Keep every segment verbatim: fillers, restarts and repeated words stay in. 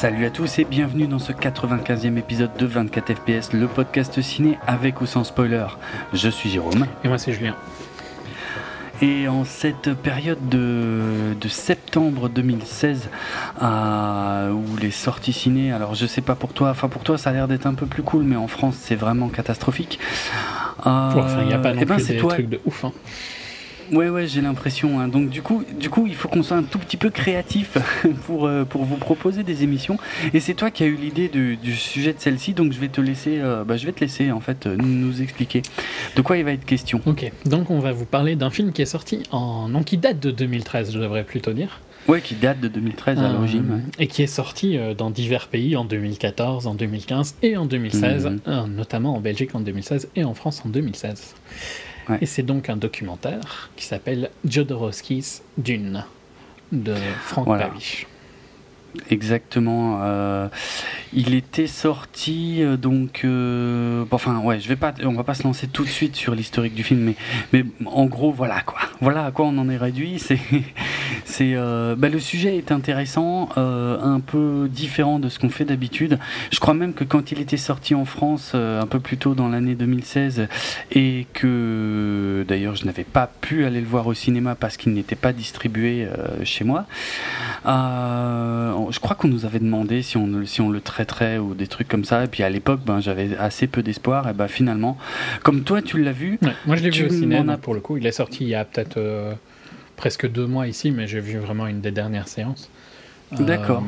Salut à tous et bienvenue dans ce quatre-vingt-quinzième épisode de vingt-quatre F P S, le podcast ciné avec ou sans spoiler. Je suis Jérôme. Et moi c'est Julien. Et en cette période de, de septembre deux mille seize, euh, où les sorties ciné, alors je sais pas pour toi, enfin pour toi ça a l'air d'être un peu plus cool, mais en France c'est vraiment catastrophique. Euh, ouais, enfin, y a pas non plus ben, des toi... trucs de ouf, hein. Ouais ouais j'ai l'impression hein. Donc du coup du coup il faut qu'on soit un tout petit peu créatif pour euh, pour vous proposer des émissions, et c'est toi qui as eu l'idée du, du sujet de celle-ci, donc je vais te laisser euh, bah, je vais te laisser en fait euh, nous expliquer de quoi il va être question. Ok, donc on va vous parler d'un film qui est sorti en non qui date de deux mille treize, je devrais plutôt dire. Ouais, qui date de deux mille treize à l'origine. Euh, ouais. Et qui est sorti euh, dans divers pays en deux mille quatorze, en deux mille quinze et en deux mille seize, mmh. euh, notamment en Belgique en deux mille seize et en France en deux mille seize. Ouais. Et c'est donc un documentaire qui s'appelle Jodorowsky's Dune de Frank voilà. Herbert. Exactement. Euh, il était sorti euh, donc. Euh, bon, enfin, ouais, je vais pas, on va pas se lancer tout de suite sur l'historique du film, mais, mais en gros, voilà quoi. Voilà à quoi on en est réduit. C'est, c'est. Euh, bah, le sujet est intéressant, euh, un peu différent de ce qu'on fait d'habitude. Je crois même que quand il était sorti en France euh, un peu plus tôt dans l'année deux mille seize, et que d'ailleurs je n'avais pas pu aller le voir au cinéma parce qu'il n'était pas distribué euh, chez moi. Euh, Je crois qu'on nous avait demandé si on, si on le traiterait ou des trucs comme ça. Et puis à l'époque, ben, j'avais assez peu d'espoir. Et ben finalement, comme toi, tu l'as vu. Ouais, moi, je l'ai vu au cinéma a... pour le coup. Il est sorti il y a peut-être euh, presque deux mois ici, mais j'ai vu vraiment une des dernières séances. Euh, D'accord.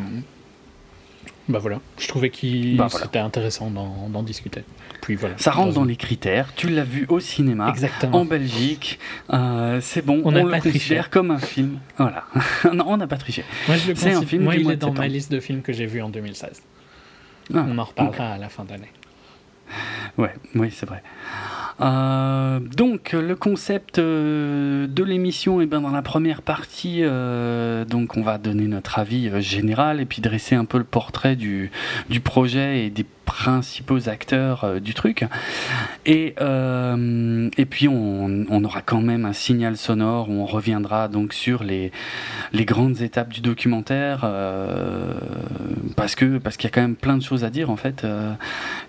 Bah voilà. Je trouvais que bah, voilà. c'était intéressant d'en, d'en discuter. Puis voilà. Ça rentre dans, dans les critères. Tu l'as vu au cinéma. Exactement. En Belgique. Euh, c'est bon. On, on le considère comme un film. Voilà. Non, on n'a pas triché. Moi, je le c'est un film. Moi, il est dans ma liste de films que j'ai vus en deux mille seize. Ah, on en reparlera okay. à la fin d'année. Ouais, oui, c'est vrai. Euh, donc le concept euh, de l'émission, et eh ben dans la première partie, euh, donc on va donner notre avis euh, général et puis dresser un peu le portrait du du projet et des principaux acteurs euh, du truc. Et euh, et puis on on aura quand même un signal sonore où on reviendra donc sur les les grandes étapes du documentaire euh, parce que parce qu'il y a quand même plein de choses à dire en fait. Euh,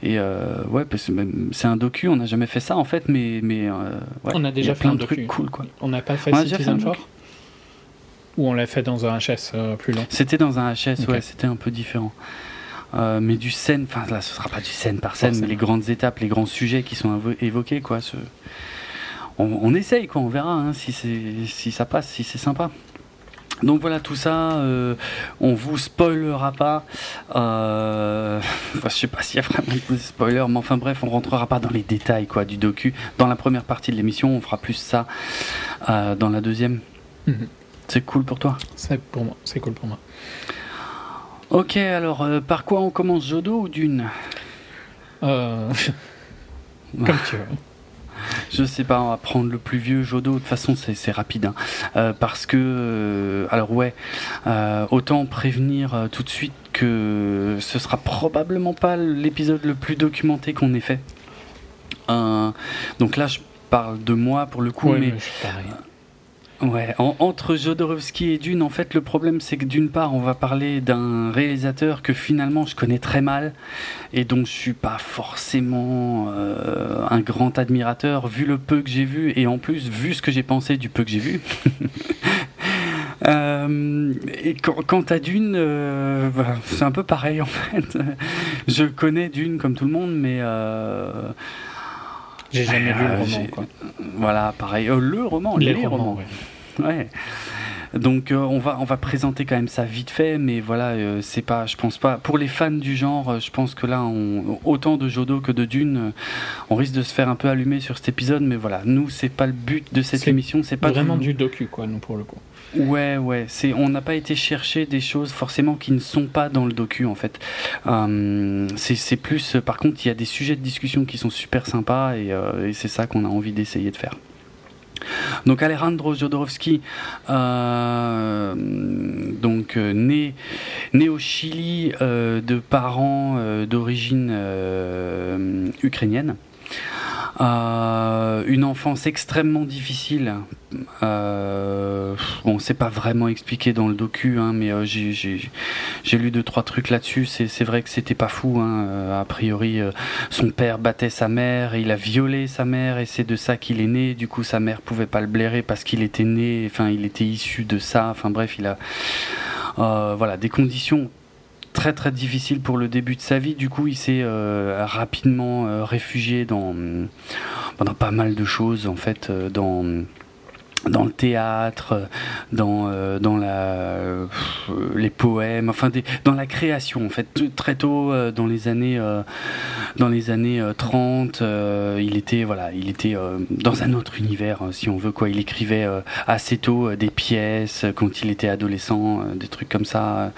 et euh, ouais, parce que c'est un docu, on n'a jamais fait ça en fait, mais, mais euh, ouais, on a déjà a fait plein un de trucs cool quoi. On n'a pas fait Citizen Four, ou on l'a fait dans un H S euh, plus long. C'était dans un H S, okay. ouais, c'était un peu différent. Euh, mais du scène, enfin là, ce sera pas du scène par scène, oh, mais les grandes étapes, les grands sujets qui sont invo- évoqués quoi. Ce... On, on essaye quoi, on verra hein, si c'est, si ça passe, si c'est sympa. Donc voilà tout ça, euh, on vous spoilera pas, euh, enfin, je sais pas s'il y a vraiment des spoilers, mais enfin bref, on rentrera pas dans les détails quoi, du docu. Dans la première partie de l'émission, on fera plus ça euh, dans la deuxième. Mm-hmm. C'est cool pour toi ? C'est pour moi, c'est cool pour moi. Ok, alors euh, par quoi on commence, Jodo ou Dune ? euh... Comme tu veux. Je sais pas, on va prendre le plus vieux Jodo, de toute façon c'est, c'est rapide hein. euh, parce que, euh, alors ouais euh, autant prévenir euh, tout de suite que ce sera probablement pas l'épisode le plus documenté qu'on ait fait euh, donc là je parle de moi pour le coup, ouais, mais, mais je suis pareil. Ouais, en, entre Jodorowsky et Dune, en fait, le problème, c'est que d'une part, on va parler d'un réalisateur que finalement je connais très mal et dont je suis pas forcément euh, un grand admirateur, vu le peu que j'ai vu et en plus, vu ce que j'ai pensé du peu que j'ai vu. Euh, et quand, quant à Dune, euh, bah, c'est un peu pareil, en fait. Je connais Dune comme tout le monde, mais... Euh, J'ai jamais lu euh, le roman, quoi. Voilà, pareil. Euh, le roman, les, les romans. romans. Ouais. ouais. Donc euh, on va on va présenter quand même ça vite fait, mais voilà, euh, c'est pas, je pense pas. Pour les fans du genre, je pense que là, on, autant de Jodo que de Dune, on risque de se faire un peu allumer sur cet épisode, mais voilà, nous c'est pas le but de cette c'est émission, c'est pas vraiment du, du docu, quoi, nous pour le coup. Ouais, ouais, c'est, on n'a pas été chercher des choses forcément qui ne sont pas dans le docu en fait. Euh, c'est, c'est plus, par contre, il y a des sujets de discussion qui sont super sympas et, euh, et c'est ça qu'on a envie d'essayer de faire. Donc Alejandro Jodorowsky, euh, donc euh, né, né au Chili euh, de parents euh, d'origine euh, ukrainienne. Euh, une enfance extrêmement difficile. Euh, bon, c'est pas vraiment expliqué dans le docu, hein, mais euh, j'ai, j'ai, j'ai lu deux trois trucs là-dessus. C'est, c'est vrai que c'était pas fou. Hein. Euh, a priori, euh, son père battait sa mère, et il a violé sa mère, et c'est de ça qu'il est né. Du coup, sa mère pouvait pas le blairer parce qu'il était né. Enfin, il était issu de ça. Enfin bref, il a euh, voilà des conditions très très difficile pour le début de sa vie. Du coup, il s'est euh, rapidement euh, réfugié dans, dans pas mal de choses, en fait, dans, dans le théâtre, dans, euh, dans la, euh, les poèmes, enfin des, dans la création, en fait. Très tôt, euh, dans les années, euh, dans les années trente, euh, il était, voilà, il était euh, dans un autre univers, si on veut, quoi. Il écrivait euh, assez tôt euh, des pièces, quand il était adolescent, euh, des trucs comme ça.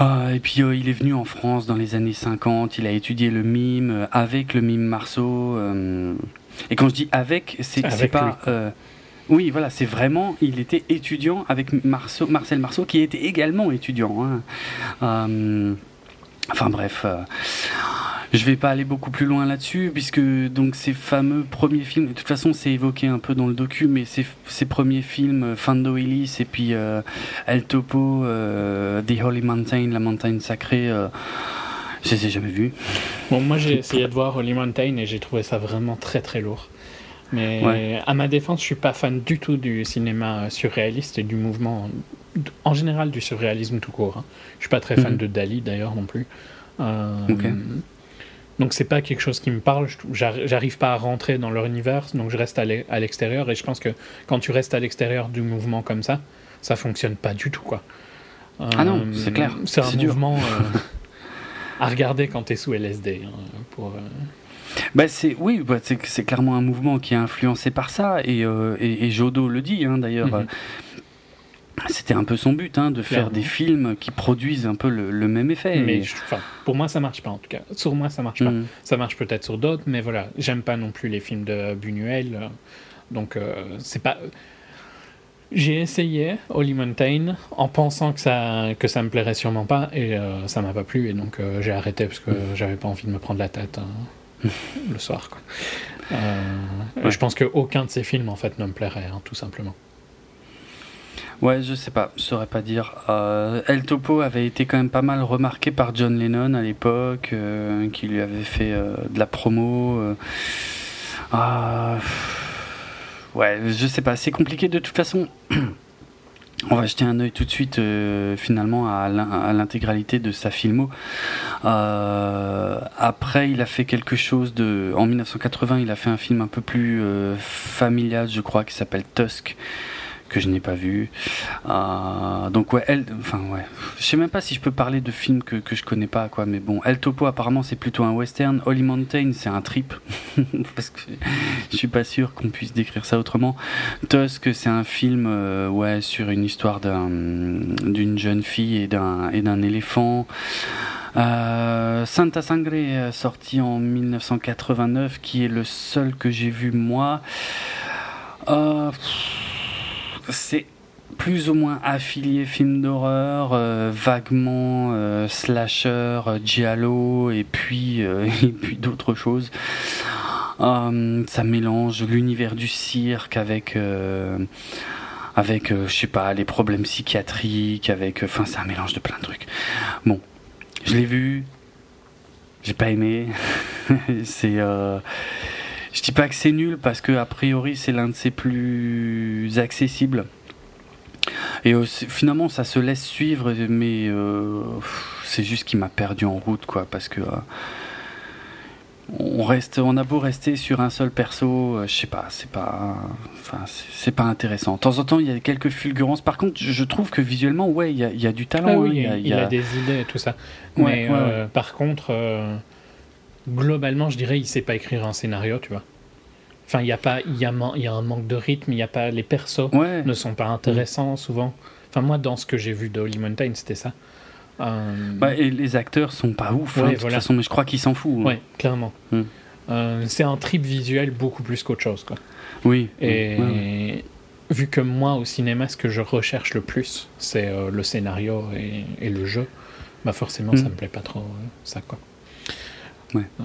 Euh, et puis euh, il est venu en France dans les années cinquante, il a étudié le mime euh, avec le mime Marceau. Euh, et quand je dis avec, c'est, avec c'est pas... Euh, oui, voilà, c'est vraiment... Il était étudiant avec Marceau, Marcel Marceau, qui était également étudiant. Hein. Euh, enfin bref... Euh, Je vais pas aller beaucoup plus loin là-dessus, puisque donc ces fameux premiers films, de toute façon c'est évoqué un peu dans le docu, mais ces, ces premiers films, Fando Ellis et puis euh, El Topo, euh, The Holy Mountain, la montagne sacrée, euh, je les ai jamais vus. Bon, moi j'ai essayé de voir Holy Mountain et j'ai trouvé ça vraiment très très lourd. Mais ouais. À ma défense, je suis pas fan du tout du cinéma surréaliste et du mouvement, en général du surréalisme tout court. Hein. Je suis pas très fan mm-hmm. de Dali d'ailleurs non plus. Euh, ok. Donc c'est pas quelque chose qui me parle, j'arrive pas à rentrer dans leur univers, donc je reste à l'extérieur, et je pense que quand tu restes à l'extérieur du mouvement comme ça, ça fonctionne pas du tout, quoi. Euh, ah non, c'est clair. C'est un c'est mouvement euh, à regarder quand t'es sous L S D. Hein, pour, euh... bah c'est, oui, bah c'est, c'est clairement un mouvement qui est influencé par ça, et, euh, et, et Jodo le dit, hein, d'ailleurs. Mm-hmm. C'était un peu son but, hein, de faire Clairement. des films qui produisent un peu le, le même effet. Mais et... je, pour moi, ça marche pas, en tout cas. Sur moi, ça marche pas. Mmh. Ça marche peut-être sur d'autres, mais voilà. J'aime pas non plus les films de Buñuel. Euh, donc, euh, c'est pas... J'ai essayé Holy Mountain en pensant que ça, que ça me plairait sûrement pas, et euh, ça m'a pas plu, et donc euh, j'ai arrêté parce que mmh. j'avais pas envie de me prendre la tête hein, le soir, quoi. Euh, ouais. Je pense qu'aucun de ces films, en fait, ne me plairait, hein, tout simplement. Ouais, je sais pas, je saurais pas dire. Euh, El Topo avait été quand même pas mal remarqué par John Lennon à l'époque, euh, qui lui avait fait euh, de la promo. Euh, euh, ouais, je sais pas, c'est compliqué de toute façon. On va jeter un œil tout de suite euh, finalement à, à l'intégralité de sa filmo. Euh, après, il a fait quelque chose de... En dix-neuf cent quatre-vingts, il a fait un film un peu plus euh, familial, je crois, qui s'appelle Tusk, que je n'ai pas vu. Euh, donc ouais, elle, enfin ouais, je sais même pas si je peux parler de films que que je connais pas, quoi. Mais bon, El Topo apparemment c'est plutôt un western. Holy Mountain c'est un trip parce que je suis pas sûr qu'on puisse décrire ça autrement. Tusk c'est un film euh, ouais sur une histoire d'un d'une jeune fille et d'un et d'un éléphant. Euh, Santa Sangre sorti en dix-neuf cent quatre-vingt-neuf, qui est le seul que j'ai vu moi. Euh, C'est plus ou moins affilié film d'horreur, euh, vaguement euh, slasher, euh, giallo, et puis, euh, et puis d'autres choses. Euh, ça mélange l'univers du cirque avec, euh, avec euh, je sais pas, les problèmes psychiatriques, avec, enfin, euh, c'est un mélange de plein de trucs. Bon, je l'ai vu, j'ai pas aimé. c'est. Euh, Je dis pas que c'est nul parce que a priori c'est l'un de ses plus accessibles et euh, finalement ça se laisse suivre, mais euh, c'est juste qu'il m'a perdu en route, quoi, parce que euh, on reste, on a beau rester sur un seul perso, euh, je sais pas, c'est pas, enfin c'est, c'est pas intéressant. De temps en temps il y a quelques fulgurances. Par contre je trouve que visuellement ouais il y a, y a du talent, ah oui, hein, il, y a, il y a des idées et tout ça. Ouais, mais ouais, euh, ouais. Par contre. Euh... Globalement, je dirais, il sait pas écrire un scénario, tu vois. Enfin, il y a pas, il y a, man, y a un manque de rythme, il y a pas, les persos ouais. ne sont pas intéressants mmh. souvent. Enfin, moi, dans ce que j'ai vu de Holy Mountain, c'était ça. Euh... Bah, et les acteurs sont pas ouf, ouais, hein, de voilà. toute façon, mais je crois qu'ils s'en foutent. Hein. Ouais, clairement. Mmh. Euh, c'est un trip visuel beaucoup plus qu'autre chose, quoi. Oui. Et mmh. ouais. vu que moi, au cinéma, ce que je recherche le plus, c'est euh, le scénario et, et le jeu. Bah, forcément, mmh. ça me plaît pas trop, ça, quoi. Ouais. Euh...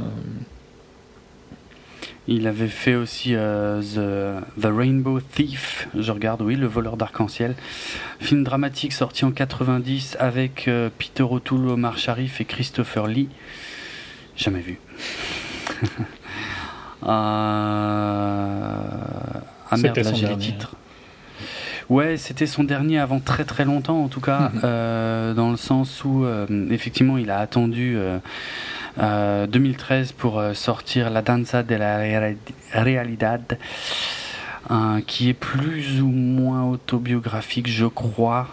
Il avait fait aussi euh, The, The Rainbow Thief, je regarde, oui, le voleur d'arc-en-ciel. Film dramatique sorti en quatre-vingt-dix avec euh, Peter O'Toole, Omar Sharif et Christopher Lee. Jamais vu. euh... Ah merde, là j'ai les titres. Ouais, c'était son dernier avant très très longtemps en tout cas, mmh. euh, dans le sens où euh, effectivement il a attendu euh, euh, deux mille treize pour euh, sortir La Danza de la Realidad, euh, qui est plus ou moins autobiographique, je crois.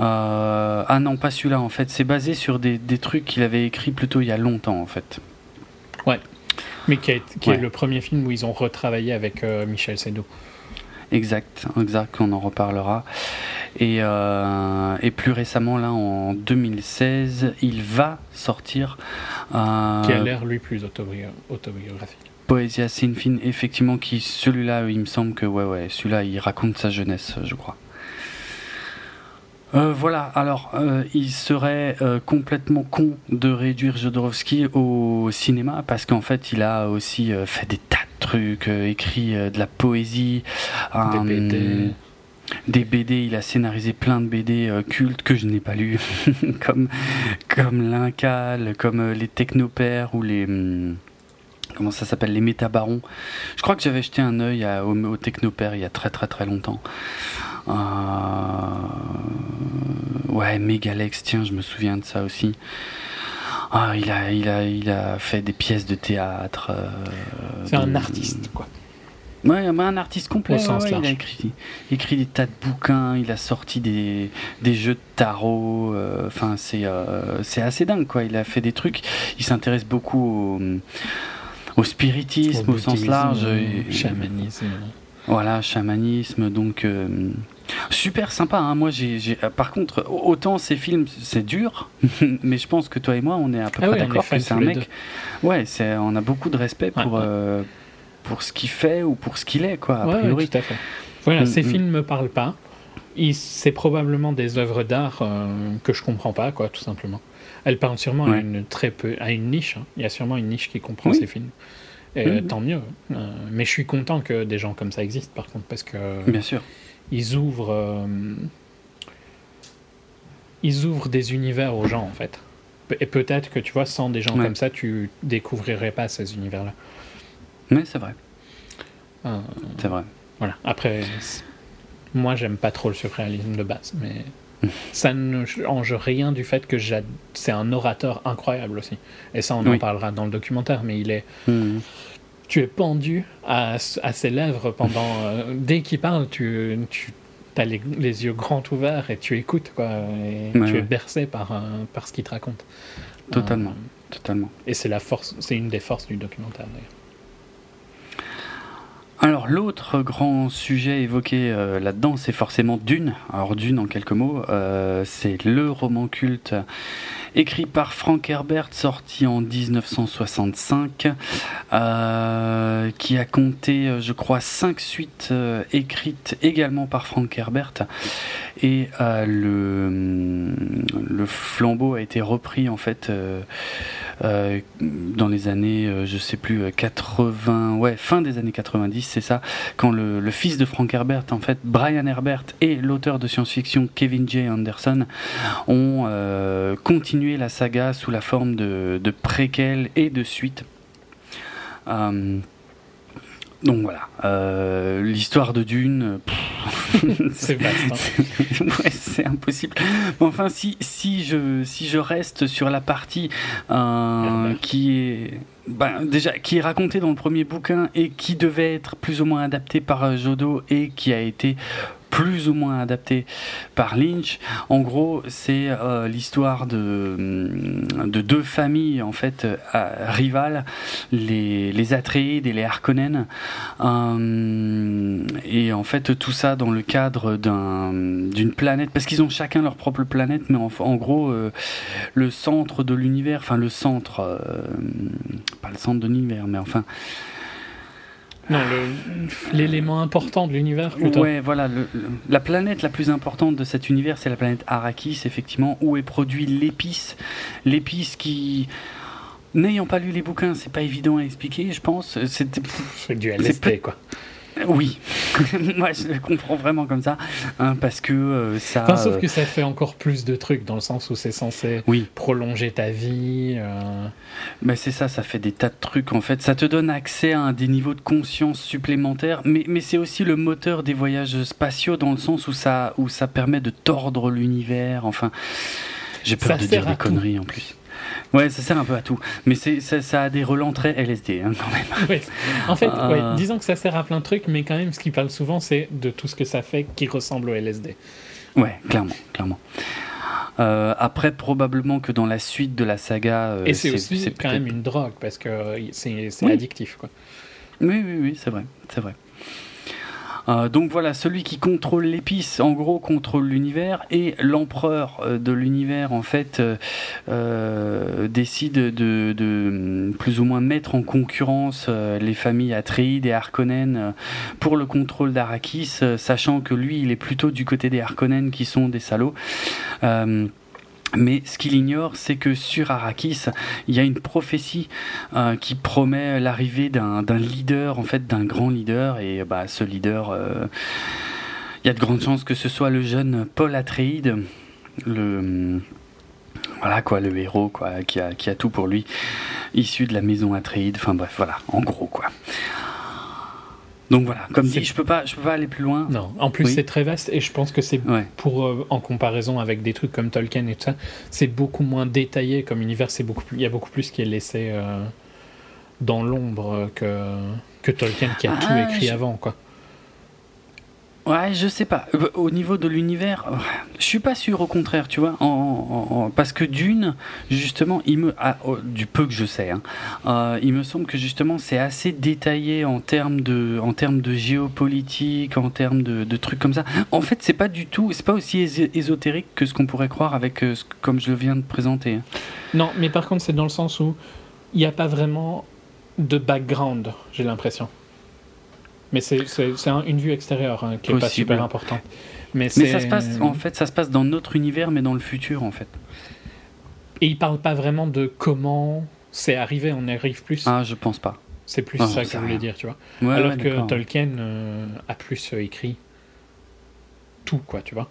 Euh, ah non, pas celui-là en fait, c'est basé sur des, des trucs qu'il avait écrits plutôt il y a longtemps en fait. Ouais, mais qui est, qui ouais. est le premier film où ils ont retravaillé avec euh, Michel Seydoux. Exact, exact, on en reparlera. Et, euh, et plus récemment, là, en deux mille seize, il va sortir... Euh, qui a l'air, lui, plus autobiogra- autobiographique. Poesia sin fin, effectivement, qui, celui-là, il me semble que, ouais, ouais, celui-là, il raconte sa jeunesse, je crois. Euh, voilà, alors, euh, il serait euh, complètement con de réduire Jodorowsky au cinéma, parce qu'en fait, il a aussi euh, fait des tas truc, euh, écrit euh, de la poésie, euh, des, B D. Euh, des B D, il a scénarisé plein de B D euh, cultes que je n'ai pas lu comme, comme L'Incal, comme euh, les Technopères ou les hum, comment ça s'appelle, les Métabarons. Je crois que j'avais jeté un œil à, aux, aux Technopères il y a très très très longtemps. Euh, ouais, Megalex, tiens, je me souviens de ça aussi. Ah, il a, il a, il a fait des pièces de théâtre. Euh, C'est un de... artiste, quoi. Ouais, un artiste complet. Au sens ouais, large. Il a écrit, écrit des tas de bouquins. Il a sorti des, des jeux de tarot. Enfin, euh, c'est, euh, c'est assez dingue, quoi. Il a fait des trucs. Il s'intéresse beaucoup au, au spiritisme, au, au sens large, et, chamanisme. Euh, voilà, chamanisme. Donc. Euh, Super sympa, hein. Moi j'ai, j'ai, par contre, autant ces films c'est dur, mais je pense que toi et moi on est à peu ah près oui, d'accord que c'est un mec. Deux. Ouais, c'est, on a beaucoup de respect pour ouais, ouais. Euh, pour ce qu'il fait ou pour ce qu'il est, quoi. A ouais, priori. Ouais, tout à fait. Voilà, mmh, ces mmh. films me parlent pas. Ils, c'est probablement des œuvres d'art euh, que je comprends pas, quoi, tout simplement. Elles parlent sûrement ouais. à une très peu, à une niche. Hein. Il y a sûrement une niche qui comprend oui. ces films. Et mmh. tant mieux. Euh, mais je suis content que des gens comme ça existent, par contre, parce que. Bien sûr. Ils ouvrent, euh, ils ouvrent des univers aux gens, en fait. Et peut-être que, tu vois, sans des gens ouais. comme ça, tu découvrirais pas ces univers-là. Mais c'est vrai. Euh, c'est vrai. Voilà. Après, c'est... moi, j'aime pas trop le surréalisme de base, mais mmh. ça ne change rien du fait que j'ad... c'est un orateur incroyable aussi. Et ça, on oui. en parlera dans le documentaire, mais il est... Mmh. Tu es pendu à, à ses lèvres pendant... Euh, dès qu'il parle, tu, tu as les, les yeux grands ouverts et tu écoutes, quoi. Et ouais, tu ouais. es bercé par, euh, par ce qu'il te raconte. Totalement, euh, totalement. Et c'est, la force, c'est une des forces du documentaire, d'ailleurs. Alors, l'autre grand sujet évoqué euh, là-dedans, c'est forcément Dune. Alors, Dune, en quelques mots, euh, c'est le roman culte écrit par Frank Herbert, sorti en dix-neuf cent soixante-cinq, euh, qui a compté, je crois, cinq suites euh, écrites également par Frank Herbert. Et euh, le, le flambeau a été repris, en fait, euh, euh, dans les années, euh, je sais plus, quatre-vingts, ouais, fin des années quatre-vingt-dix. C'est ça, quand le, le fils de Frank Herbert, en fait, Brian Herbert, et l'auteur de science-fiction Kevin J. Anderson ont euh, continué la saga sous la forme de, de préquels et de suites. Euh, donc voilà, euh, l'histoire de Dune, pff, c'est vaste. ouais, c'est impossible. Mais enfin, si si je si je reste sur la partie euh, qui est Ben, déjà, qui est raconté dans le premier bouquin et qui devait être plus ou moins adapté par Jodo et qui a été plus ou moins adapté par Lynch. En gros, c'est euh, l'histoire de, de deux familles en fait euh, rivales, les, les Atreides et les Harkonnen, euh, et en fait tout ça dans le cadre d'un, d'une planète, parce qu'ils ont chacun leur propre planète, mais en, en gros euh, le centre de l'univers, enfin le centre, euh, pas le centre de l'univers, mais enfin... Non, le, l'élément important de l'univers plutôt. Ouais, voilà, le, le, la planète la plus importante de cet univers, c'est la planète Arrakis, effectivement, où est produit l'épice, l'épice qui n'ayant pas lu les bouquins, c'est pas évident à expliquer, je pense. C'est, c'est du L S T, c'est... quoi. Oui, moi je le comprends vraiment comme ça, hein, parce que euh, ça... Enfin, sauf que ça fait encore plus de trucs, dans le sens où c'est censé oui. prolonger ta vie... Euh... Mais c'est ça, ça fait des tas de trucs en fait, ça te donne accès à des niveaux de conscience supplémentaires, mais, mais c'est aussi le moteur des voyages spatiaux, dans le sens où ça, où ça permet de tordre l'univers, enfin... J'ai peur ça de dire des conneries tout. En plus. Ouais, ça sert un peu à tout, mais c'est, ça, ça a des relents très L S D hein, quand même. Oui. En fait, euh... ouais, disons que ça sert à plein de trucs, mais quand même, ce qu'ils parlent souvent, c'est de tout ce que ça fait qui ressemble au L S D. Ouais, clairement, clairement. Euh, après, probablement que dans la suite de la saga, euh, et c'est, c'est aussi c'est quand peut-être... même une drogue parce que c'est, c'est oui. addictif, quoi. Oui, oui, oui, c'est vrai, c'est vrai. Euh, donc voilà, celui qui contrôle l'épice, en gros, contrôle l'univers, et l'empereur euh, de l'univers, en fait, euh, euh, décide de, de plus ou moins mettre en concurrence euh, les familles Atreide et Harkonnen euh, pour le contrôle d'Arrakis, euh, sachant que lui, il est plutôt du côté des Harkonnen qui sont des salauds. Euh, Mais ce qu'il ignore, c'est que sur Arrakis, il y a une prophétie euh, qui promet l'arrivée d'un, d'un leader, en fait, d'un grand leader. Et bah, ce leader, euh, il y a de grandes chances que ce soit le jeune Paul Atreide, le voilà quoi, le héros quoi, qui a qui a tout pour lui, issu de la maison Atreide. Enfin bref, voilà, en gros quoi. Donc voilà, comme c'est... dit, je peux pas, je peux pas aller plus loin. Non, en plus oui. c'est très vaste et je pense que c'est ouais. pour, euh, en comparaison avec des trucs comme Tolkien et tout ça, c'est beaucoup moins détaillé comme univers. C'est beaucoup plus, il y a beaucoup plus qui est laissé euh, dans l'ombre que que Tolkien qui a ah, tout écrit je... avant, quoi. Ouais, je sais pas. Au niveau de l'univers, je suis pas sûr, au contraire, tu vois. En, en, en, parce que Dune, justement, il me, ah, oh, du peu que je sais, hein, euh, il me semble que justement c'est assez détaillé en termes de, en termes de géopolitique, en termes de, de trucs comme ça. En fait, c'est pas du tout, c'est pas aussi é- ésotérique que ce qu'on pourrait croire avec, euh, comme je le viens de présenter. Non, mais par contre, c'est dans le sens où il n'y a pas vraiment de background, j'ai l'impression. Mais c'est, c'est, c'est un, une vue extérieure hein, qui n'est pas super importante. Mais, mais ça se passe, en fait, ça se passe dans notre univers, mais dans le futur, en fait. Et ils ne parlent pas vraiment de comment c'est arrivé, on arrive plus. Ah, je pense pas. C'est plus ah, ça que je voulais dire, tu vois. Ouais, alors ouais, que d'accord. Tolkien euh, a plus écrit tout, quoi, tu vois.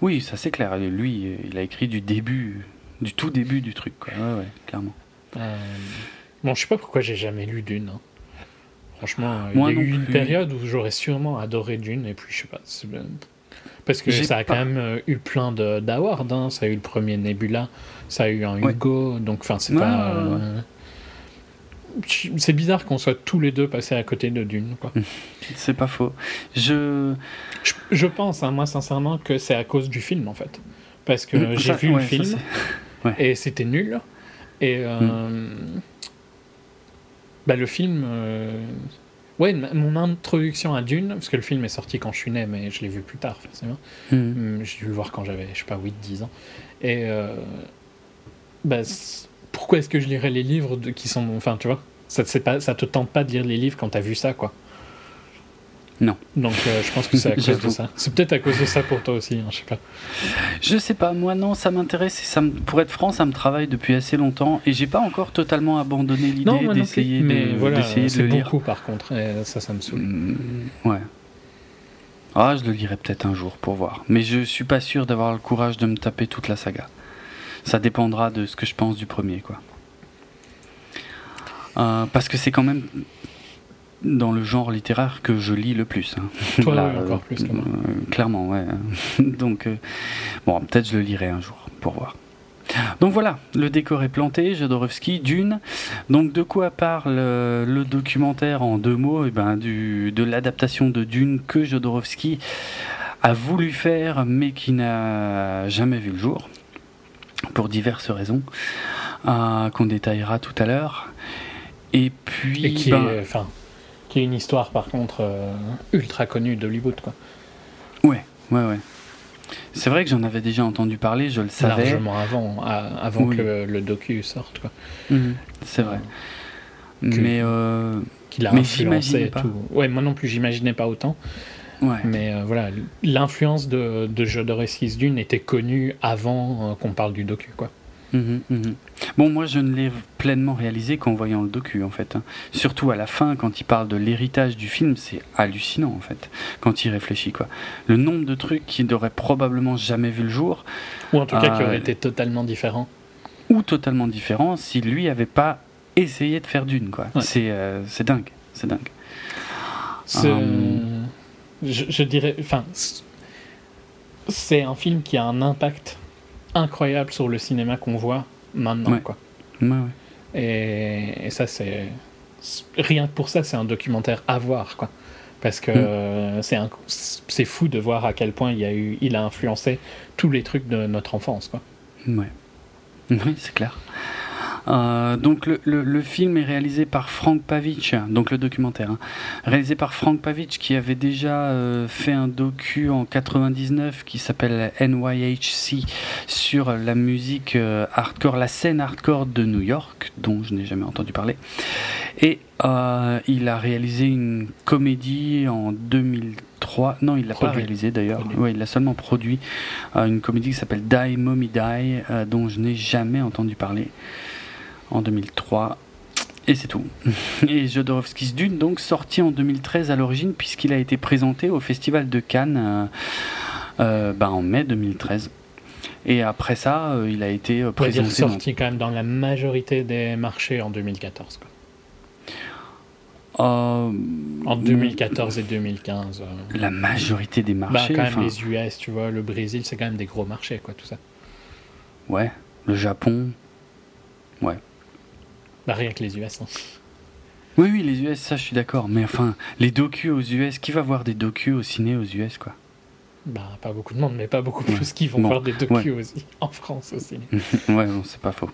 Oui, ça c'est clair. Lui, il a écrit du début, du tout début du truc, quoi. Ouais, ouais, clairement. Euh... Bon, je sais pas pourquoi j'ai jamais lu Dune, hein. Franchement, moi il y a eu une plus. période où j'aurais sûrement adoré Dune, et puis je sais pas, c'est... parce que j'ai ça a pas... quand même eu plein de, d'awards, hein. Ça a eu le premier Nebula, ça a eu un ouais. Hugo, donc enfin c'est ouais, pas. Ouais, ouais. Euh... C'est bizarre qu'on soit tous les deux passés à côté de Dune, quoi. C'est pas faux. Je, je, je pense, hein, moi sincèrement, que c'est à cause du film en fait, parce que mmh, j'ai ça, vu ouais, le film ça, ouais. et c'était nul et. Euh... Mmh. Bah, le film, euh... ouais, ma- mon introduction à Dune, parce que le film est sorti quand je suis né, mais je l'ai vu plus tard, forcément. Mm. J'ai dû le voir quand j'avais, je sais pas, huit dix ans. Et euh... bah, c- pourquoi est-ce que je lirais les livres de... qui sont, enfin, tu vois, ça, c'est pas, ça te tente pas de lire les livres quand t'as vu ça, quoi. Non. Donc euh, je pense que c'est à cause de ça. C'est peut-être à cause de ça pour toi aussi, hein, je sais pas. Je sais pas, moi non, ça m'intéresse. Et ça me, pour être franc, ça me travaille depuis assez longtemps et j'ai pas encore totalement abandonné l'idée non, d'essayer, non de, mais voilà, d'essayer de le lire. C'est beaucoup par contre, et ça, ça me saoule. Mmh, ouais. Ah, je le lirai peut-être un jour pour voir. Mais je suis pas sûr d'avoir le courage de me taper toute la saga. Ça dépendra de ce que je pense du premier, quoi. Euh, parce que c'est quand même... dans le genre littéraire que je lis le plus. Hein. Toi, là, oui, encore euh, plus que moi. Euh, clairement, ouais. Donc, euh, bon, peut-être je le lirai un jour, pour voir. Donc voilà, le décor est planté, Jodorowsky, Dune. Donc de quoi parle euh, le documentaire en deux mots ? Eh ben, du, de l'adaptation de Dune que Jodorowsky a voulu faire, mais qui n'a jamais vu le jour, pour diverses raisons, euh, qu'on détaillera tout à l'heure. Et puis... Et qui ben, est, enfin... qui est une histoire, par contre, euh, ultra connue d'Hollywood, quoi. Ouais, ouais, ouais. C'est vrai que j'en avais déjà entendu parler, je le savais. Largement avant, à, avant oui. que le, le docu sorte, quoi. Mmh, c'est vrai. Euh, que, mais... Euh, qu'il a mais influencé et tout. Ouais, moi non plus, j'imaginais pas autant. Ouais. Mais euh, voilà, l'influence de, de Jodorowsky's Dune était connue avant euh, qu'on parle du docu, quoi. Mmh, mmh. Bon, moi, je ne l'ai pleinement réalisé qu'en voyant le docu, en fait. Hein. Surtout à la fin, quand il parle de l'héritage du film, c'est hallucinant, en fait, quand il réfléchit, quoi. Le nombre de trucs qui n'auraient probablement jamais vu le jour. Ou en tout cas, euh, qui auraient été totalement différents. Ou totalement différents si lui n'avait pas essayé de faire Dune, quoi. Ouais. C'est, euh, c'est dingue, c'est dingue. C'est... Hum... Je, je dirais... Enfin, c'est un film qui a un impact incroyable sur le cinéma qu'on voit maintenant, ouais. quoi. Ouais, ouais. Et, et ça, c'est... Rien que pour ça, c'est un documentaire à voir, quoi. Parce que mm. c'est, un, c'est fou de voir à quel point il a, eu, il a influencé tous les trucs de notre enfance, quoi. Ouais. Oui, c'est clair. Euh, donc le, le, le film est réalisé par Frank Pavich, donc le documentaire, hein, réalisé par Frank Pavich qui avait déjà euh, fait un docu en quatre-vingt-dix-neuf qui s'appelle N Y H C sur la musique euh, hardcore, la scène hardcore de New York, dont je n'ai jamais entendu parler. Et euh, il a réalisé une comédie en deux mille trois. Non, il l'a produit. Pas réalisé d'ailleurs. Ouais, il l'a seulement produit. Euh, une comédie qui s'appelle Die Mommy Die, euh, dont je n'ai jamais entendu parler. En deux mille trois, et c'est tout. Et Jodorowsky's Dune, donc sorti en deux mille treize à l'origine, puisqu'il a été présenté au Festival de Cannes euh, euh, ben en mai deux mille treize. Et après ça, euh, il a été euh, présenté. Il est sorti quand même dans la majorité des marchés en deux mille quatorze. Quoi. Euh, en deux mille quatorze et deux mille quinze. Euh, la majorité des marchés. Bah, quand même enfin... les U S, tu vois, le Brésil, c'est quand même des gros marchés, quoi, tout ça. Ouais, le Japon. Ouais. Bah, rien que les U S. Hein. Oui, oui, les U S, ça je suis d'accord. Mais enfin, les docus aux U S, qui va voir des docus au ciné aux U S, quoi? Bah, pas beaucoup de monde, mais pas beaucoup plus ouais. qui vont bon. voir des docus ouais. aussi, en France aussi. Ouais, bon, c'est pas faux.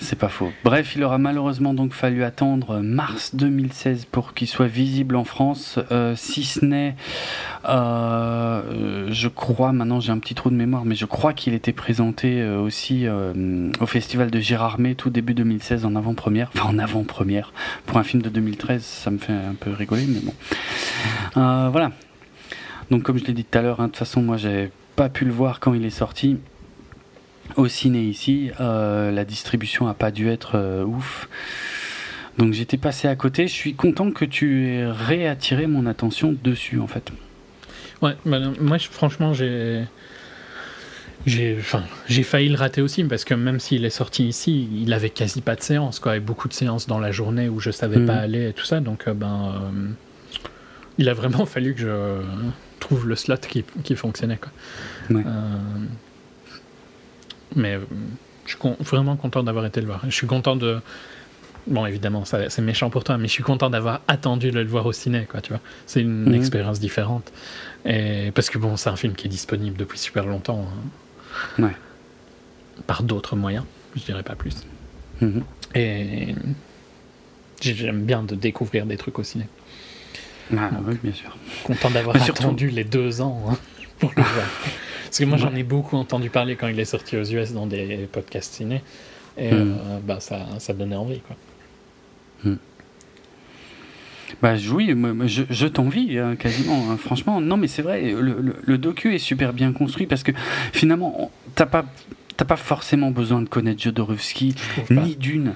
C'est pas faux. Bref, il aura malheureusement donc fallu attendre mars deux mille seize pour qu'il soit visible en France, euh, si ce n'est, euh, je crois, maintenant j'ai un petit trou de mémoire, mais je crois qu'il était présenté euh, aussi euh, au festival de Gérardmer tout début deux mille seize en avant-première, enfin en avant-première, pour un film de deux mille treize, ça me fait un peu rigoler, mais bon. Euh, voilà. Donc comme je l'ai dit tout à l'heure, hein, de toute façon moi j'ai pas pu le voir quand il est sorti. Au ciné ici, euh, la distribution a pas dû être euh, ouf. Donc j'étais passé à côté. Je suis content que tu aies réattiré mon attention dessus, en fait. Ouais, bah, moi je, franchement j'ai, j'ai, enfin j'ai failli le rater aussi parce que même s'il est sorti ici, il avait quasi pas de séances, quoi, et beaucoup de séances dans la journée où je savais mmh. pas aller et tout ça. Donc euh, ben, euh, il a vraiment fallu que je euh, trouve le slot qui qui fonctionnait, quoi. Ouais. Euh, Mais je suis con- vraiment content d'avoir été le voir. Je suis content de... Bon, évidemment, ça, c'est méchant pour toi, mais je suis content d'avoir attendu de le voir au ciné, quoi, tu vois. C'est une mmh. expérience différente. Et... Parce que, bon, c'est un film qui est disponible depuis super longtemps. Hein. Ouais. Par d'autres moyens, je dirais pas plus. Mmh. Et j'aime bien de découvrir des trucs au ciné. Ah, donc, oui, bien sûr. Content d'avoir surtout... attendu les deux ans hein, pour le voir. Parce que moi, j'en ai beaucoup entendu parler quand il est sorti aux U S dans des podcasts ciné. Et mmh. euh, bah, ça, ça donnait envie, quoi. Mmh. Bah, oui, je, je t'envie, hein, quasiment. Hein, franchement, non, mais c'est vrai, le, le, le docu est super bien construit parce que, finalement, on, t'as pas, t'as pas forcément besoin de connaître Jodorowsky, ni Dune.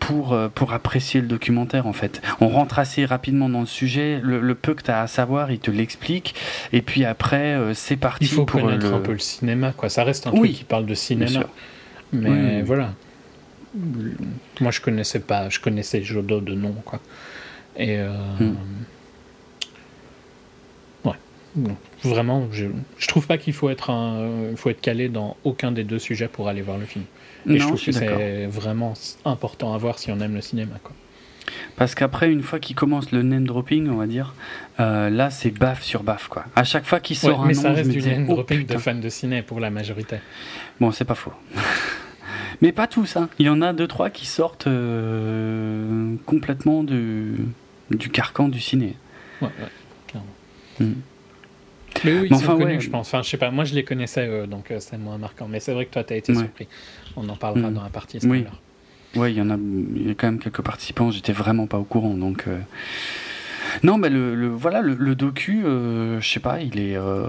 Pour, pour apprécier le documentaire, en fait. On rentre assez rapidement dans le sujet, le, le peu que tu as à savoir, il te l'explique, et puis après, euh, c'est parti. Il faut pour connaître le... un peu le cinéma, quoi. Ça reste un oui, truc qui parle de cinéma. Mais oui, voilà. Moi, je connaissais pas, je connaissais Jodor de nom, quoi. Et. Euh... Hum. Ouais. Donc, vraiment, je, je trouve pas qu'il faut être, un... faut être calé dans aucun des deux sujets pour aller voir le film. Et non, je trouve je que d'accord. c'est vraiment important à voir si on aime le cinéma, quoi. Parce qu'après, une fois qu'il commence le name dropping, on va dire, euh, là c'est baf sur baf, quoi. À chaque fois qu'il sort ouais, un mais nom, ça reste je me du name dropping oh, de fans de ciné pour la majorité. Bon, c'est pas faux. Mais pas tous, hein. Il y en a deux trois qui sortent euh, complètement du du carcan du ciné. Ouais, ouais, clairement. Mm. Mais oui, ils enfin, sont connus, ouais. je pense. Enfin, je sais pas. Moi, je les connaissais, euh, donc euh, c'est moins marquant. Mais c'est vrai que toi, t'as été ouais. surpris. On en parlera mmh. dans la partie. Oui, ouais, il y en a, il y a quand même quelques participants. J'étais vraiment pas au courant, donc. Euh... Non, mais le, le voilà, le, le docu, euh, je sais pas, il est. Euh...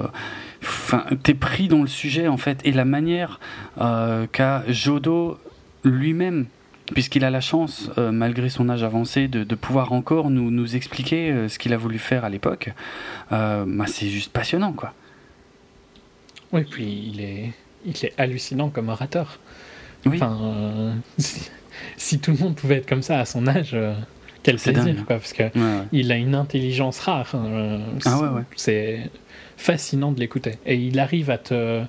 enfin, t'es pris dans le sujet en fait, et la manière euh, qu'a Jodo lui-même, puisqu'il a la chance, euh, malgré son âge avancé, de, de pouvoir encore nous, nous expliquer euh, ce qu'il a voulu faire à l'époque, euh, bah, c'est juste passionnant, quoi. Oui, puis il est, il est hallucinant comme orateur. Oui. Enfin, euh, si, si tout le monde pouvait être comme ça à son âge, euh, quel c'est plaisir, dingue, quoi, parce que ouais, ouais. il a une intelligence rare. Euh, ah, c'est, ouais, ouais. c'est fascinant de l'écouter. Et il arrive à te,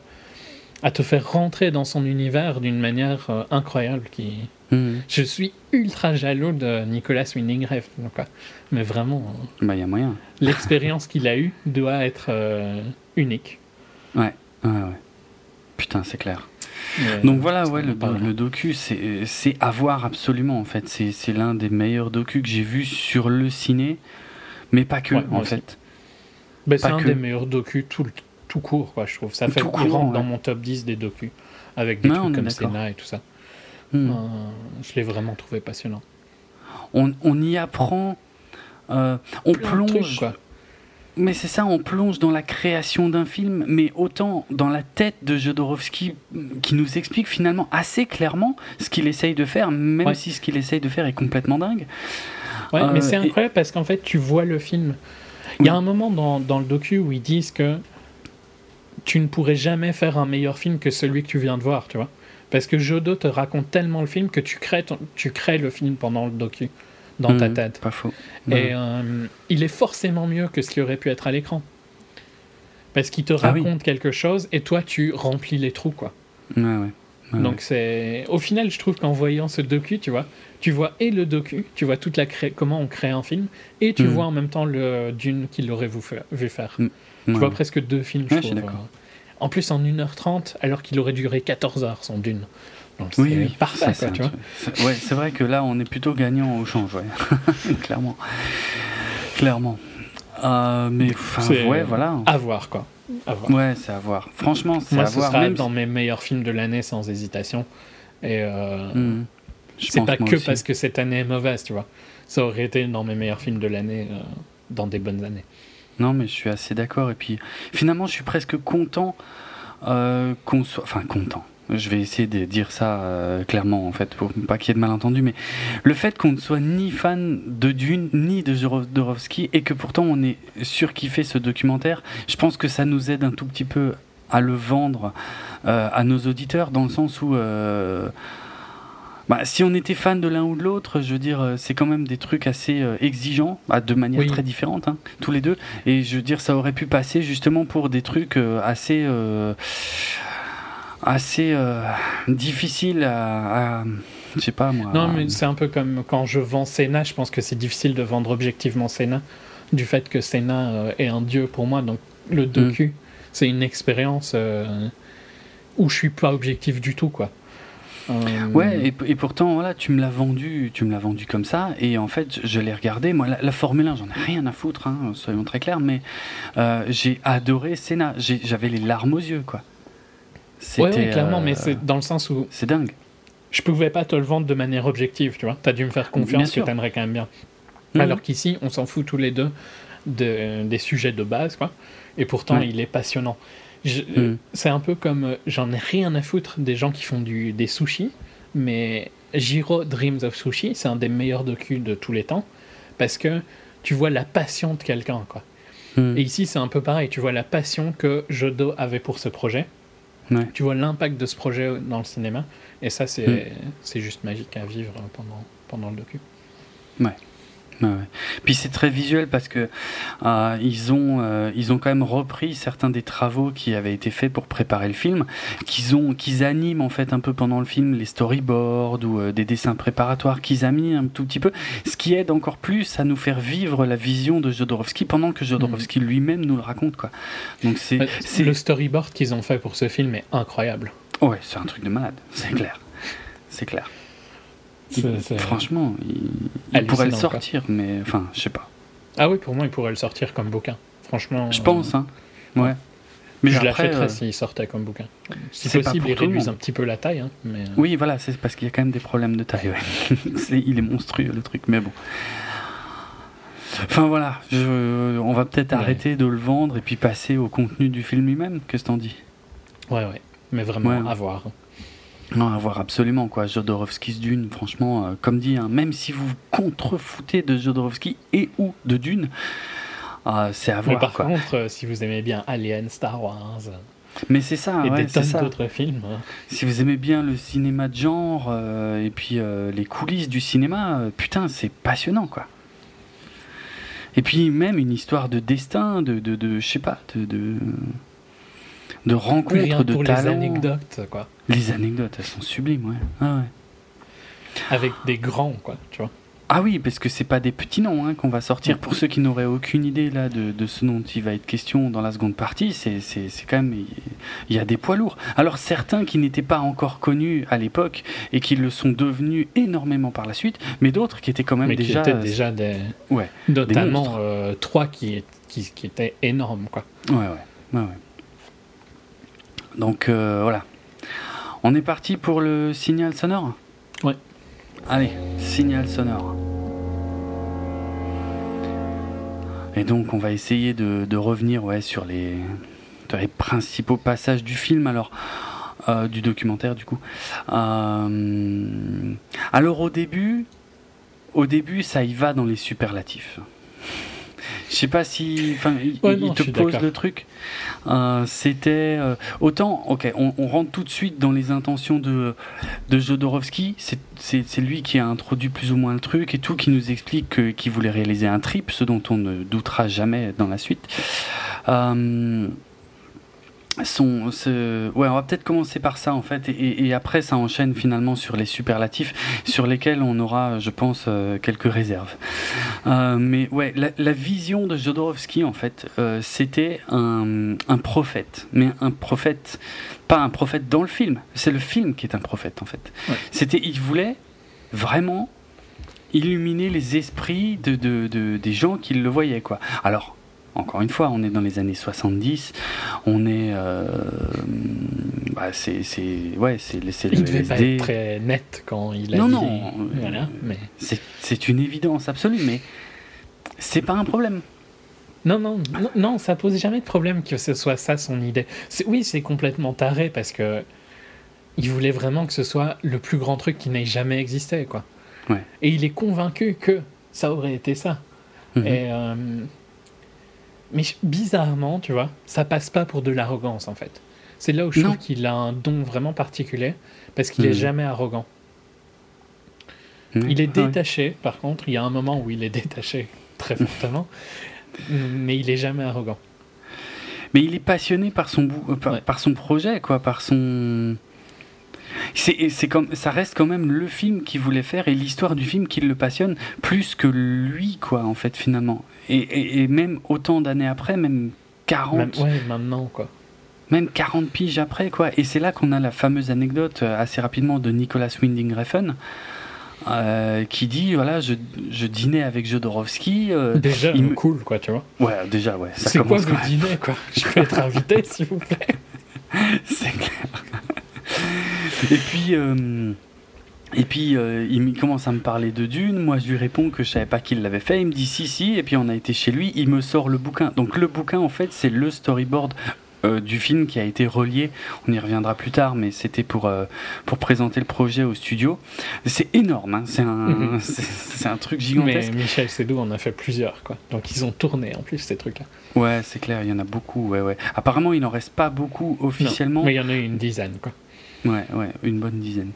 à te faire rentrer dans son univers d'une manière euh, incroyable qui... Mmh. Je suis ultra jaloux de Nicolas Winding Refn, mais vraiment, bah, y a moyen. L'expérience qu'il a eue doit être euh, unique. Ouais, ouais, ouais. Putain, c'est clair. Ouais, donc voilà, ouais, le, le docu, c'est, c'est à voir absolument en fait. C'est, c'est l'un des meilleurs docus que j'ai vu sur le ciné, mais pas que ouais, en aussi. fait. Bah, c'est que. un des meilleurs docus tout, tout court, quoi, je trouve. Ça fait tout courant ouais. dans mon top dix des docus, avec des non, trucs comme Senna et tout ça. Mmh. Euh, je l'ai vraiment trouvé passionnant. On, on y apprend, euh, on Plein plonge. De trucs, quoi. Mais c'est ça, on plonge dans la création d'un film, mais autant dans la tête de Jodorowsky, qui nous explique finalement assez clairement ce qu'il essaye de faire, même ouais. si ce qu'il essaye de faire est complètement dingue. Ouais, euh, mais c'est incroyable et... parce qu'en fait, tu vois le film. Il oui. y a un moment dans, dans le docu où ils disent que tu ne pourrais jamais faire un meilleur film que celui que tu viens de voir, tu vois. Parce que Jodo te raconte tellement le film que tu crées, ton, tu crées le film pendant le docu, dans mmh, ta tête. Pas faux. Et euh, il est forcément mieux que ce qui aurait pu être à l'écran. Parce qu'il te raconte ah, oui. quelque chose et toi, tu remplis les trous, quoi. Ouais, ouais. ouais Donc, ouais. c'est... Au final, je trouve qu'en voyant ce docu, tu vois, tu vois et le docu, tu vois toute la cré... comment on crée un film, et tu mmh. vois en même temps le Dune qu'il aurait vu faire. Mmh, tu ouais. vois presque deux films, je ouais, trouve. Je suis d'accord. En plus, en une heure trente, alors qu'il aurait duré quatorze heures, son Dune. Donc, c'est oui, oui, parfait, ça, ça, tu vois. C'est, ouais, c'est vrai que là, on est plutôt gagnant au change, ouais. Clairement. Clairement. Euh, mais, c'est ouais, voilà. À voir, quoi. À voir. Ouais, c'est à voir. Franchement, c'est Moi, à ce voir. Moi, ce sera dans si... mes meilleurs films de l'année, sans hésitation. Et euh, mmh. c'est pas que aussi. parce que cette année est mauvaise, tu vois. Ça aurait été dans mes meilleurs films de l'année, euh, dans des bonnes années. Non, mais je suis assez d'accord. Et puis, finalement, je suis presque content euh, qu'on soit... Enfin, content. Je vais essayer de dire ça euh, clairement, en fait, pour pas qu'il y ait de malentendus. Mais le fait qu'on ne soit ni fan de Dune, ni de Jodorowsky, et que pourtant on ait surkiffé ce documentaire, je pense que ça nous aide un tout petit peu à le vendre euh, à nos auditeurs, dans le sens où... Euh, Bah, si on était fan de l'un ou de l'autre, je veux dire, c'est quand même des trucs assez euh, exigeants, bah, de manière oui. très différente, hein, tous les deux. Et je veux dire, ça aurait pu passer justement pour des trucs euh, assez, euh, assez euh, difficiles à, à, je sais pas moi. Non, mais à... c'est un peu comme quand je vends Senna. Je pense que c'est difficile de vendre objectivement Senna, du fait que Senna euh, est un dieu pour moi. Donc le docu, mmh. c'est une expérience euh, où je suis pas objectif du tout, quoi. Euh... Ouais, et, et pourtant, voilà, tu me l'as vendu, tu me l'as vendu comme ça, et en fait, je l'ai regardé. Moi, la, la Formule un, j'en ai rien à foutre, hein, soyons très clairs, mais euh, j'ai adoré Senna. J'ai, j'avais les larmes aux yeux, quoi. C'était, ouais, ouais, clairement, euh, mais c'est dans le sens où. C'est dingue. Je pouvais pas te le vendre de manière objective, tu vois. T'as dû me faire confiance que t'aimerais quand même bien. Mmh. Alors qu'ici, on s'en fout tous les deux de, des sujets de base, quoi. Et pourtant, ouais. il est passionnant. Je, mm. C'est un peu comme euh, j'en ai rien à foutre des gens qui font du, des sushis, mais Giraud Dreams of Sushi, c'est un des meilleurs docus de tous les temps, parce que tu vois la passion de quelqu'un, quoi. Mm. Et ici c'est un peu pareil, tu vois la passion que Jodo avait pour ce projet, ouais. tu vois l'impact de ce projet dans le cinéma, et ça c'est, mm. c'est juste magique à vivre pendant, pendant le docu. Ouais. Ouais. Puis c'est très visuel parce que euh, ils ont euh, ils ont quand même repris certains des travaux qui avaient été faits pour préparer le film, qu'ils ont qu'ils animent en fait un peu pendant le film, les storyboards ou euh, des dessins préparatoires qu'ils animent un tout petit peu, ce qui aide encore plus à nous faire vivre la vision de Jodorowsky pendant que Jodorowsky mmh. lui-même nous le raconte, quoi. Donc c'est, euh, c'est le storyboard qu'ils ont fait pour ce film est incroyable. Ouais, c'est un truc de malade, c'est clair, c'est clair. C'est, c'est... Franchement, il, il pourrait le sortir, quoi. Mais enfin, je sais pas. Ah oui, pour moi, il pourrait le sortir comme bouquin. Franchement, je euh... pense, hein. Ouais. Mais je l'achèterais euh... s'il sortait comme bouquin. Si c'est possible, il réduise un petit peu la taille. Hein, mais... Oui, voilà, c'est parce qu'il y a quand même des problèmes de taille. Ouais. c'est, il est monstrueux le truc, mais bon. Enfin voilà, je, on va peut-être ouais. arrêter de le vendre et puis passer au contenu du film lui-même. Qu'est-ce que t'en dis ? Ouais, ouais, mais vraiment ouais, ouais. à voir. Non, à voir absolument, quoi. Jodorowsky's Dune, franchement, euh, comme dit, hein, même si vous vous contrefoutez de Jodorowsky et ou de Dune, euh, c'est à voir. Mais par quoi. contre, euh, si vous aimez bien Alien, Star Wars. Mais c'est ça, et ouais, des tonnes c'est ça. d'autres films. Hein. Si vous aimez bien le cinéma de genre euh, et puis euh, les coulisses du cinéma, euh, putain, c'est passionnant, quoi. Et puis même une histoire de destin, de, de, de je sais pas, de, de, de rencontre, rien de pour talent. Les anecdotes, quoi. Les anecdotes, elles sont sublimes, ouais. Ah ouais. Avec des grands, quoi, tu vois. Ah oui, parce que c'est pas des petits noms hein, qu'on va sortir. Pour ceux qui n'auraient aucune idée là de, de ce dont il va être question dans la seconde partie, c'est, c'est, c'est quand même, il y a des poids lourds. Alors certains qui n'étaient pas encore connus à l'époque et qui le sont devenus énormément par la suite, mais d'autres qui étaient quand même mais déjà... Qui étaient déjà des... Ouais. Notamment des euh, trois qui, qui, qui étaient énormes, quoi. Ouais, ouais. ouais, ouais. Donc euh, voilà. On est parti pour le signal sonore ? Ouais. Allez, signal sonore. Et donc on va essayer de, de revenir ouais, sur les, les principaux passages du film, alors euh, du documentaire du coup. Euh, alors au début, au début ça y va dans les superlatifs. Je sais pas si, enfin, ouais, il, non, il te pose d'accord. le truc. Euh, c'était euh, autant, ok, on, on rentre tout de suite dans les intentions de, de Jodorowsky. C'est, c'est, c'est lui qui a introduit plus ou moins le truc et tout, qui nous explique que, qu'il voulait réaliser un trip, ce dont on ne doutera jamais dans la suite. Euh, Son, ce... ouais, on va peut-être commencer par ça en fait, et, et après ça enchaîne finalement sur les superlatifs, sur lesquels on aura, je pense, euh, quelques réserves. Euh, mais ouais, la, la vision de Jodorowsky en fait, euh, c'était un, un prophète, mais un prophète, pas un prophète dans le film. C'est le film qui est un prophète en fait. Ouais. C'était, il voulait vraiment illuminer les esprits de, de, de des gens qui le voyaient quoi. Alors. Encore une fois, on est dans les années soixante-dix, on est, euh, bah c'est, c'est, ouais, c'est, c'est le il devait pas être très net quand il a non, dit. Non, non, voilà, mais c'est, c'est une évidence absolue, mais c'est pas un problème. Non, non, non, non, ça pose jamais de problème que ce soit ça son idée. C'est, oui, c'est complètement taré parce que il voulait vraiment que ce soit le plus grand truc qui n'ait jamais existé, quoi. Ouais. Et il est convaincu que ça aurait été ça. Mmh. Et euh, mais bizarrement, tu vois, ça passe pas pour de l'arrogance en fait. C'est là où je non. trouve qu'il a un don vraiment particulier parce qu'il mmh. est jamais arrogant. Mmh. Il est détaché, ouais. par contre, il y a un moment où il est détaché très fortement, mais il est jamais arrogant. Mais il est passionné par son bou- euh, par, ouais. par son projet, quoi, par son. C'est, c'est comme, ça reste quand même le film qu'il voulait faire et l'histoire du film qui le passionne plus que lui, quoi, en fait, finalement. Et, et, et même autant d'années après, même quarante... Même, ouais, maintenant, quoi. Même quarante piges après, quoi. Et c'est là qu'on a la fameuse anecdote, assez rapidement, de Nicolas Winding Refn, euh, qui dit, voilà, je, je dînais avec Jodorowsky... Euh, déjà, il me... cool, quoi, tu vois. Ouais, déjà, ouais. Ça c'est commence, quoi, vous dînez, quoi. Je peux être invité, s'il vous plaît. C'est clair. Et puis, euh, et puis euh, il commence à me parler de Dune. Moi, je lui réponds que je savais pas qu'il l'avait fait. Il me dit si, si. Et puis, on a été chez lui. Il me sort le bouquin. Donc, le bouquin, en fait, c'est le storyboard euh, du film qui a été relié. On y reviendra plus tard, mais c'était pour, euh, pour présenter le projet au studio. C'est énorme. Hein. C'est, un, c'est, c'est un truc gigantesque. Mais Michel Seydoux en a fait plusieurs, quoi. Donc, ils ont tourné, en plus, ces trucs-là. Ouais, c'est clair. Il y en a beaucoup. Ouais, ouais. Apparemment, il n'en reste pas beaucoup officiellement. Non, mais il y en a une dizaine, quoi. Ouais, ouais, une bonne dizaine.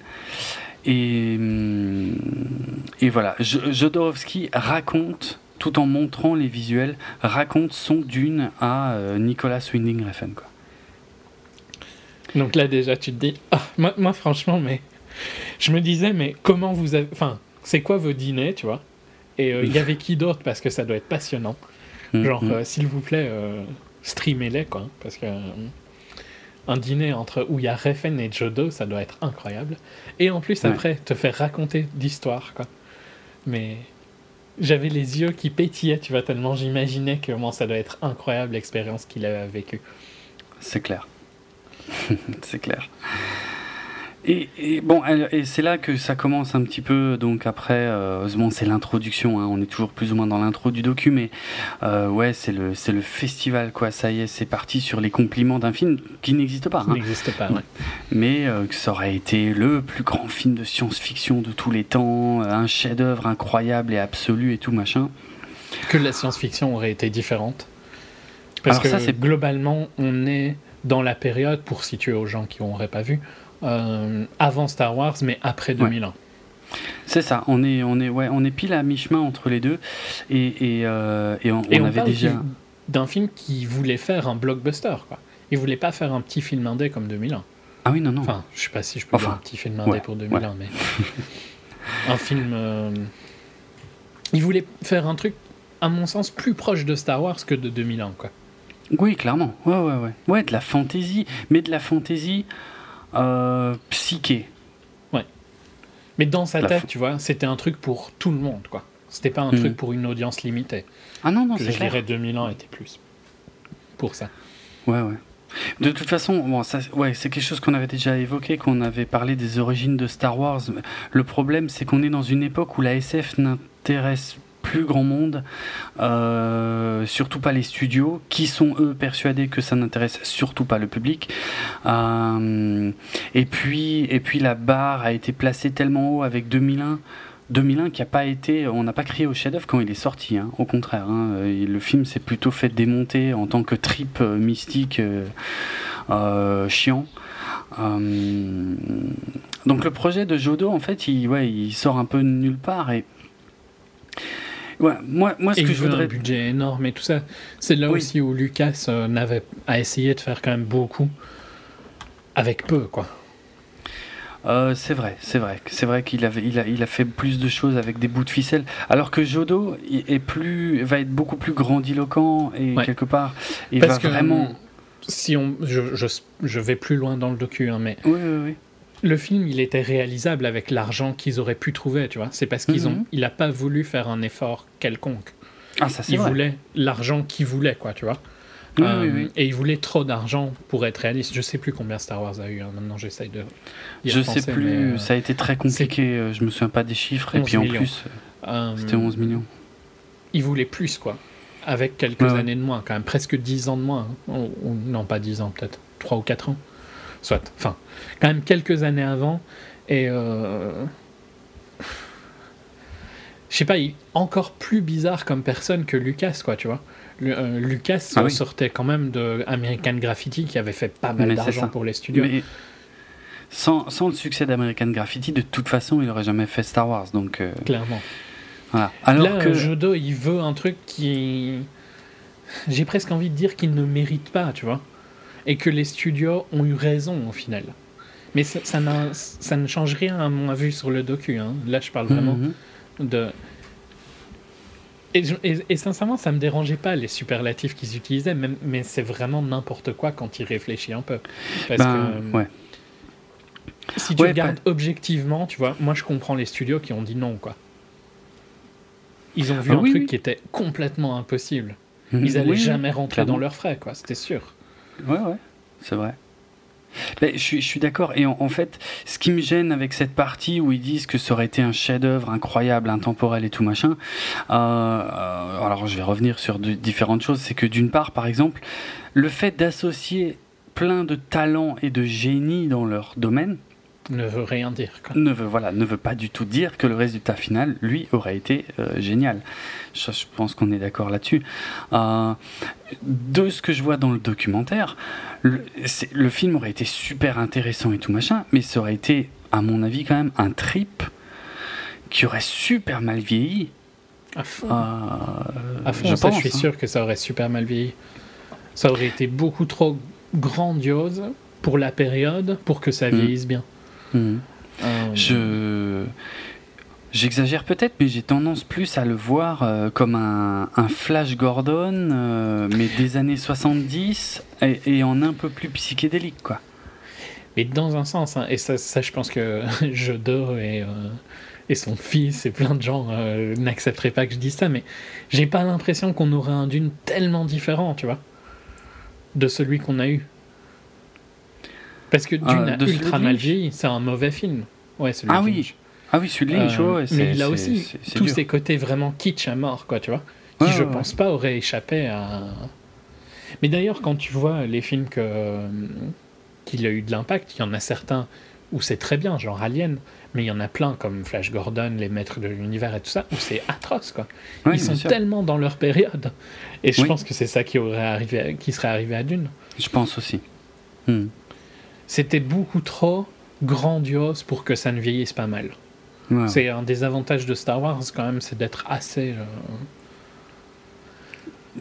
Et, et voilà, Jodorowsky raconte, tout en montrant les visuels, raconte son Dune à euh, Nicolas Winding Refn, quoi. Donc là, déjà, tu te dis, oh, moi, moi, franchement, mais je me disais, mais comment vous avez. Enfin, c'est quoi vos dîners, tu vois ? Et euh, il y avait qui d'autre ? Parce que ça doit être passionnant. Genre, mm-hmm. euh, s'il vous plaît, euh, streamez-les, quoi. Parce que. Euh, Un dîner entre où il y a Refn et Jodo, ça doit être incroyable. Et en plus, ouais. après, te faire raconter l'histoire, quoi. Mais j'avais les yeux qui pétillaient, tu vois, tellement j'imaginais que bon, ça doit être incroyable l'expérience qu'il avait vécue. C'est clair. C'est clair. Et, et bon, et c'est là que ça commence un petit peu. Donc après, euh, heureusement, c'est l'introduction. Hein, on est toujours plus ou moins dans l'intro du docu, mais euh, ouais, c'est le c'est le festival, quoi. Ça y est, c'est parti sur les compliments d'un film qui n'existe pas. Qui hein. n'existe pas, ouais. Mais euh, que ça aurait été le plus grand film de science-fiction de tous les temps, un chef-d'œuvre incroyable et absolu et tout machin. Que la science-fiction aurait été différente. Parce Alors que ça, c'est... globalement, on est dans la période, pour situer aux gens qui n'auraient pas vu, euh, avant Star Wars, mais après deux mille un. Ouais. C'est ça, on est, on, est, ouais, on est pile à mi-chemin entre les deux. Et, et, euh, et on, et on, on avait déjà. D'un film qui voulait faire un blockbuster, quoi. Il ne voulait pas faire un petit film indé comme deux mille un. Ah oui, non, non. Enfin, je ne sais pas si je peux enfin, dire un petit film indé ouais, pour deux mille un, ouais. mais. un film. Euh... Il voulait faire un truc, à mon sens, plus proche de Star Wars que de deux mille un, quoi. Oui, clairement. Ouais, ouais, ouais. Ouais, de la fantaisie, mais de la fantaisie euh, psyché. Ouais. Mais dans sa la tête, fa... tu vois, c'était un truc pour tout le monde, quoi. C'était pas un mmh. truc pour une audience limitée. Ah non, non, que c'est je clair. Je dirais deux mille un était plus pour ça. Ouais, ouais. De toute façon, bon, ça, ouais, c'est quelque chose qu'on avait déjà évoqué, qu'on avait parlé des origines de Star Wars. Le problème, c'est qu'on est dans une époque où la S F n'intéresse plus grand monde, euh, surtout pas les studios, qui sont eux persuadés que ça n'intéresse surtout pas le public. Euh, et puis, et puis la barre a été placée tellement haut avec deux mille un qui a pas été, on n'a pas crié au chef-d'œuvre quand il est sorti, hein, au contraire. Hein, le film s'est plutôt fait démonter en tant que trip mystique euh, euh, chiant. Euh, donc le projet de Jodor, en fait, il, ouais, il sort un peu de nulle part et ouais, moi, moi, ce et que je voudrais. Un budget énorme et tout ça. C'est là oui. aussi où Lucas euh, n'avait à essayer de faire quand même beaucoup avec peu, quoi. Euh, c'est vrai, c'est vrai, c'est vrai qu'il avait, il a, il a fait plus de choses avec des bouts de ficelle. Alors que Jodor est plus, va être beaucoup plus grandiloquent et ouais. quelque part, il Parce va que, vraiment. Si on, je, je, je vais plus loin dans le docu, hein, mais. Oui, oui, oui. Le film, il était réalisable avec l'argent qu'ils auraient pu trouver, tu vois. C'est parce qu'ils ont, mmh. il a pas voulu faire un effort quelconque. Ah, ça c'est il vrai. Il voulait l'argent qu'il voulait, quoi, tu vois. Oui, euh, oui, oui. Et il voulait trop d'argent pour être réaliste. Je sais plus combien Star Wars a eu. Hein. Maintenant, j'essaye de. Y je repenser, sais plus. Mais, euh, ça a été très compliqué. C'est... Je me souviens pas des chiffres. Et puis millions. En plus, euh, c'était onze millions. Il voulait plus, quoi, avec quelques ouais. années de moins, quand même, presque dix ans de moins. Hein. Ou, non, pas dix ans, peut-être trois ou quatre ans. Soit, enfin, quand même quelques années avant, et euh... je sais pas, il est encore plus bizarre comme personne que Lucas, quoi, tu vois. Le, euh, Lucas ah oui. sortait quand même de American Graffiti, qui avait fait pas mal Mais d'argent pour les studios. Mais sans, sans le succès d'American Graffiti, de toute façon, il aurait jamais fait Star Wars, donc. Euh... Clairement. Voilà. Alors Là, que Jodor, il veut un truc qui, j'ai presque envie de dire qu'il ne mérite pas, tu vois. Et que les studios ont eu raison au final. Mais ça, ça, n'a, ça ne change rien à mon avis sur le docu. Hein. Là, je parle vraiment mm-hmm. de... Et, et, et sincèrement, ça ne me dérangeait pas les superlatifs qu'ils utilisaient, mais, mais c'est vraiment n'importe quoi quand ils réfléchissent un peu. Parce ben, que ouais. si tu ouais, regardes ben... objectivement, tu vois, moi je comprends les studios qui ont dit non, quoi. Ils ont vu ah, un oui, truc oui. qui était complètement impossible. Mm-hmm. Ils n'allaient oui, jamais rentrer clairement. Dans leurs frais, quoi, c'était sûr. Ouais, ouais, c'est vrai. Mais je, suis, je suis d'accord. Et en, en fait, ce qui me gêne avec cette partie où ils disent que ça aurait été un chef-d'œuvre incroyable, intemporel et tout machin, euh, euh, alors je vais revenir sur de, différentes choses. C'est que d'une part, par exemple, le fait d'associer plein de talents et de génies dans leur domaine ne veut rien dire. Quoi. Ne veut voilà, ne veut pas du tout dire que le résultat final, lui, aurait été euh, génial. Je, je pense qu'on est d'accord là-dessus. Euh, de ce que je vois dans le documentaire, le, c'est, le film aurait été super intéressant et tout machin, mais ça aurait été, à mon avis, quand même un trip qui aurait super mal vieilli. À fond. Euh, à fond. Je, ça, pense, je suis hein. sûr que ça aurait super mal vieilli. Ça aurait été beaucoup trop grandiose pour la période pour que ça vieillisse mmh. bien. Mmh. Euh... Je j'exagère peut-être, mais j'ai tendance plus à le voir euh, comme un, un Flash Gordon, euh, mais des années soixante-dix et, et en un peu plus psychédélique, quoi. Mais dans un sens, hein, et ça, ça, je pense que Jodor et euh, et son fils et plein de gens euh, n'accepteraient pas que je dise ça, mais j'ai pas l'impression qu'on aurait un Dune tellement différent, tu vois, de celui qu'on a eu. Parce que Dune euh, a ultra mal vieilli, c'est un mauvais film. Ouais, celui ah, de oui. Lynch. Ah oui, celui de Lynch, euh, ouais, c'est, mais il a aussi c'est, c'est, c'est tous ces côtés vraiment kitsch à mort, quoi, tu vois, qui ouais, je ouais, pense ouais. pas auraient échappé à... Mais d'ailleurs, quand tu vois les films que, euh, qu'il a eu de l'impact, il y en a certains où c'est très bien, genre Alien, mais il y en a plein, comme Flash Gordon, Les Maîtres de l'Univers et tout ça, où c'est atroce, quoi. Ouais, ils sont sûr. tellement dans leur période. Et je oui. pense que c'est ça qui, aurait arrivé à, qui serait arrivé à Dune. Je pense aussi. Hmm. C'était beaucoup trop grandiose pour que ça ne vieillisse pas mal. Ouais. C'est un des avantages de Star Wars, quand même, c'est d'être assez... Euh...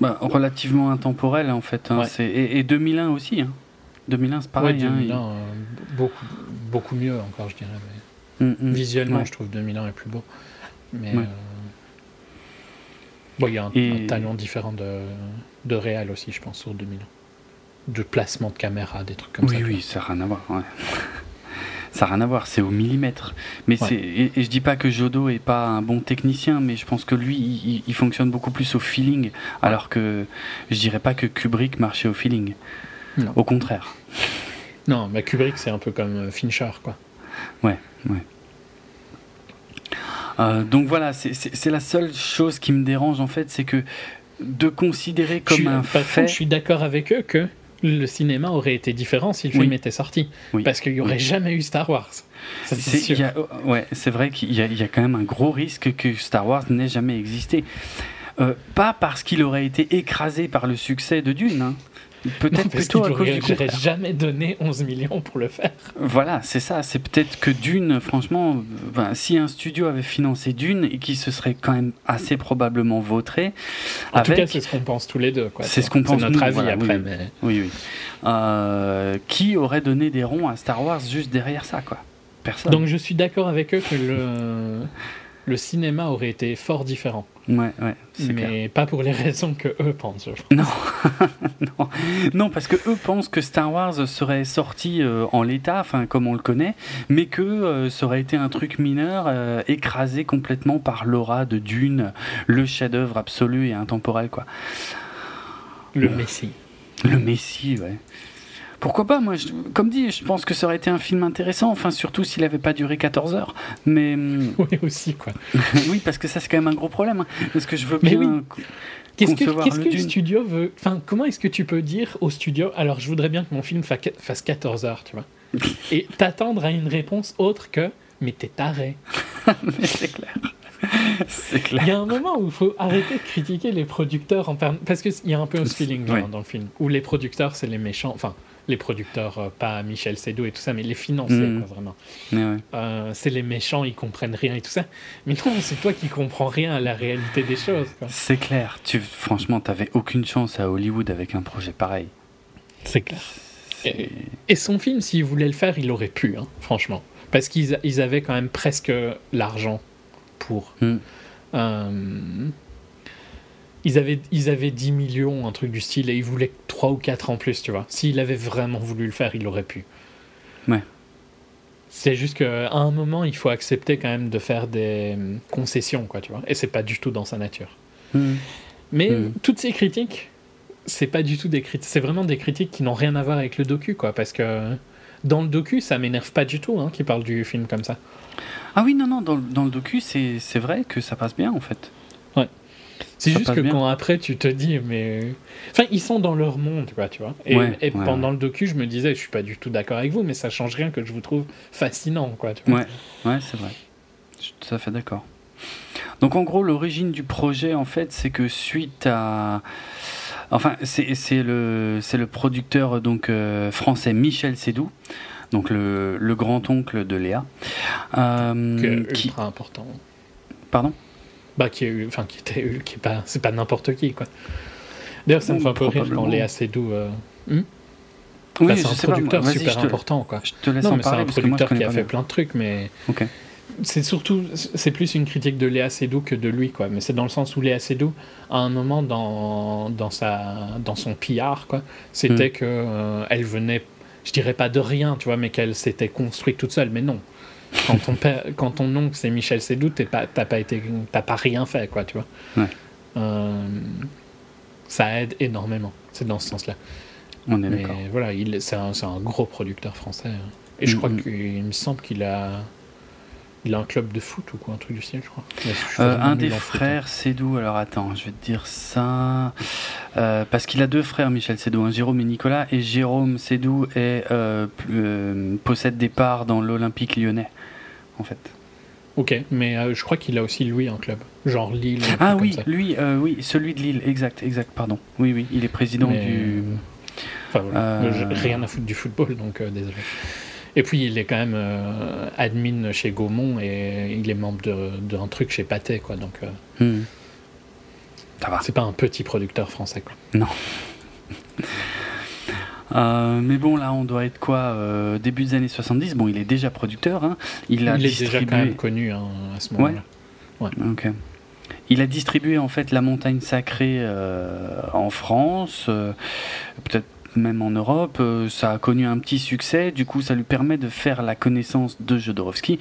Bah, relativement intemporel, en fait. Hein, ouais. c'est... Et, et deux mille un aussi. Hein. deux mille un, c'est pareil. Ouais, deux mille un, hein, il... beaucoup, beaucoup mieux, encore, je dirais. Mais... Mm-hmm. Visuellement, ouais. je trouve deux mille un est plus beau. Mais... Ouais. Euh... Bon, il y a un, et... un talent différent de, de réel aussi, je pense, sur deux mille un. De placement de caméra, des trucs comme oui, ça. Oui, oui, ça n'a rien à voir. Ouais. Ça n'a rien à voir, c'est au millimètre. Mais ouais. c'est, et, et je dis pas que Jodo est pas un bon technicien, mais je pense que lui, il, il fonctionne beaucoup plus au feeling, ouais. alors que je dirais pas que Kubrick marchait au feeling. Non. Au contraire. Non, mais Kubrick, c'est un peu comme Fincher, quoi. Ouais, ouais. Euh, donc voilà, c'est, c'est, c'est la seule chose qui me dérange, en fait, c'est que de considérer comme je, un fait... Contre, je suis d'accord avec eux que... le cinéma aurait été différent si le oui. film était sorti, oui. parce qu'il n'y aurait oui. jamais eu Star Wars. Ça, c'est, c'est, sûr. Y a, ouais, c'est vrai qu'il y a, y a quand même un gros risque que Star Wars n'ait jamais existé. Euh, pas parce qu'il aurait été écrasé par le succès de Dune, hein. Peut-être non, plutôt à cause du contraire. J'aurais jamais donné onze millions pour le faire. Voilà, c'est ça. C'est peut-être que Dune, franchement, ben, si un studio avait financé Dune et qui se serait quand même assez probablement vautré. En avec, tout cas, c'est ce qu'on pense tous les deux. Quoi. C'est, c'est ce qu'on pense. C'est notre nous, avis voilà, après. Oui, mais... oui. oui. Euh, qui aurait donné des ronds à Star Wars juste derrière ça, quoi ? Personne. Donc je suis d'accord avec eux que le, le cinéma aurait été fort différent. Ouais, ouais, c'est mais clair. Pas pour les raisons que eux pensent, je pense. Non. non. non, parce que eux pensent que Star Wars serait sorti euh, en l'état, enfin comme on le connaît, mais que euh, ça aurait été un truc mineur, euh, écrasé complètement par l'aura de Dune, le chef-d'œuvre absolu et intemporel, quoi. Le euh, Messie. Le Messie, ouais. Pourquoi pas, moi, je, comme dit, je pense que ça aurait été un film intéressant, enfin, surtout s'il n'avait pas duré quatorze heures, mais... Oui, aussi, quoi. oui, parce que ça, c'est quand même un gros problème, hein, parce que je veux mais bien... Oui. Co- qu'est-ce que, qu'est-ce le, que le studio veut... Enfin, comment est-ce que tu peux dire au studio, alors, je voudrais bien que mon film fasse quatorze heures, tu vois, et t'attendre à une réponse autre que, mais t'es taré. mais c'est clair. C'est clair. Il y a un moment où il faut arrêter de critiquer les producteurs, en per... parce qu'il y a un peu un feeling genre, ouais. dans le film, où les producteurs, c'est les méchants, enfin... Les producteurs, euh, pas Michel Seydoux et tout ça, mais les financiers, mmh. quoi, vraiment. Ouais. Euh, c'est les méchants, ils comprennent rien et tout ça. Mais non, c'est toi qui comprends rien à la réalité des choses, quoi. C'est clair. Tu, franchement, t'avais aucune chance à Hollywood avec un projet pareil. C'est clair. C'est... Et, et son film, s'il voulait le faire, il aurait pu, hein, franchement. Parce qu'ils ils avaient quand même presque l'argent pour... Mmh. Euh... Ils avaient, ils avaient dix millions, un truc du style, et ils voulaient trois ou quatre en plus, tu vois. S'il avait vraiment voulu le faire, il aurait pu. Ouais. C'est juste qu'à un moment, il faut accepter quand même de faire des concessions, quoi, tu vois. Et c'est pas du tout dans sa nature. Mmh. Mais mmh. toutes ces critiques, c'est pas du tout des critiques. C'est vraiment des critiques qui n'ont rien à voir avec le docu, quoi. Parce que dans le docu, ça m'énerve pas du tout, hein, qu'ils parlent du film comme ça. Ah oui, non, non, dans, dans le docu, c'est, c'est vrai que ça passe bien, en fait. Ouais. C'est ça juste que bien. Quand après tu te dis mais enfin ils sont dans leur monde quoi tu vois et, ouais, et ouais, pendant ouais. le docu je me disais je suis pas du tout d'accord avec vous mais ça change rien que je vous trouve fascinant quoi tu vois ouais ouais c'est vrai je suis tout à fait d'accord donc en gros l'origine du projet en fait c'est que suite à enfin c'est c'est le c'est le producteur donc euh, français Michel Seydoux donc le le grand-oncle de Léa euh, que, qui ultra important pardon Bah, qui est enfin qui était qui est pas c'est pas n'importe qui quoi. D'ailleurs ça me fait un peu rire quand Léa Seydoux euh... hmm oui, bah, c'est un producteur pas, super te, important quoi. Je te laisse non, en mais parler c'est un producteur moi, qui a fait bien. Plein de trucs mais okay. c'est surtout c'est plus une critique de Léa Seydoux que de lui quoi. Mais c'est dans le sens où Léa Seydoux à un moment dans dans sa dans son P R quoi c'était hmm. que euh, elle venait je dirais pas de rien tu vois mais qu'elle s'était construite toute seule mais non. Quand ton, père, quand ton oncle c'est Michel Seydoux, t'es pas, t'as, pas été, t'as pas rien fait, quoi, tu vois. Ouais. Euh, ça aide énormément, c'est dans ce sens-là. On est d'accord. Mais voilà, il, c'est, un, c'est un gros producteur français. Et je crois mmh. qu'il me semble qu'il a... Il a un club de foot ou quoi, un truc du style, je crois. Je euh, un des frères foot, hein. Seydoux, alors attends, je vais te dire ça. Euh, parce qu'il a deux frères, Michel Seydoux, hein, Jérôme et Nicolas. Et Jérôme Seydoux est, euh, euh, possède des parts dans l'Olympique lyonnais, en fait. Ok, mais euh, je crois qu'il a aussi, lui, un club. Genre Lille. Ah oui, lui, euh, oui, celui de Lille, exact, exact, pardon. Oui, oui, il est président mais... du. Enfin voilà, euh... rien à foutre du football, donc euh, désolé. Et puis il est quand même euh, admin chez Gaumont et il est membre de, d'un truc chez Pathé, quoi. Donc euh, mmh. ça va. C'est pas un petit producteur français, quoi. Non. euh, mais bon, là, on doit être quoi euh, début des années soixante-dix. Bon, il est déjà producteur. Hein. Il a il distribué... est déjà quand même connu hein, à ce moment-là. Ouais. ouais. Ok. Il a distribué en fait La Montagne Sacrée euh, en France, euh, peut-être. Même en Europe, euh, ça a connu un petit succès, du coup ça lui permet de faire la connaissance de Jodorowsky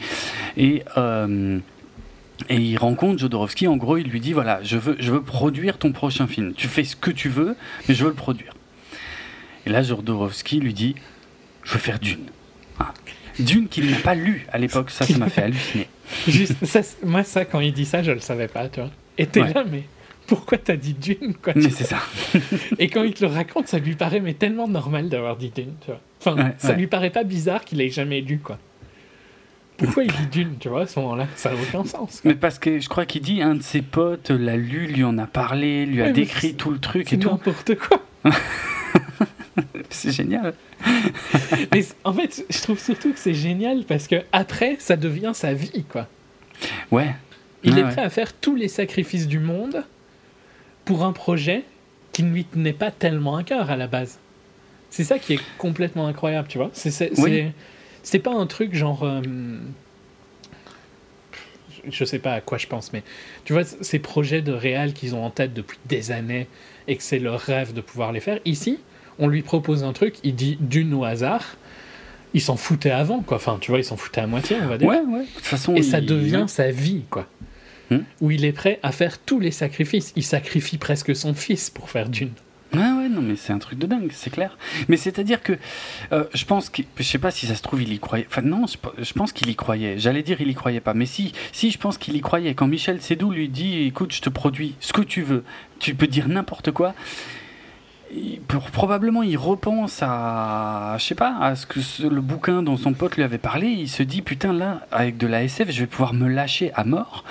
et, euh, et il rencontre Jodorowsky, en gros il lui dit voilà, je veux, je veux produire ton prochain film, tu fais ce que tu veux, mais je veux le produire. Et là Jodorowsky lui dit je veux faire Dune. Ah. Dune qu'il n'a pas lu à l'époque, ça ça m'a fait halluciner. Juste, ça, moi ça quand il dit ça je le savais pas, tu vois. Et t'es ouais. là mais... Pourquoi t'as dit Dune, quoi? Mais c'est ça. Et quand il te le raconte, ça lui paraît mais tellement normal d'avoir dit Dune, tu vois. Enfin, ouais, ça ouais. lui paraît pas bizarre qu'il ait jamais lu, quoi. Pourquoi il dit Dune, tu vois, à ce moment-là? Ça n'a aucun sens, quoi. Mais parce que je crois qu'il dit un de ses potes l'a lu, lui en a parlé, lui ouais, a décrit tout le truc et tout. C'est n'importe quoi. C'est génial. Mais en fait, je trouve surtout que c'est génial parce que après, ça devient sa vie, quoi. Ouais. Il ah, est prêt ouais. à faire tous les sacrifices du monde. Pour un projet qui ne lui tenait pas tellement à cœur à la base. C'est ça qui est complètement incroyable, tu vois. C'est, c'est, oui. c'est, c'est pas un truc genre... Euh, je sais pas à quoi je pense, mais tu vois, ces projets de réal qu'ils ont en tête depuis des années et que c'est leur rêve de pouvoir les faire. Ici, on lui propose un truc, il dit Dune au hasard. Ils s'en foutaient avant, quoi. Enfin, tu vois, ils s'en foutaient à moitié, on va dire. Ouais, ouais. De toute façon, et il... ça devient sa vie, quoi. Hum? Où il est prêt à faire tous les sacrifices. Il sacrifie presque son fils pour faire Dune. Ah ouais, non mais c'est un truc de dingue, c'est clair. Mais c'est-à-dire que euh, je pense que je sais pas si ça se trouve il y croyait. Enfin non, je, je pense qu'il y croyait. J'allais dire il y croyait pas, mais si, si je pense qu'il y croyait. Quand Michel Seydoux lui dit, écoute, je te produis ce que tu veux, tu peux dire n'importe quoi. Il, pour, probablement il repense à je sais pas à ce que ce, le bouquin dont son pote lui avait parlé, il se dit putain là avec de la S F je vais pouvoir me lâcher à mort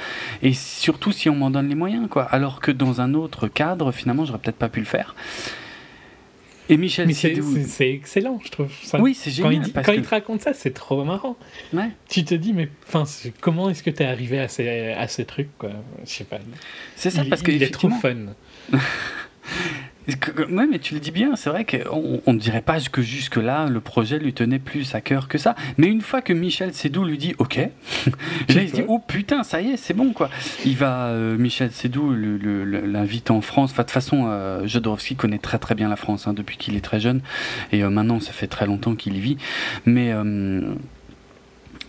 et surtout si on m'en donne les moyens quoi, alors que dans un autre cadre finalement j'aurais peut-être pas pu le faire. Et Michel Seydoux c'est, c'est, c'est excellent je trouve ça. Oui c'est génial quand, il, dit, parce quand que... il te raconte ça c'est trop marrant ouais. Tu te dis mais enfin comment est-ce que t'es arrivé à ces, à ces trucs quoi, je sais pas c'est ça il, parce qu'il est trop fun. Oui, mais tu le dis bien, c'est vrai qu'on ne dirait pas que jusque-là, le projet lui tenait plus à cœur que ça. Mais une fois que Michel Seydoux lui dit « Ok », là, il se dit « Oh putain, ça y est, c'est bon, quoi ». Il va, euh, Michel Seydoux le, le, le, l'invite en France. Enfin, de toute façon, euh, Jodorowsky connaît très très bien la France, hein, depuis qu'il est très jeune. Et euh, maintenant, ça fait très longtemps qu'il y vit. Mais, euh,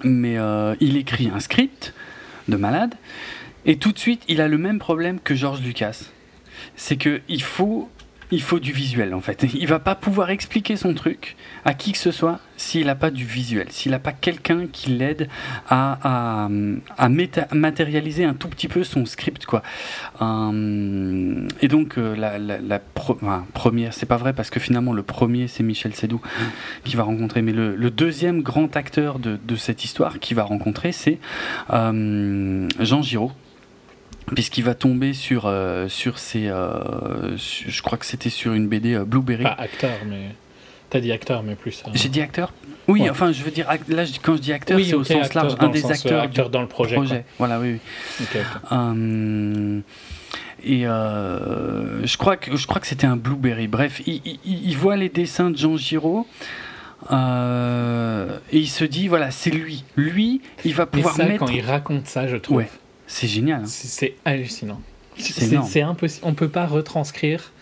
mais euh, il écrit un script de malade. Et tout de suite, il a le même problème que George Lucas. C'est qu'il faut... Il faut du visuel en fait. Il va pas pouvoir expliquer son truc à qui que ce soit s'il a pas du visuel, s'il a pas quelqu'un qui l'aide à, à, à méta- matérialiser un tout petit peu son script quoi. Hum, et donc la, la, la pro- enfin, première, c'est pas vrai parce que finalement le premier c'est Michel Seydoux qui va rencontrer, mais le, le deuxième grand acteur de, de cette histoire qui va rencontrer c'est hum, Jean Giraud. Puisqu'il va tomber sur euh, sur ses, euh, sur, je crois que c'était sur une B D euh, Blueberry. Pas acteur, mais t'as dit acteur, mais plus. Euh... J'ai dit acteur. Oui, ouais. Enfin, je veux dire là quand je dis acteur, oui, c'est okay, au sens large, un des sens, acteurs acteur dans le projet. projet. Voilà, oui. oui. Okay, okay. Euh, et euh, je crois que je crois que c'était un Blueberry. Bref, il, il, il voit les dessins de Jean Giraud. Euh, et il se dit voilà, c'est lui. Lui, il va pouvoir ça, mettre. Quand il raconte ça, je trouve. Ouais. C'est génial. Hein. C'est, c'est hallucinant. C'est, c'est, c'est impossible. On peut pas retranscrire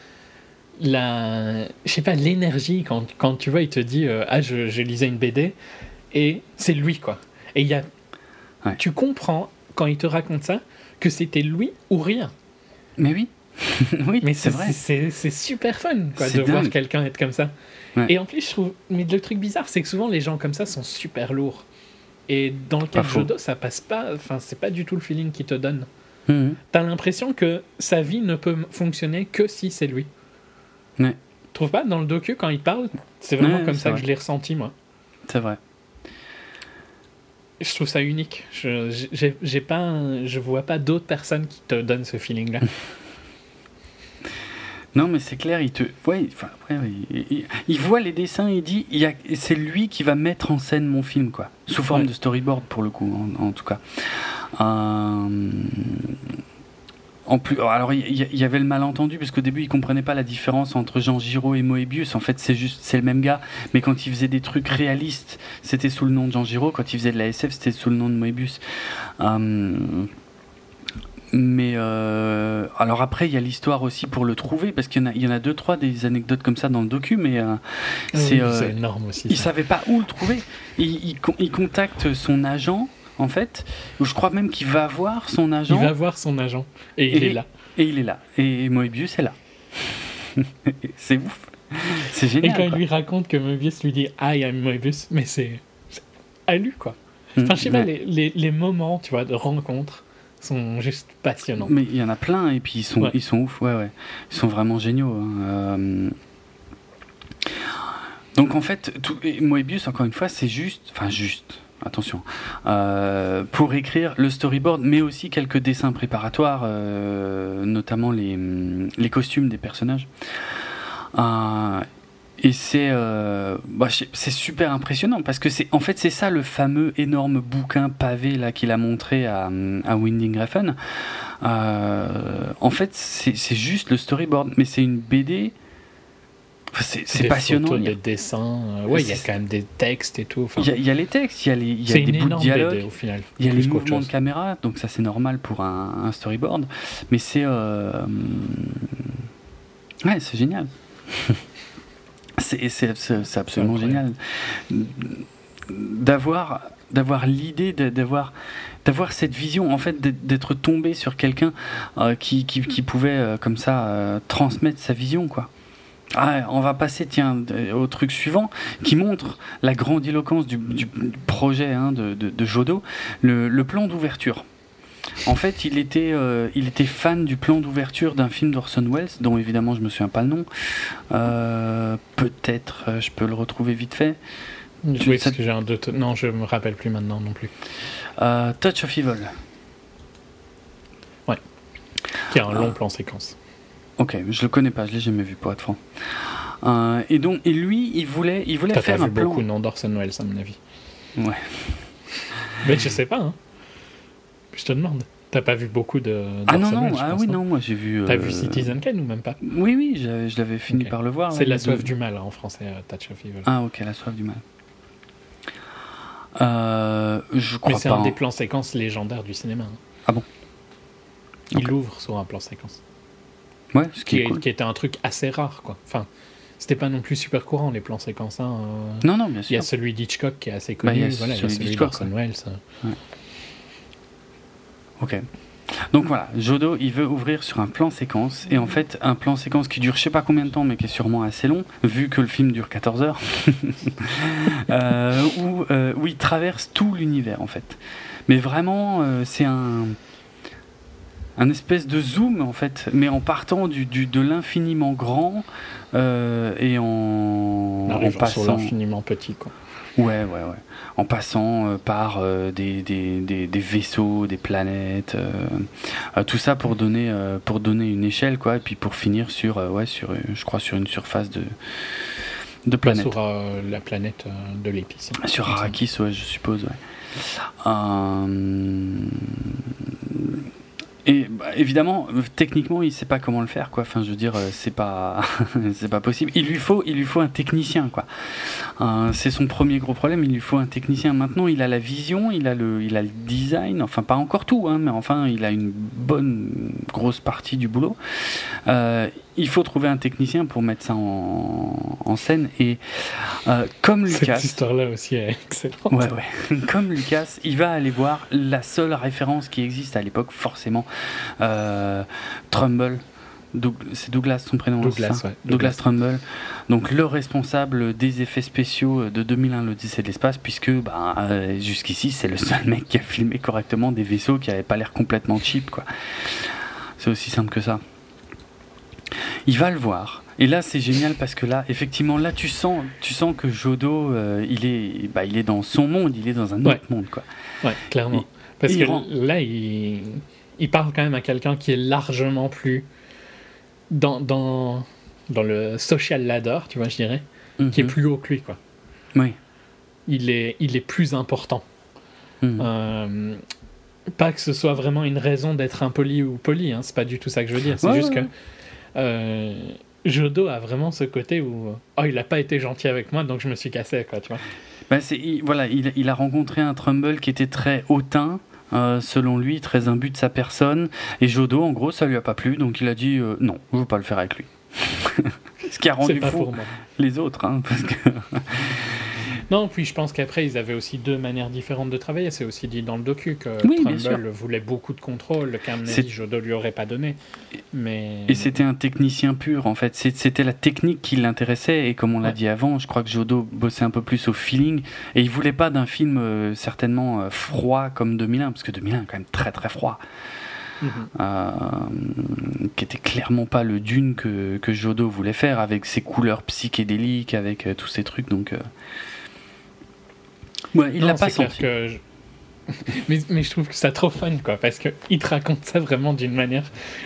la, je sais pas, l'énergie quand quand tu vois il te dit euh, ah je, je lisais une B D et c'est lui quoi. Et il y a, ouais. Tu comprends quand il te raconte ça que c'était lui ou rien. Mais oui. Oui, mais c'est, c'est vrai. C'est, c'est super fun quoi, de dingue. Voir quelqu'un être comme ça. Ouais. Et en plus, je trouve. Mais le truc bizarre, c'est que souvent les gens comme ça sont super lourds. Et dans le cas de Jodo, ça passe pas. Enfin, c'est pas du tout le feeling qu'il te donne. Mmh. T'as l'impression que sa vie ne peut fonctionner que si c'est lui. Ouais. Tu trouves pas dans le docu quand il parle, c'est vraiment ouais, comme c'est ça vrai. Que je l'ai ressenti moi. C'est vrai. Je trouve ça unique. Je j'ai, j'ai pas, je vois pas d'autres personnes qui te donnent ce feeling-là. Non, mais c'est clair, il te, ouais, enfin, ouais, il, il, il voit les dessins, il dit, il y a, c'est lui qui va mettre en scène mon film, quoi, sous forme ouais. de storyboard pour le coup, en, en tout cas. Euh... En plus, alors il y, y avait le malentendu parce qu'au début il comprenait pas la différence entre Jean Giraud et Moebius. En fait, c'est juste c'est le même gars, mais quand il faisait des trucs réalistes, c'était sous le nom de Jean Giraud. Quand il faisait de la S F, c'était sous le nom de Moebius. Euh... Mais euh... alors après, il y a l'histoire aussi pour le trouver parce qu'il y en a, il y en a deux trois des anecdotes comme ça dans le docu, mais euh... c'est, oui, euh... c'est énorme aussi. Ça. Il savait pas où le trouver. Il, il, il contacte son agent. En fait, je crois même qu'il va voir son agent. Il va voir son agent. Et il et, est là. Et il est là. Et Moebius est là. C'est ouf. C'est génial. Et quand quoi. Il lui raconte que Moebius lui dit I am Moebius, mais c'est, c'est à lui, quoi. Enfin, je sais ouais. pas, les, les, les moments, tu vois, de rencontre sont juste passionnants. Mais il y en a plein, et puis ils sont, ouais. ils sont ouf, ouais, ouais. Ils sont vraiment géniaux. Hein. Euh... Donc en fait, tout... Moebius, encore une fois, c'est juste. Enfin, juste. Attention, euh, pour écrire le storyboard, mais aussi quelques dessins préparatoires, euh, notamment les, les costumes des personnages. Euh, et c'est, euh, bah, c'est super impressionnant parce que c'est, en fait, c'est ça le fameux énorme bouquin pavé là qu'il a montré à, à Winding Refn. Euh, en fait, c'est, c'est juste le storyboard, mais c'est une B D. C'est, c'est des passionnant. Photos, il y a des dessins, euh, ouais, il y a quand même des textes et tout. Enfin, il, y a, il y a les textes, il y a les, il y a des bouts de dialogue, B D, au final, il y a les mouvements de caméra, donc ça c'est normal pour un, un storyboard. Mais c'est, euh... ouais, c'est génial. c'est, c'est, c'est, c'est absolument c'est génial d'avoir, d'avoir l'idée, d'avoir. d'avoir cette vision, en fait, d'être tombé sur quelqu'un euh, qui, qui, qui pouvait euh, comme ça euh, transmettre sa vision, quoi. Ah, on va passer tiens, au truc suivant qui montre la grandiloquence du, du projet hein, de, de, de Jodot, le, le plan d'ouverture. En fait, il était, euh, il était fan du plan d'ouverture d'un film d'Orson Welles, dont évidemment je ne me souviens pas le nom. Euh, peut-être euh, je peux le retrouver vite fait. Oui, tu, parce ça... que j'ai un doute. Non, je ne me rappelle plus maintenant non plus. Euh, Touch of Evil. Ouais. Qui a un euh... long plan séquence. Ok, je le connais pas, je l'ai jamais vu pour être franc. Euh, et donc, et lui, il voulait, il voulait T'as faire un plan. T'as vu beaucoup non d'Orson Welles à mon avis. Ouais. Mais je sais pas. Hein. Je te demande. T'as pas vu beaucoup de. Ah non non, Welles, ah pense, oui non, moi j'ai vu. T'as euh... vu Citizen Kane ou même pas? Oui oui, je, je l'avais fini okay. par le voir. C'est là, la soif de... du mal hein, en français, uh, Touch of Evil. Ah ok, la soif du mal. Euh, je crois Mais c'est pas, un hein. des plans séquences légendaires du cinéma. Hein. Ah bon. Il okay. ouvre sur un plan séquence. Ouais, ce qui, qui, cool. qui était un truc assez rare, quoi. Enfin, c'était pas non plus super courant les plans séquences. Hein. Non, non, bien sûr. Il y a celui d'Hitchcock qui est assez connu. Bah, il y a voilà, celui, celui d'Orson Welles. Ouais. Ok. Donc voilà, Jodot, il veut ouvrir sur un plan séquence. Et en fait, un plan séquence qui dure je sais pas combien de temps, mais qui est sûrement assez long, vu que le film dure quatorze heures, euh, où, euh, où il traverse tout l'univers, en fait. Mais vraiment, euh, c'est un. Un espèce de zoom en fait, mais en partant du, du de l'infiniment grand euh, et en, en passant sur l'infiniment petit quoi. Ouais ouais ouais. En passant euh, par euh, des, des des des vaisseaux, des planètes, euh, euh, tout ça pour donner euh, pour donner une échelle quoi, et puis pour finir sur euh, ouais sur euh, je crois sur une surface de de planète. Sur euh, la planète euh, de l'épice. Hein, sur Arrakis ouais je suppose ouais. Euh... Et bah, évidemment, techniquement, il sait pas comment le faire, quoi. Enfin, je veux dire, c'est pas, c'est pas possible. Il lui faut, il lui faut un technicien, quoi. Euh, c'est son premier gros problème. Il lui faut un technicien. Maintenant, il a la vision, il a le, il a le design. Enfin, pas encore tout, hein, mais enfin, il a une bonne grosse partie du boulot. Euh, il faut trouver un technicien pour mettre ça en, en scène. Et euh, comme Lucas, cette histoire-là aussi est excellente. Ouais, ouais. Comme Lucas, il va aller voir la seule référence qui existe à l'époque, forcément. Euh, Trumbull Doug, c'est Douglas son prénom, Douglas, ça ouais, Douglas. Douglas Trumbull, donc le responsable des effets spéciaux de deux mille un l'Odyssée de l'espace, puisque bah, euh, jusqu'ici c'est le seul mec qui a filmé correctement des vaisseaux qui n'avaient pas l'air complètement cheap quoi. C'est aussi simple que ça. Il va le voir. Et là, c'est génial parce que là, effectivement, là, tu sens, tu sens que Jodo, euh, il est, bah, il est dans son monde, il est dans un ouais. autre monde, quoi. Ouais, clairement. Et, parce et que il rend... là, il, il parle quand même à quelqu'un qui est largement plus dans, dans, dans le social ladder, tu vois, je dirais, mm-hmm. qui est plus haut que lui, quoi. Oui. Il est, il est plus important. Mm. Euh, pas que ce soit vraiment une raison d'être impoli ou poli, hein, c'est pas du tout ça que je veux dire. C'est ouais, juste ouais. que. Euh, Jodo a vraiment ce côté où oh, il n'a pas été gentil avec moi, donc je me suis cassé. Quoi, tu vois. Ben c'est, il, voilà, il, il a rencontré un Trumbull qui était très hautain, euh, selon lui, très imbu de sa personne. Et Jodo, en gros, ça ne lui a pas plu, donc il a dit euh, non, je ne veux pas le faire avec lui. Ce qui a rendu fou les autres. Hein, parce que non, puis je pense qu'après, ils avaient aussi deux manières différentes de travailler. C'est aussi dit dans le docu que oui, Trumbull voulait beaucoup de contrôle, qu'à mon avis, Jodor lui aurait pas donné. Mais... Et c'était un technicien pur, en fait. C'était la technique qui l'intéressait. Et comme on l'a ouais. dit avant, je crois que Jodor bossait un peu plus au feeling. Et il voulait pas d'un film euh, certainement euh, froid comme deux mille un, parce que deux mille un est quand même très très froid. Mmh. Euh, qui était clairement pas le Dune que, que Jodor voulait faire, avec ses couleurs psychédéliques, avec euh, tous ces trucs. Donc... Euh... Ouais, il non, l'a pas senti. Que je... mais, mais je trouve que c'est trop fun, quoi, parce qu'il te raconte ça vraiment d'une manière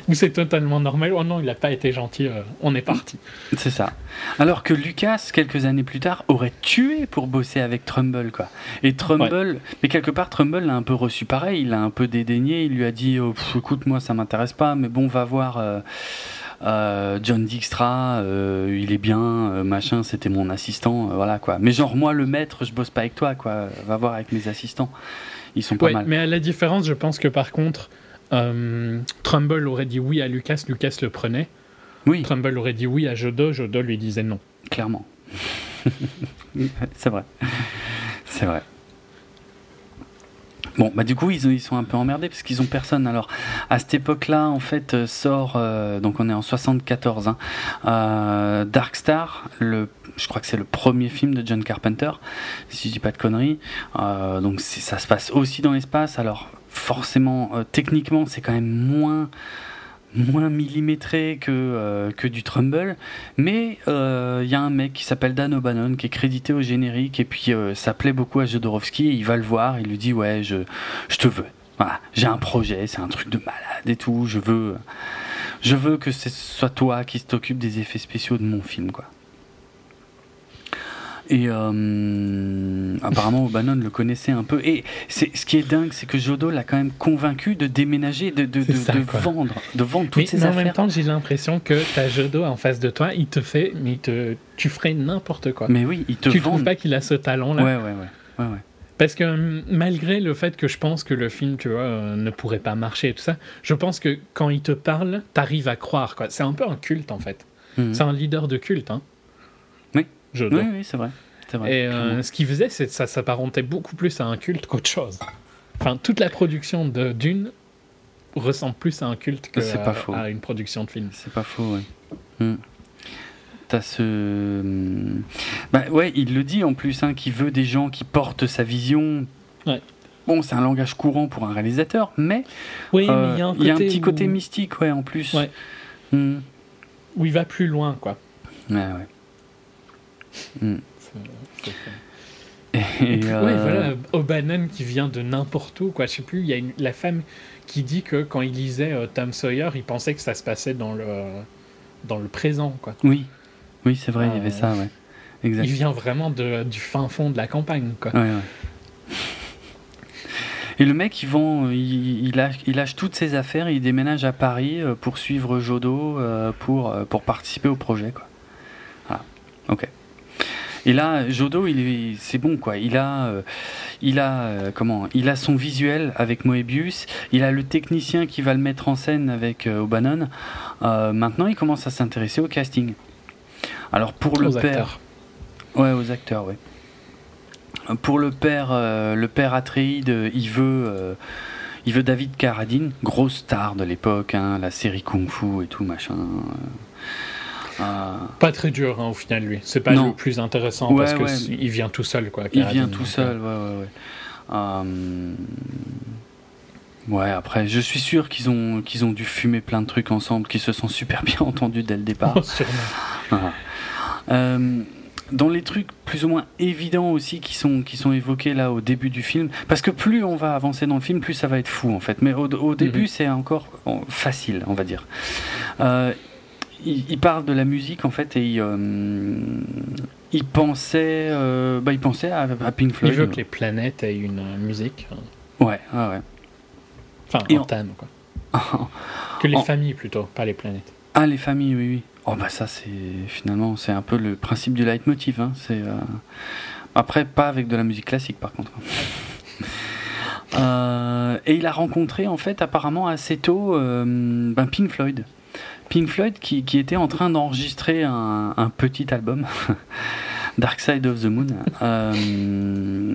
où c'est totalement normal. Oh non, il n'a pas été gentil, euh, on est parti. C'est ça. Alors que Lucas, quelques années plus tard, aurait tué pour bosser avec Trumbull, quoi. Et Trumbull, ouais. mais quelque part, Trumbull l'a un peu reçu pareil, il l'a un peu dédaigné, il lui a dit oh, « Écoute, moi, ça ne m'intéresse pas, mais bon, va voir... Euh... » Euh, John Dijkstra, euh, il est bien, euh, machin, c'était mon assistant, euh, voilà quoi. Mais genre, moi, le maître, je bosse pas avec toi, quoi. Va voir avec mes assistants. Ils sont pas ouais, mal. Mais à la différence, je pense que par contre, euh, Trumbull aurait dit oui à Lucas, Lucas le prenait. Oui. Trumbull aurait dit oui à Jodor, Jodor lui disait non. Clairement. C'est vrai. C'est vrai. Bon, bah du coup, ils, ils sont un peu emmerdés parce qu'ils ont personne. Alors, à cette époque-là, en fait, sort, euh, donc on est en soixante-quatorze, hein, euh, Dark Star, le, je crois que c'est le premier film de John Carpenter, si je dis pas de conneries. Euh, donc, ça se passe aussi dans l'espace. Alors, forcément, euh, techniquement, c'est quand même moins... moins millimétré que, euh, que du Trumbull, mais il euh, y a un mec qui s'appelle Dan O'Bannon qui est crédité au générique, et puis euh, ça plaît beaucoup à Jodorowsky, et il va le voir, il lui dit ouais je, je te veux, voilà, j'ai un projet, c'est un truc de malade et tout, je veux je veux que ce soit toi qui t'occupe des effets spéciaux de mon film quoi. Et euh, apparemment O'Bannon le connaissait un peu, et c'est, ce qui est dingue c'est que Jodo l'a quand même convaincu de déménager, de, de, de, ça, de vendre de vendre toutes mais, ses mais affaires. Mais en même temps j'ai l'impression que t'as Jodo en face de toi, il te fait mais il te, tu ferais n'importe quoi. Mais oui, il te tu vend. Trouves pas qu'il a ce talent là? Ouais ouais ouais, ouais, ouais. Parce que malgré le fait que je pense que le film, tu vois, euh, ne pourrait pas marcher et tout ça, je pense que quand il te parle, t'arrives à croire quoi. C'est un peu un culte en fait. Mm-hmm. C'est un leader de culte hein. Jodor. Oui, oui, c'est vrai. C'est vrai. Et euh, ce qu'il faisait, c'est que ça s'apparentait beaucoup plus à un culte qu'autre chose. Enfin, toute la production de Dune ressemble plus à un culte que à, à une production de film. C'est pas faux, oui. Mm. T'as ce... Bah, ouais, il le dit en plus, hein, qu'il veut des gens qui portent sa vision. Ouais. Bon, c'est un langage courant pour un réalisateur, mais oui, euh, il y, y a un petit où... côté mystique, ouais, en plus. Ouais. Mm. Où il va plus loin, quoi. Ouais, ouais. Mmh. C'est, c'est et, et puis, euh... ouais, voilà, O'Bannon qui vient de n'importe où quoi. Je sais plus, il y a une, la femme qui dit que quand il lisait euh, Tom Sawyer, il pensait que ça se passait dans le dans le présent quoi. Oui, oui c'est vrai, euh, il y avait ça ouais. Exact. Il vient vraiment de, du fin fond de la campagne quoi. Ouais, ouais. Et le mec, il vend, il, il, lâche, il lâche toutes ses affaires, il déménage à Paris pour suivre Jodor, pour pour participer au projet quoi. Voilà, ok. Et là, Jodo, il, c'est bon quoi. Il a, euh, il a, euh, comment, il a son visuel avec Moebius. Il a le technicien qui va le mettre en scène avec euh, O'Bannon. Euh, maintenant, il commence à s'intéresser au casting. Alors pour aux le acteurs. père, ouais, aux acteurs, ouais. Pour le père, euh, le père Atreide, il veut, euh, Il veut David Carradine, grosse star de l'époque, hein, la série Kung Fu et tout, machin. Euh, euh... Pas très dur, hein, au final, lui. C'est pas non. le plus intéressant, ouais, parce qu'il ouais. vient tout seul, quoi. Carradine, il vient tout seul, ouais, ouais, ouais. Euh... Ouais, après, je suis sûr qu'ils ont, qu'ils ont dû fumer plein de trucs ensemble, qu'ils se sont super bien entendus dès le départ. Oh, sûrement. Voilà. Euh... Dans les trucs plus ou moins évidents aussi qui sont, qui sont évoqués là au début du film, parce que plus on va avancer dans le film, plus ça va être fou en fait, mais au, au début mm-hmm. c'est encore facile, on va dire. Euh, il, il parle de la musique en fait, et il, euh, il pensait euh, bah, il pensait à, à Pink Floyd. Il veut que les planètes aient une musique. Ouais, ouais, ouais. Enfin, en thème, quoi. Que les en... familles plutôt, pas les planètes. Ah, les familles, oui, oui. Oh bah ça c'est finalement c'est un peu le principe du leitmotiv, hein. C'est euh... après pas avec de la musique classique par contre. euh... Et il a rencontré en fait apparemment assez tôt euh... ben, Pink Floyd, Pink Floyd qui qui était en train d'enregistrer un, un petit album, Dark Side of the Moon. Euh...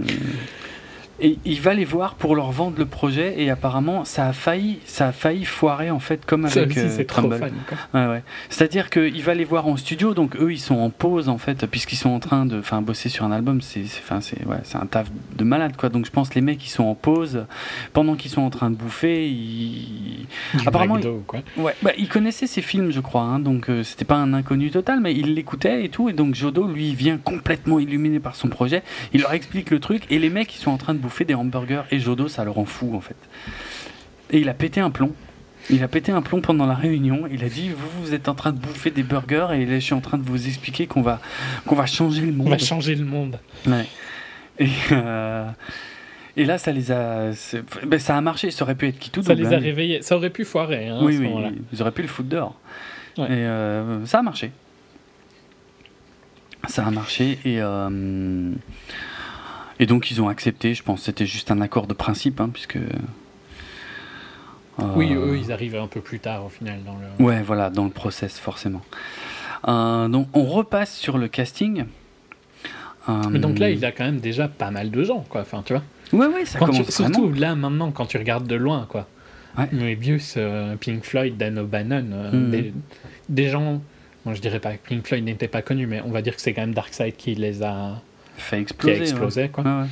Et il va les voir pour leur vendre le projet, et apparemment ça a failli, ça a failli foirer en fait, comme avec Trumbull. C'est trop fan, quoi. Ouais, ouais. C'est-à-dire qu'il va les voir en studio, donc eux ils sont en pause en fait, puisqu'ils sont en train de, enfin, bosser sur un album, c'est, c'est, enfin, c'est, ouais, c'est un taf de malade quoi. Donc je pense les mecs ils sont en pause pendant qu'ils sont en train de bouffer. Ils... Apparemment, ils... Quoi. Ouais, bah, ils connaissaient ces films je crois, hein, donc euh, c'était pas un inconnu total, mais ils l'écoutaient et tout, et donc Jodo lui vient complètement illuminé par son projet, il leur explique le truc, et les mecs ils sont en train de bouffer des hamburgers, et Jodo ça le rend fou en fait, et il a pété un plomb il a pété un plomb pendant la réunion. Il a dit vous vous êtes en train de bouffer des burgers, et là, je suis en train de vous expliquer qu'on va qu'on va changer le monde on va changer le monde ouais. et, euh, et là ça les a ben, ça a marché, ça aurait pu être qui tout ça double, les a hein, réveillés, ça aurait pu foirer hein, oui, à ce oui, moment-là. Ils auraient pu le foutre dehors ouais. et euh, ça a marché ça a marché et euh, et donc ils ont accepté, je pense que c'était juste un accord de principe, hein, puisque... Euh... Oui, eux, ils arrivent un peu plus tard, au final, dans le... Ouais, voilà, dans le process, forcément. Euh, donc, on repasse sur le casting. Euh... Mais donc là, il y a quand même déjà pas mal de gens, quoi, enfin, tu vois. Ouais, ouais, ça quand commence tu... Surtout, vraiment. là, maintenant, quand tu regardes de loin, quoi. Ouais. Moebius, euh, Pink Floyd, Dan O'Bannon, euh, mm. des, des gens... Bon, je dirais pas que Pink Floyd n'était pas connu, mais on va dire que c'est quand même Darkseid qui les a... Fait exploser, qui a explosé ouais. quoi. Ah ouais.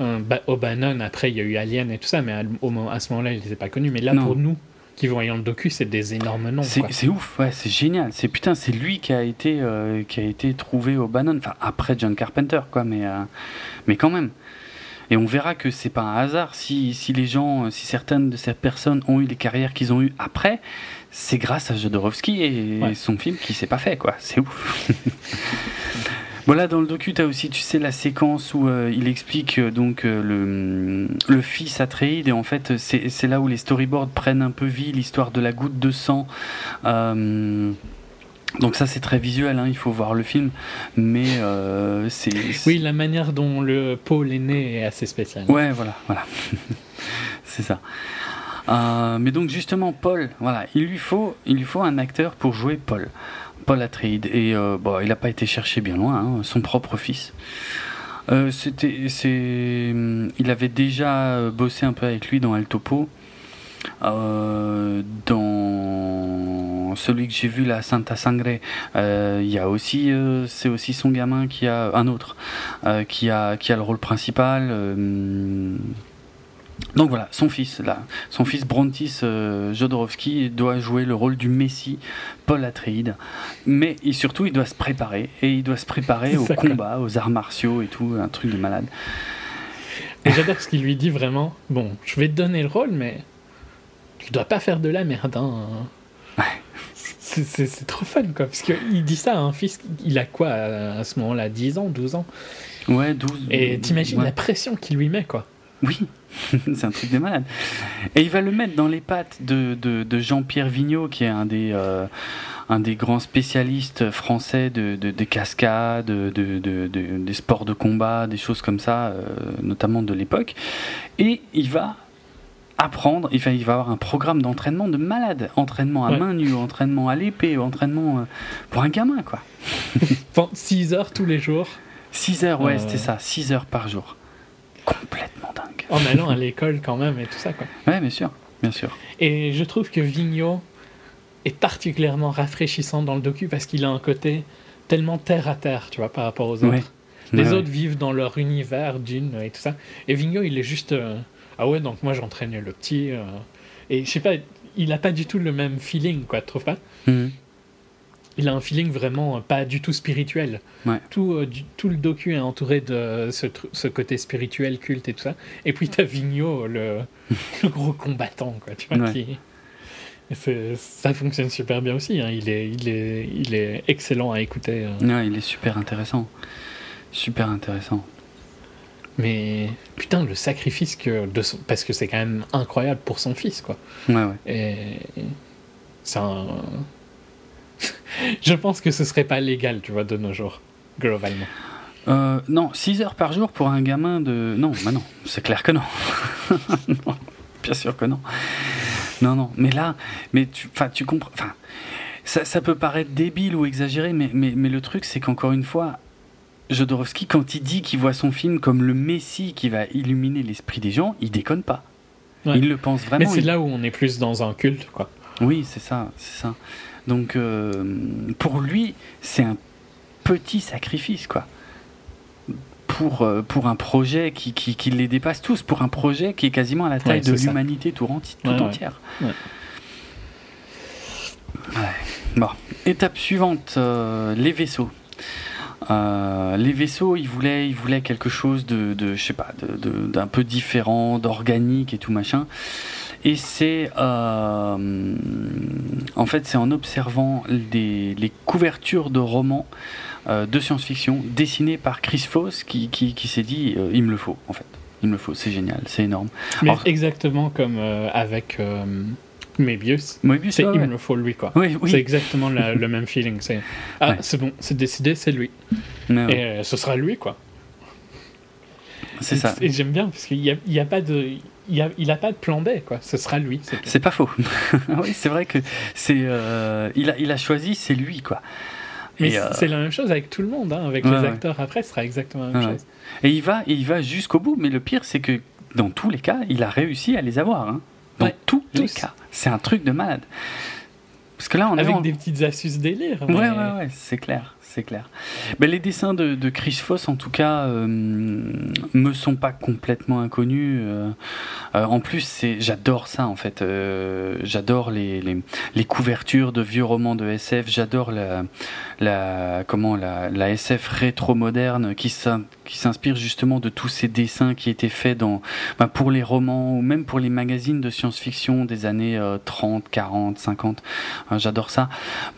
euh, bah, O'Bannon, après il y a eu Alien et tout ça, mais à, au, à ce moment-là il n'était pas connu, mais là non. pour nous qui voyons le docu c'est des énormes noms, c'est, quoi. C'est ouf, ouais, c'est génial, c'est putain c'est lui qui a été euh, qui a été trouvé O'Bannon, enfin après John Carpenter quoi, mais euh, mais quand même. Et on verra que c'est pas un hasard si si les gens, si certaines de ces personnes ont eu les carrières qu'ils ont eues après, c'est grâce à Jodorowsky et ouais. son film qui s'est pas fait quoi, c'est ouf. Voilà, dans le docu, t'as aussi, tu sais, la séquence où euh, il explique euh, donc euh, le, le fils Atreide, et en fait, c'est, c'est là où les storyboards prennent un peu vie, l'histoire de la goutte de sang. Euh, donc ça, c'est très visuel, hein, il faut voir le film, mais euh, c'est, c'est... Oui, la manière dont le Paul est né est assez spéciale. Ouais, voilà, voilà, c'est ça. Euh, mais donc justement, Paul, voilà, il lui faut, il lui faut un acteur pour jouer Paul. Paul Atreide, et euh, bon, il n'a pas été cherché bien loin, hein, son propre fils. Euh, c'était, c'est, il avait déjà bossé un peu avec lui dans El Topo, euh, dans celui que j'ai vu là, Santa Sangre. Euh, il y a aussi, euh, c'est aussi son gamin qui a un autre, euh, qui a qui a le rôle principal. Euh, Donc voilà, son fils, là, son fils Brontis euh, Jodorowsky doit jouer le rôle du Messie, Paul Atreide, mais il, surtout il doit se préparer, et il doit se préparer au combat, aux arts martiaux et tout, un truc de malade. Et j'adore ce qu'il lui dit vraiment, bon, je vais te donner le rôle, mais tu dois pas faire de la merde, hein. Ouais. C'est, c'est, c'est trop fun, quoi, parce qu'il dit ça à un fils, il a quoi à, à ce moment-là, dix ans, douze ans Ouais, douze Et t'imagines ouais. la pression qu'il lui met, quoi. Oui, c'est un truc de malade. Et il va le mettre dans les pattes de, de, de Jean-Pierre Vigneault, qui est un des, euh, un des grands spécialistes français de, de, des cascades, de, de, de, de, des sports de combat, des choses comme ça, euh, notamment de l'époque. Et il va apprendre, il va, il va avoir un programme d'entraînement de malade. Entraînement à ouais. main nue, entraînement à l'épée, entraînement euh, pour un gamin, quoi. Six heures tous les jours. Six heures, ouais, euh... c'était ça, six heures par jour. complètement dingue. En allant à l'école quand même et tout ça, quoi. Ouais, bien sûr, bien sûr. Et je trouve que Vigneault est particulièrement rafraîchissant dans le docu parce qu'il a un côté tellement terre à terre, tu vois, par rapport aux autres. Ouais. Les ouais, autres ouais. vivent dans leur univers, Dune et tout ça. Et Vigneault, il est juste... Euh, ah ouais, donc moi j'entraîne le petit... Euh, et je sais pas, il a pas du tout le même feeling, quoi, tu trouves pas? Mm-hmm. Il a un feeling vraiment pas du tout spirituel. Ouais. Tout, euh, du, tout le docu est entouré de ce, ce côté spirituel, culte et tout ça. Et puis t'as Vigneault, le, le gros combattant, quoi, tu vois, ouais. qui... C'est, ça fonctionne super bien aussi, hein. il, est, il, est, il est excellent à écouter. Euh. Ouais, il est super intéressant. Super intéressant. Mais putain, le sacrifice que de son... parce que c'est quand même incroyable pour son fils, quoi. Ouais, ouais. Et c'est un... Je pense que ce serait pas légal, tu vois, de nos jours, globalement. Euh, non, six heures par jour pour un gamin de... Non, bah non, c'est clair que non. Non, bien sûr que non. Non, non, mais là, mais tu, enfin, tu comprends, enfin, ça, ça peut paraître débile ou exagéré, mais, mais, mais le truc, c'est qu'encore une fois, Jodorowsky, quand il dit qu'il voit son film comme le Messie qui va illuminer l'esprit des gens, il déconne pas. Ouais. Il le pense vraiment. Mais c'est il... là où on est plus dans un culte, quoi. Oui, c'est ça, c'est ça. Donc, euh, pour lui, c'est un petit sacrifice, quoi. Pour, pour un projet qui, qui, qui les dépasse tous, pour un projet qui est quasiment à la taille ouais, de l'humanité tout, enti- tout ouais, entière. Ouais. Ouais. Bon. Étape suivante, euh, les vaisseaux. Euh, les vaisseaux, ils voulaient, ils voulaient quelque chose de, de je sais pas, de, de, d'un peu différent, d'organique et tout machin. Et c'est, euh, en fait, c'est en observant les, les couvertures de romans euh, de science-fiction dessinées par Chris Foss qui, qui, qui s'est dit, euh, il me le faut, en fait, il me le faut, c'est génial, c'est énorme. Mais alors, exactement comme euh, avec euh, Moebius, Moebius, c'est ouais, il me le faut lui, quoi. Oui, oui. C'est exactement la, le même feeling. C'est, ah, ouais. c'est bon, c'est décidé, c'est lui, non. et euh, ce sera lui, quoi. C'est et, ça. Et j'aime bien parce qu'il y a, il y a pas de Il a, il a pas de plan B, quoi. Ce sera lui. C'est, c'est pas faux. Oui, c'est vrai que c'est. Euh, il a, il a choisi, c'est lui, quoi. Mais et, euh... c'est la même chose avec tout le monde, hein, avec ouais, les ouais. acteurs. Après, ce sera exactement la même ouais. chose. Et il va, et il va jusqu'au bout. Mais le pire, c'est que dans tous les cas, il a réussi à les avoir. Hein. Dans ouais, tous les tous. cas, c'est un truc de malade. Parce que là, on avec en... des petites astuces délire. Mais... Ouais, ouais, ouais, c'est clair, c'est clair. Ben, les dessins de, de Chris Foss, en tout cas, euh, me sont pas complètement inconnus. Euh, euh, en plus, c'est, j'adore ça, en fait. Euh, j'adore les, les, les couvertures de vieux romans de S F. J'adore la, la, comment, la, la S F rétro-moderne qui, qui s'inspire justement de tous ces dessins qui étaient faits dans, ben, pour les romans ou même pour les magazines de science-fiction des années euh, trente, quarante, cinquante. J'adore ça.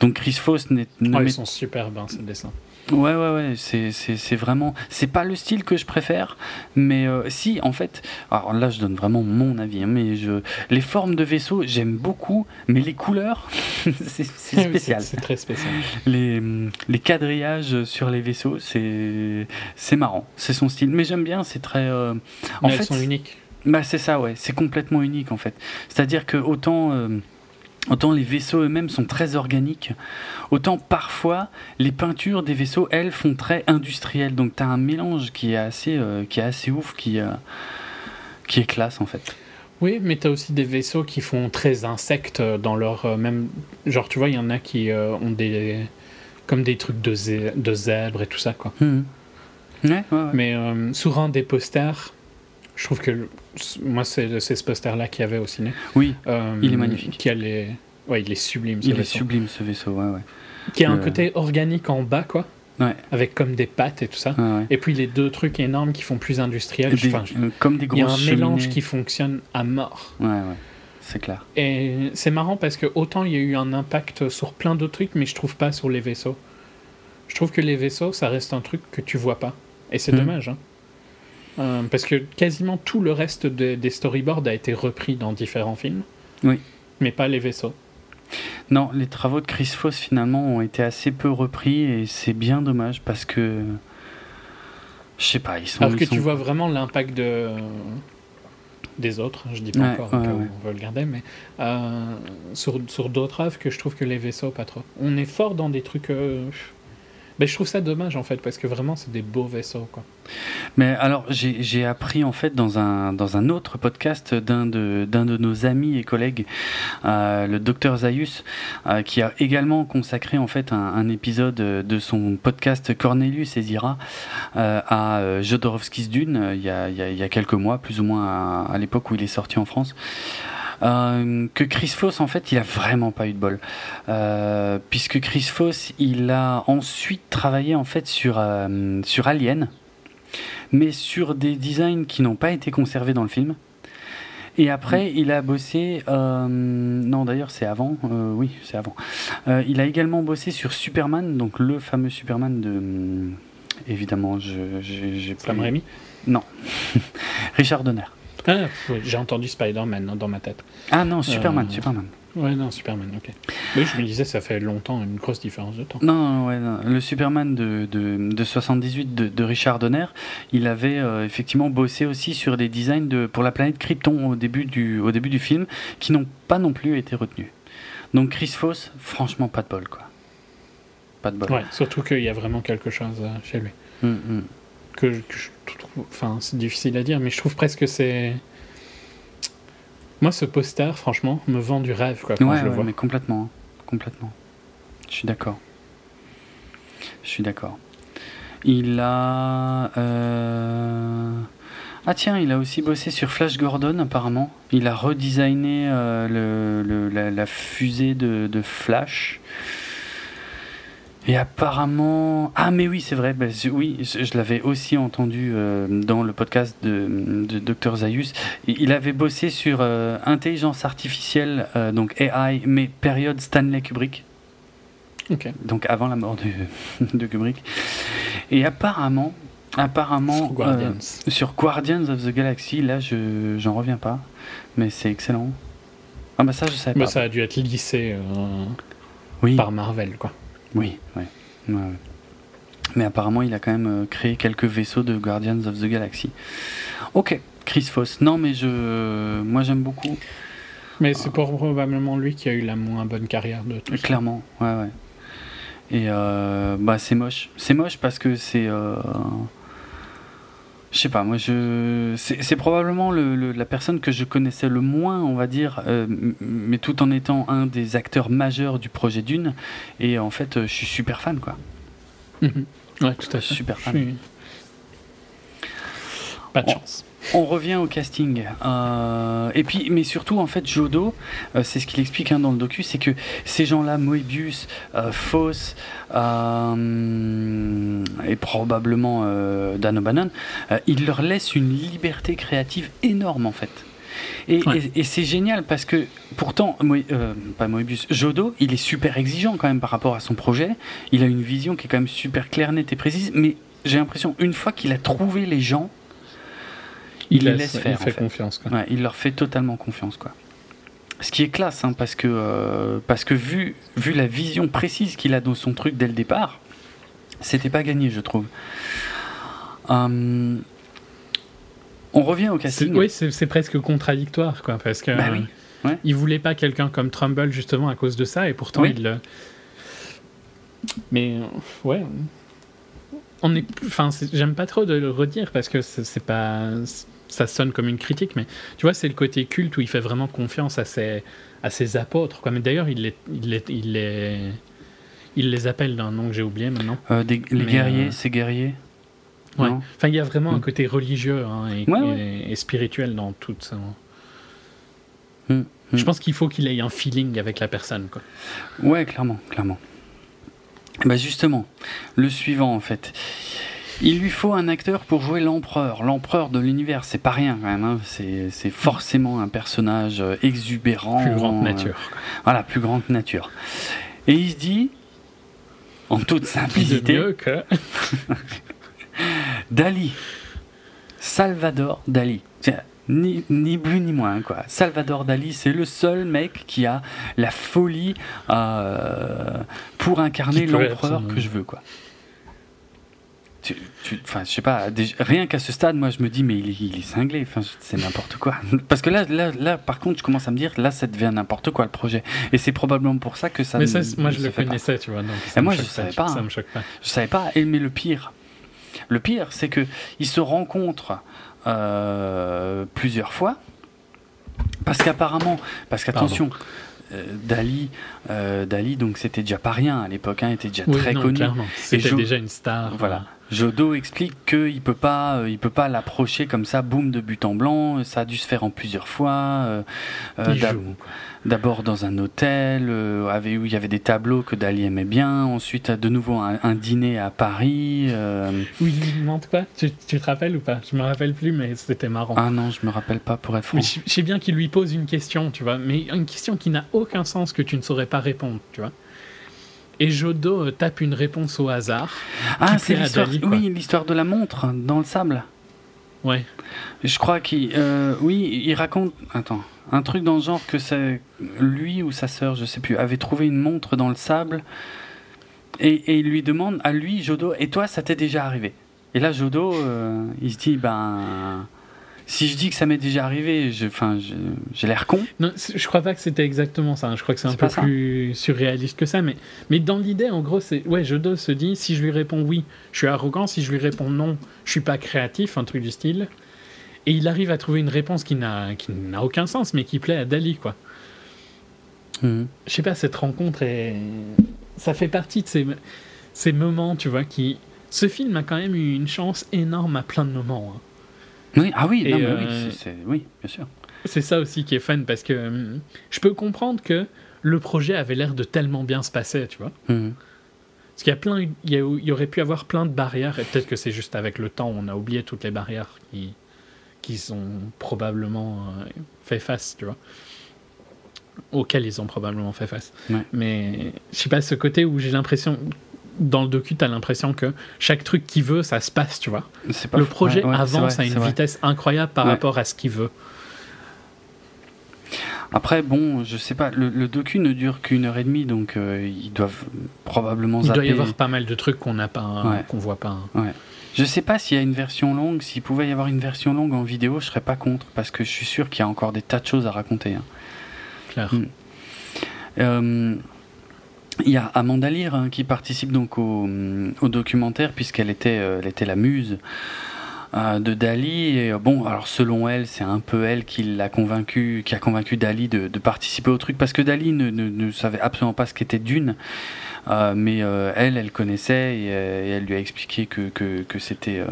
Donc Chris Foss n'est oh, ils met... sont superbes, hein, ces dessins. Ouais, ouais, ouais. C'est, c'est, c'est vraiment. C'est pas le style que je préfère, mais euh, si, en fait. Alors là, je donne vraiment mon avis, hein, mais je les formes de vaisseaux, j'aime beaucoup, mais les couleurs, c'est, c'est spécial. Oui, c'est, c'est très spécial. Les les quadrillages sur les vaisseaux, c'est c'est marrant. C'est son style, mais j'aime bien. C'est très. Euh... En mais fait, elles sont uniques. Bah c'est ça, ouais. C'est complètement unique, en fait. C'est-à-dire que autant. Euh... Autant les vaisseaux eux-mêmes sont très organiques, autant parfois les peintures des vaisseaux, elles, font très industrielles. Donc tu as un mélange qui est assez, euh, qui est assez ouf, qui, euh, qui est classe, en fait. Oui, mais tu as aussi des vaisseaux qui font très insectes dans leur... Euh, même, genre, tu vois, il y en a qui euh, ont des... comme des trucs de, zé, de zèbre et tout ça, quoi. Mmh. Ouais, ouais, ouais. Mais euh, souvent des posters... Je trouve que le, moi, c'est, c'est ce poster-là qu'il y avait au ciné. Oui, euh, il est magnifique. Qui a les, ouais, il est sublime, ce il vaisseau. Il est sublime, ce vaisseau, ouais, ouais. Qui a le... un côté organique en bas, quoi. Ouais. Avec comme des pattes et tout ça. Ouais, ouais. Et puis les deux trucs énormes qui font plus industriel. Des, enfin, je, comme des grosses cheminées. Il y a un mélange cheminées. qui fonctionne à mort. Ouais, ouais, c'est clair. Et c'est marrant parce que autant il y a eu un impact sur plein d'autres trucs, mais je trouve pas sur les vaisseaux. Je trouve que les vaisseaux, ça reste un truc que tu vois pas. Et c'est mmh. dommage, hein. Euh, parce que quasiment tout le reste des, des storyboards a été repris dans différents films, oui. mais pas les vaisseaux. Non, les travaux de Chris Foss finalement ont été assez peu repris et c'est bien dommage parce que je sais pas, ils sont. Alors ils que sont... tu vois vraiment l'impact de des autres. Je dis pas ouais, encore, ouais, ouais. on va le garder, mais euh, sur sur d'autres œuvres que je trouve que les vaisseaux pas trop. On est fort dans des trucs. Euh... Mais je trouve ça dommage en fait, parce que vraiment c'est des beaux vaisseaux quoi. Mais alors j'ai, j'ai appris en fait dans un, dans un autre podcast d'un de, d'un de nos amis et collègues, euh, le docteur Zaius, euh, qui a également consacré en fait un, un épisode de son podcast Cornelius et Zira euh, à Jodorowsky's Dune il y, a, il, y a, il y a quelques mois, plus ou moins à, à l'époque où il est sorti en France. Euh, que Chris Foss en fait il a vraiment pas eu de bol, euh, puisque Chris Foss il a ensuite travaillé en fait sur, euh, sur Alien, mais sur des designs qui n'ont pas été conservés dans le film. Et après, il a bossé... Euh, non, d'ailleurs, c'est avant. Euh, oui, c'est avant. Euh, il a également bossé sur Superman, donc le fameux Superman de... Euh, évidemment, je, je, j'ai pas... Sam Raimi ? Non. Richard Donner. Ah, oui, j'ai entendu Spider-Man dans ma tête. Ah non, Superman, euh... Superman. Ouais, non, Superman, ok. Oui, je me disais, ça fait longtemps, une grosse différence de temps. Non, ouais, non. Le Superman de, de, de soixante-dix-huit de, de Richard Donner, il avait euh, effectivement bossé aussi sur des designs de, pour la planète Krypton au début, du, au début du film, qui n'ont pas non plus été retenus. Donc Chris Foss, franchement, pas de bol, quoi. Pas de bol. Ouais, surtout qu'il y a vraiment quelque chose euh, chez lui. Mm-hmm. Que, que je trouve... Enfin, c'est difficile à dire, mais je trouve presque que c'est... Moi, ce poster, franchement, me vend du rêve quoi, quand ouais, je le ouais, vois. Mais complètement, complètement. Je suis d'accord. Je suis d'accord. Il a... Euh... Ah tiens, il a aussi bossé sur Flash Gordon, apparemment. Il a redesigné euh, le, le, la, la fusée de, de Flash. Et apparemment... Ah mais oui, c'est vrai, bah, je, oui, je, je l'avais aussi entendu euh, dans le podcast de, de docteur Zaius. Il avait bossé sur euh, intelligence artificielle, euh, donc A I, mais période Stanley Kubrick. Okay. Donc avant la mort de, de Kubrick. Et apparemment, apparemment sur, Guardians. Euh, sur Guardians of the Galaxy, là, je j'en reviens pas, mais c'est excellent. Ah bah ça, je savais bah, pas. Ça a dû être lissé euh, oui. par Marvel, quoi. Oui, ouais. Ouais, ouais. Mais apparemment, il a quand même créé quelques vaisseaux de Guardians of the Galaxy. Ok, Chris Foss. Non, mais je, moi, j'aime beaucoup. Mais c'est euh... probablement lui qui a eu la moins bonne carrière de tout. Clairement, ça. ouais, ouais. Et euh, bah, c'est moche. C'est moche parce que c'est, euh... je sais pas, moi, je, c'est, c'est probablement le, le, la personne que je connaissais le moins, on va dire, euh, mais tout en étant un des acteurs majeurs du projet Dune. Et en fait, je suis super fan, quoi. Mmh. Ouais, tout à fait. Super fan. Suis... Pas de on, chance. On revient au casting. Euh, et puis, mais surtout, en fait, Jodo, euh, c'est ce qu'il explique hein, dans le docu, c'est que ces gens-là, Moebius, euh, Foss, Euh, et probablement euh, Dan O'Bannon, euh, il leur laisse une liberté créative énorme en fait. Et, ouais. et, et c'est génial parce que pourtant, Mo- euh, pas Moebius, Jodorowsky, il est super exigeant quand même par rapport à son projet. Il a une vision qui est quand même super claire, nette et précise. Mais j'ai l'impression une fois qu'il a trouvé les gens, il, il les laisse, laisse faire. Il fait, en fait. Confiance, quoi. Ouais, il leur fait totalement confiance quoi. Ce qui est classe, hein, parce que, euh, parce que vu, vu la vision précise qu'il a dans son truc dès le départ, c'était pas gagné, je trouve. Euh, on revient au casting. C'est, oui, c'est, c'est presque contradictoire, quoi, parce que bah oui. euh, ouais. il voulait pas quelqu'un comme Trumbull, justement, à cause de ça, et pourtant oui. il le... Mais, ouais... On est, enfin, j'aime pas trop de le redire, parce que c'est, c'est pas... C'est... ça sonne comme une critique, mais tu vois, c'est le côté culte où il fait vraiment confiance à ses, à ses apôtres, quoi. Mais d'ailleurs, il les, il, les, il, les, il les appelle d'un nom que j'ai oublié maintenant. Euh, des, les mais, guerriers, euh, ces guerriers ouais. Enfin, il y a vraiment mm. un côté religieux hein, et, ouais, et, ouais. et spirituel dans tout ça. Mm. Je pense qu'il faut qu'il ait un feeling avec la personne, quoi. Ouais, clairement, clairement. Bah justement, le suivant, en fait... Il lui faut un acteur pour jouer l'empereur. L'empereur de l'univers, c'est pas rien quand même. Hein. C'est, c'est forcément un personnage exubérant. Plus grande nature. Euh, voilà, plus grande nature. Et il se dit, en toute simplicité, de mieux que... Dali. Salvador Dali. Tiens, ni, ni plus ni moins, quoi. Salvador Dali, c'est le seul mec qui a la folie euh, pour incarner l'empereur être... que je veux, quoi. tu, tu, enfin, je sais pas, déjà, rien qu'à ce stade, moi je me dis, mais il, il est cinglé, enfin, c'est n'importe quoi. Parce que là, là, là, par contre, je commence à me dire, là, ça devient n'importe quoi le projet. Et c'est probablement pour ça que ça. Mais ça, me, moi je le connaissais, tu vois. Donc ça et moi je savais pas. Ça me choque pas. Je savais pas. Et mais le pire, le pire, c'est que ils se rencontrent euh, plusieurs fois, parce qu'apparemment, parce qu'attention. Pardon. Euh, Dali, euh, Dali, donc c'était déjà pas rien à l'époque, hein, il était déjà oui, très non, connu. Clairement. C'était jo- déjà une star. Voilà. Hein. Jodot explique qu'il peut pas, euh, il peut pas l'approcher comme ça, boum, de but en blanc. Ça a dû se faire en plusieurs fois. Euh, euh, il d'a- joue. D'abord dans un hôtel, euh, avec, où il y avait des tableaux que Dali aimait bien. Ensuite, de nouveau un, un dîner à Paris. Euh... Oui, il demande quoi ? Tu, tu te rappelles ou pas ? Je me rappelle plus, mais c'était marrant. Ah non, je me rappelle pas pour être franc. Mais je, je sais bien qu'il lui pose une question, tu vois, mais une question qui n'a aucun sens que tu ne saurais pas répondre, tu vois. Et Jodot tape une réponse au hasard. Ah, c'est l'histoire, Dali, oui, l'histoire de la montre dans le sable. Ouais. Je crois qu'il, euh, oui, il raconte. Attends, un truc dans le genre que c'est lui ou sa sœur, je sais plus, avait trouvé une montre dans le sable et, et il lui demande à lui, Jodot, et toi, ça t'est déjà arrivé ? Et là, Jodot, euh, il se dit, ben. Si je dis que ça m'est déjà arrivé, je, enfin, je, j'ai l'air con. Non, je crois pas que c'était exactement ça. Je crois que c'est, c'est un peu ça. Plus surréaliste que ça, mais mais dans l'idée, en gros, c'est ouais, Jodot se dit si je lui réponds oui, je suis arrogant. Si je lui réponds non, je suis pas créatif, un truc du style. Et il arrive à trouver une réponse qui n'a qui n'a aucun sens, mais qui plaît à Dali, quoi. Mmh. Je sais pas, cette rencontre est, ça fait partie de ces ces moments, tu vois, qui ce film a quand même eu une chance énorme à plein de moments. Hein. Oui, ah oui, non, euh, mais oui, c'est, c'est, oui, bien sûr. C'est ça aussi qui est fun, parce que hum, je peux comprendre que le projet avait l'air de tellement bien se passer, tu vois. Mmh. Parce qu'il y a plein, il y, a, il y aurait pu avoir plein de barrières, et peut-être que c'est juste avec le temps, on a oublié toutes les barrières qui, qui sont probablement euh, fait face, tu vois. Auxquelles ils ont probablement fait face. Ouais. Mais je sais pas, ce côté où j'ai l'impression... Dans le docu, t'as l'impression que chaque truc qu'il veut, ça se passe, tu vois. C'est pas le projet ouais, ouais, avance c'est vrai, à une vitesse vrai. incroyable par ouais. rapport à ce qu'il veut. Après, bon, je sais pas, le, le docu ne dure qu'une heure et demie, donc euh, ils doivent probablement zapper. Il doit y avoir pas mal de trucs qu'on n'a pas, hein, ouais. qu'on voit pas. Hein. Ouais. Je sais pas s'il y a une version longue, s'il pouvait y avoir une version longue en vidéo, je serais pas contre, parce que je suis sûr qu'il y a encore des tas de choses à raconter. Hein. Claire. Hum. Euh... Il y a Amanda Lear hein, qui participe donc au, au documentaire puisqu'elle était, euh, elle était la muse euh, de Dali. Et, euh, bon, alors selon elle, c'est un peu elle qui l'a convaincu, qui a convaincu Dali de, de participer au truc parce que Dali ne, ne, ne savait absolument pas ce qu'était Dune. Euh, mais euh, elle, elle connaissait et, et elle lui a expliqué que, que, que c'était. Euh,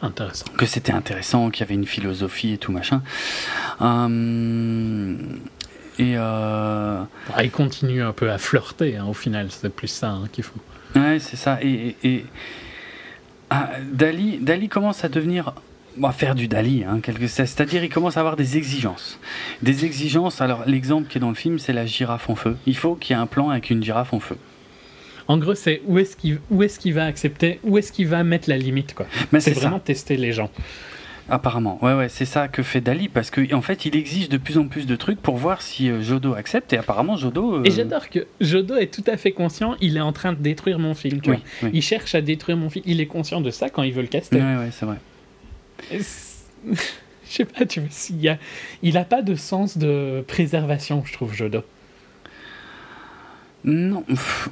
intéressant. Que c'était intéressant, qu'il y avait une philosophie et tout machin. Euh. Et euh... ah, il continue un peu à flirter hein, au final, c'est plus ça hein, qu'il faut. Ouais, c'est ça. Et, et, et... Ah, Dali, Dali commence à devenir, bon, à faire du Dali, hein, quelque... c'est-à-dire il commence à avoir des exigences. Des exigences, alors l'exemple qui est dans le film, c'est la girafe en feu. Il faut qu'il y ait un plan avec une girafe en feu. En gros, c'est où est-ce qu'il, où est-ce qu'il va accepter, où est-ce qu'il va mettre la limite, quoi. Mais c'est, c'est vraiment ça. Tester les gens. Apparemment, ouais, ouais, c'est ça que fait Dali parce que en fait, il exige de plus en plus de trucs pour voir si euh, Jodot accepte. Et apparemment, Jodot. Euh... Et j'adore que Jodot est tout à fait conscient. Il est en train de détruire mon film. Tu oui, vois. Oui. Il cherche à détruire mon film. Il est conscient de ça quand il veut le caster. Ouais, ouais, c'est vrai. Je sais pas, tu vois, il a, il a pas de sens de préservation, je trouve, Jodot. Non,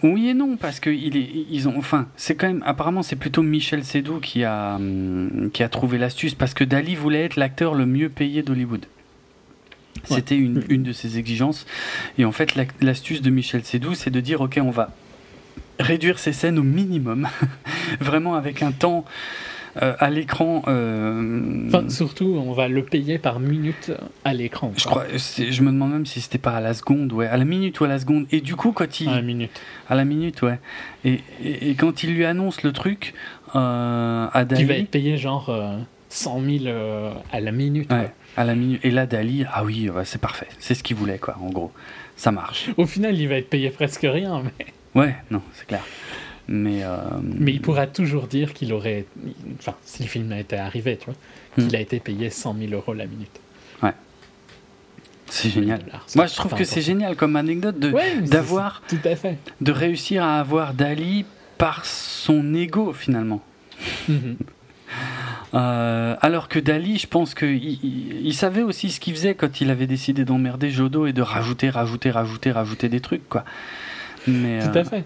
oui et non parce que il est, ils ont, enfin, c'est quand même apparemment c'est plutôt Michel Seydoux qui a qui a trouvé l'astuce parce que Dali voulait être l'acteur le mieux payé d'Hollywood. Ouais. C'était une une de ses exigences et en fait la, l'astuce de Michel Seydoux c'est de dire ok on va réduire ces scènes au minimum, vraiment avec un temps euh, à l'écran. Euh... Enfin, surtout on va le payer par minute à l'écran. Je crois, je me demande même si c'était pas à la seconde, ouais, à la minute ou à la seconde. Et du coup quand il à la minute, à la minute, ouais. Et, et, et quand il lui annonce le truc euh, à Dali, qui va être payé genre euh, cent mille euh, à la minute. Ouais, ouais. À la minute. Et là Dali, ah oui, ouais, c'est parfait, c'est ce qu'il voulait quoi. En gros, ça marche. Au final, il va être payé presque rien, mais. Ouais, non, c'est clair. Mais, euh... mais il pourra toujours dire qu'il aurait. Enfin, si le film a été arrivé, tu vois, mmh. qu'il a été payé cent mille euros la minute. Ouais. C'est génial. Dollars, c'est Moi, je trouve que c'est génial comme anecdote de, ouais, d'avoir. Tout à fait. De réussir à avoir Dali par son ego finalement. Mm-hmm. Euh, alors que Dali, je pense qu'il il, il savait aussi ce qu'il faisait quand il avait décidé d'emmerder Jodo et de rajouter, rajouter, rajouter, rajouter des trucs, quoi. Mais, Tout à euh... fait.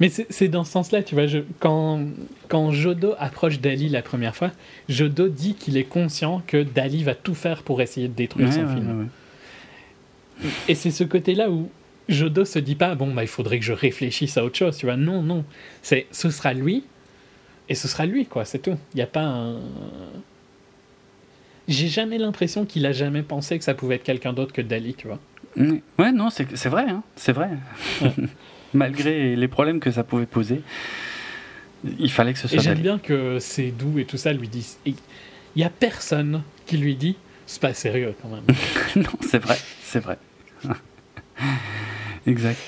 Mais c'est, c'est dans ce sens-là, tu vois. Je, quand, quand Jodo approche Dali la première fois, Jodo dit qu'il est conscient que Dali va tout faire pour essayer de détruire ouais, son ouais, film. Ouais, ouais. Et c'est ce côté-là où Jodo se dit pas, bon, bah, il faudrait que je réfléchisse à autre chose, tu vois. Non, non. C'est, ce sera lui. Et ce sera lui, quoi, c'est tout. Il n'y a pas un... J'ai jamais l'impression qu'il a jamais pensé que ça pouvait être quelqu'un d'autre que Dali, tu vois. Mmh. Ouais, non, c'est, c'est vrai, hein, c'est vrai. Ouais. Malgré les problèmes que ça pouvait poser, il fallait que ce soit Dali. Et j'aime bien que Seydoux et tout ça lui disent... Il n'y a personne qui lui dit « C'est pas sérieux, quand même. » Non, c'est vrai, c'est vrai. Exact.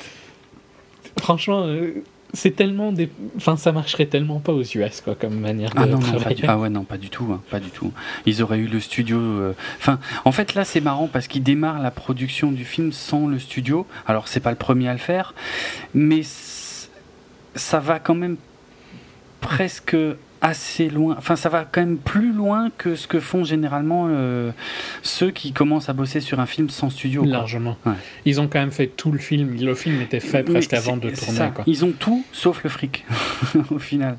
Franchement... Euh... C'est tellement des... enfin, ça marcherait tellement pas aux U S quoi, comme manière de ah non, travailler. Non, du... Ah ouais, non, pas du tout, hein, pas du tout. Ils auraient eu le studio. Euh... Enfin, en fait, là, c'est marrant parce qu'ils démarrent la production du film sans le studio. Alors, c'est pas le premier à le faire, mais c'est... ça va quand même presque assez loin. Enfin, ça va quand même plus loin que ce que font généralement euh, ceux qui commencent à bosser sur un film sans studio. Quoi. Largement. Ouais. Ils ont quand même fait tout le film. Le film était fait presque Mais avant de tourner. Quoi. Ils ont tout sauf le fric, au final,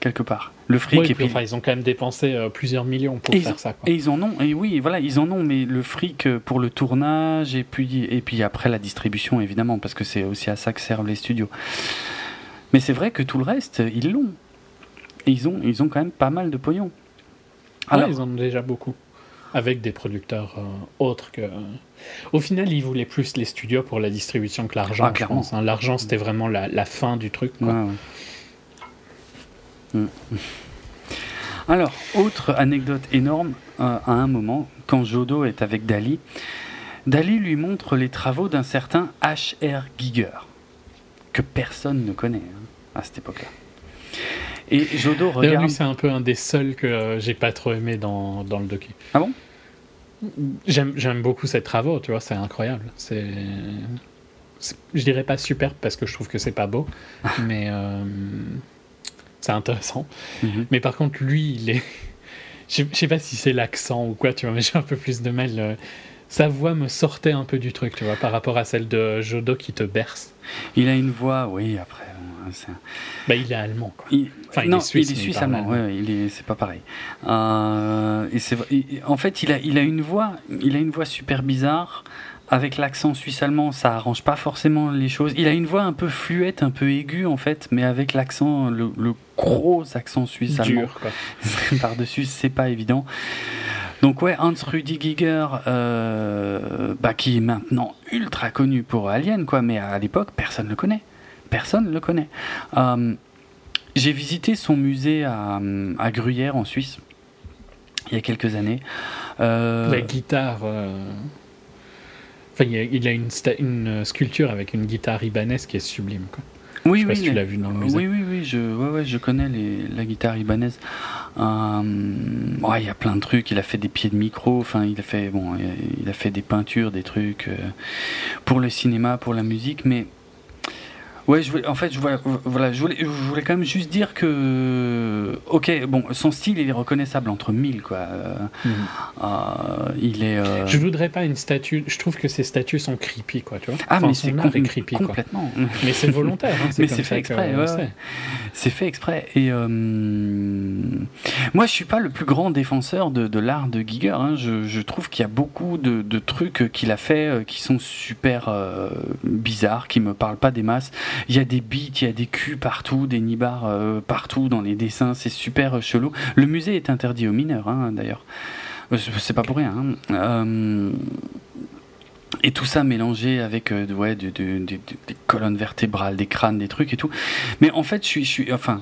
quelque part. Le fric, oui, et puis, enfin, ils ont quand même dépensé euh, plusieurs millions pour et faire ont, ça. Quoi. Et ils en ont, et oui, voilà, ils en ont, mais le fric pour le tournage, et puis, et puis après la distribution, évidemment, parce que c'est aussi à ça que servent les studios. Mais c'est vrai que tout le reste, ils l'ont. Et ils ont, ils ont quand même pas mal de pognon. Alors, ouais, ils en ont déjà beaucoup. Avec des producteurs euh, autres que... Euh... Au final, ils voulaient plus les studios pour la distribution que l'argent. Ah, clairement. Je pense, hein. L'argent, c'était vraiment la, la fin du truc. Quoi. Ah, ouais. Alors, autre anecdote énorme, euh, à un moment, quand Jodot est avec Dali, Dali lui montre les travaux d'un certain H R. Giger, que personne ne connaît hein, à cette époque-là. Et Jodo regarde. D'ailleurs, lui, c'est un peu un des seuls que euh, j'ai pas trop aimé dans, dans le docu. Ah bon ? J'aime, j'aime beaucoup ses travaux, tu vois, c'est incroyable. C'est, c'est, je dirais pas superbe parce que je trouve que c'est pas beau, mais euh, c'est intéressant. Mm-hmm. Mais par contre, lui, il est. Je sais pas si c'est l'accent ou quoi, tu vois, mais j'ai un peu plus de mal. Euh... Sa voix me sortait un peu du truc, tu vois, par rapport à celle de Jodo qui te berce. Il a une voix, oui, après. C'est... Bah, il est allemand, quoi. Il... Enfin, il non, est suisse, il est suisse-allemand, ouais, ouais, il est... c'est pas pareil. Euh... Et c'est... En fait, il a, il a une voix, il a une voix super bizarre. Avec l'accent suisse-allemand, ça arrange pas forcément les choses. Il a une voix un peu fluette, un peu aiguë, en fait, mais avec l'accent, le, le gros accent suisse-allemand. Dur, quoi. Par-dessus, c'est pas évident. Donc ouais, Hans-Rudi Giger, euh, bah, qui est maintenant ultra connu pour Alien, quoi, mais à l'époque, personne ne le connaît. Personne le connaît. Euh, j'ai visité son musée à, à Gruyère, en Suisse, il y a quelques années. Euh, La guitare... Euh... Enfin, il a une, sta- une sculpture avec une guitare ibanaise qui est sublime, quoi. Oui, je sais oui, pas si tu l'as vu dans le musée. Oui, oui, oui, je, ouais, ouais, je connais les, la guitare ibanaise. Euh, ouais, il y a plein de trucs. Il a fait des pieds de micro. Enfin, il a fait, bon, il a fait des peintures, des trucs euh, pour le cinéma, pour la musique. Mais ouais, je voulais, en fait, je voulais, voilà, je voulais, je voulais quand même juste dire que, ok, bon, son style, il est reconnaissable entre mille, quoi. Euh, mm-hmm. euh, il est. Euh... Je voudrais pas une statue. Je trouve que ces statues sont creepy, quoi, tu vois. Ah, enfin, mais c'est com- creepy, complètement. Quoi. Mais c'est volontaire. Hein, c'est mais c'est fait exprès. Ouais, ouais. C'est fait exprès. Et euh, moi, je suis pas le plus grand défenseur de, de l'art de Giger. Hein. Je, je trouve qu'il y a beaucoup de, de trucs qu'il a fait euh, qui sont super euh, bizarres, qui me parlent pas des masses. Il y a des bits, il y a des culs partout, des nibards euh, partout dans les dessins, c'est super euh, chelou. Le musée est interdit aux mineurs, hein, d'ailleurs. Euh, c'est pas pour rien. Hein. Euh, et tout ça mélangé avec euh, ouais, de, de, de, de, des colonnes vertébrales, des crânes, des trucs et tout. Mais en fait, je suis, je suis, enfin,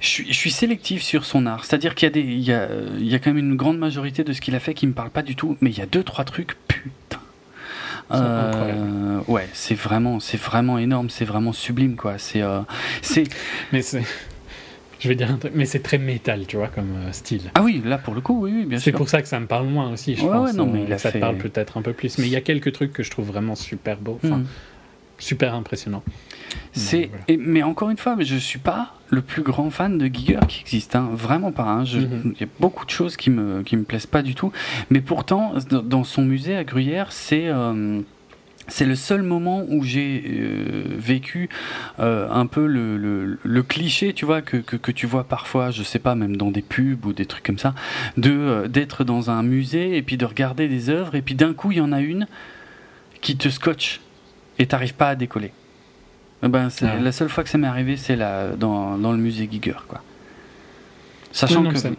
je suis, je suis sélectif sur son art. C'est-à-dire qu'il y a, des, il y a, il y a quand même une grande majorité de ce qu'il a fait qui me parle pas du tout, mais il y a deux, trois trucs, putain. Euh, ouais, c'est vraiment, c'est vraiment énorme, c'est vraiment sublime, quoi. C'est, euh, c'est. Mais c'est, je vais dire un truc, mais c'est très métal, tu vois, comme euh, style. Ah oui, là pour le coup, oui, oui bien c'est sûr. C'est pour ça que ça me parle moins aussi, je ouais, pense. Ouais, non, mais euh, il a ça fait... te parle peut-être un peu plus, mais il y a quelques trucs que je trouve vraiment super beaux. Enfin, mm. super impressionnant. C'est, voilà. et, mais encore une fois, mais je suis pas le plus grand fan de Giger qui existe, hein, vraiment pas. Hein, je, mm-hmm. y a beaucoup de choses qui me qui me plaisent pas du tout, mais pourtant dans son musée à Gruyère, c'est euh, c'est le seul moment où j'ai euh, vécu euh, un peu le, le, le cliché, tu vois, que, que, que tu vois parfois, je sais pas, même dans des pubs ou des trucs comme ça, de euh, d'être dans un musée et puis de regarder des œuvres et puis d'un coup il y en a une qui te scotche et t'arrives pas à décoller. Ben, c'est, ah. La seule fois que ça m'est arrivé, c'est la, dans, dans le musée Giger, quoi. Sachant oui, non, que... Ça,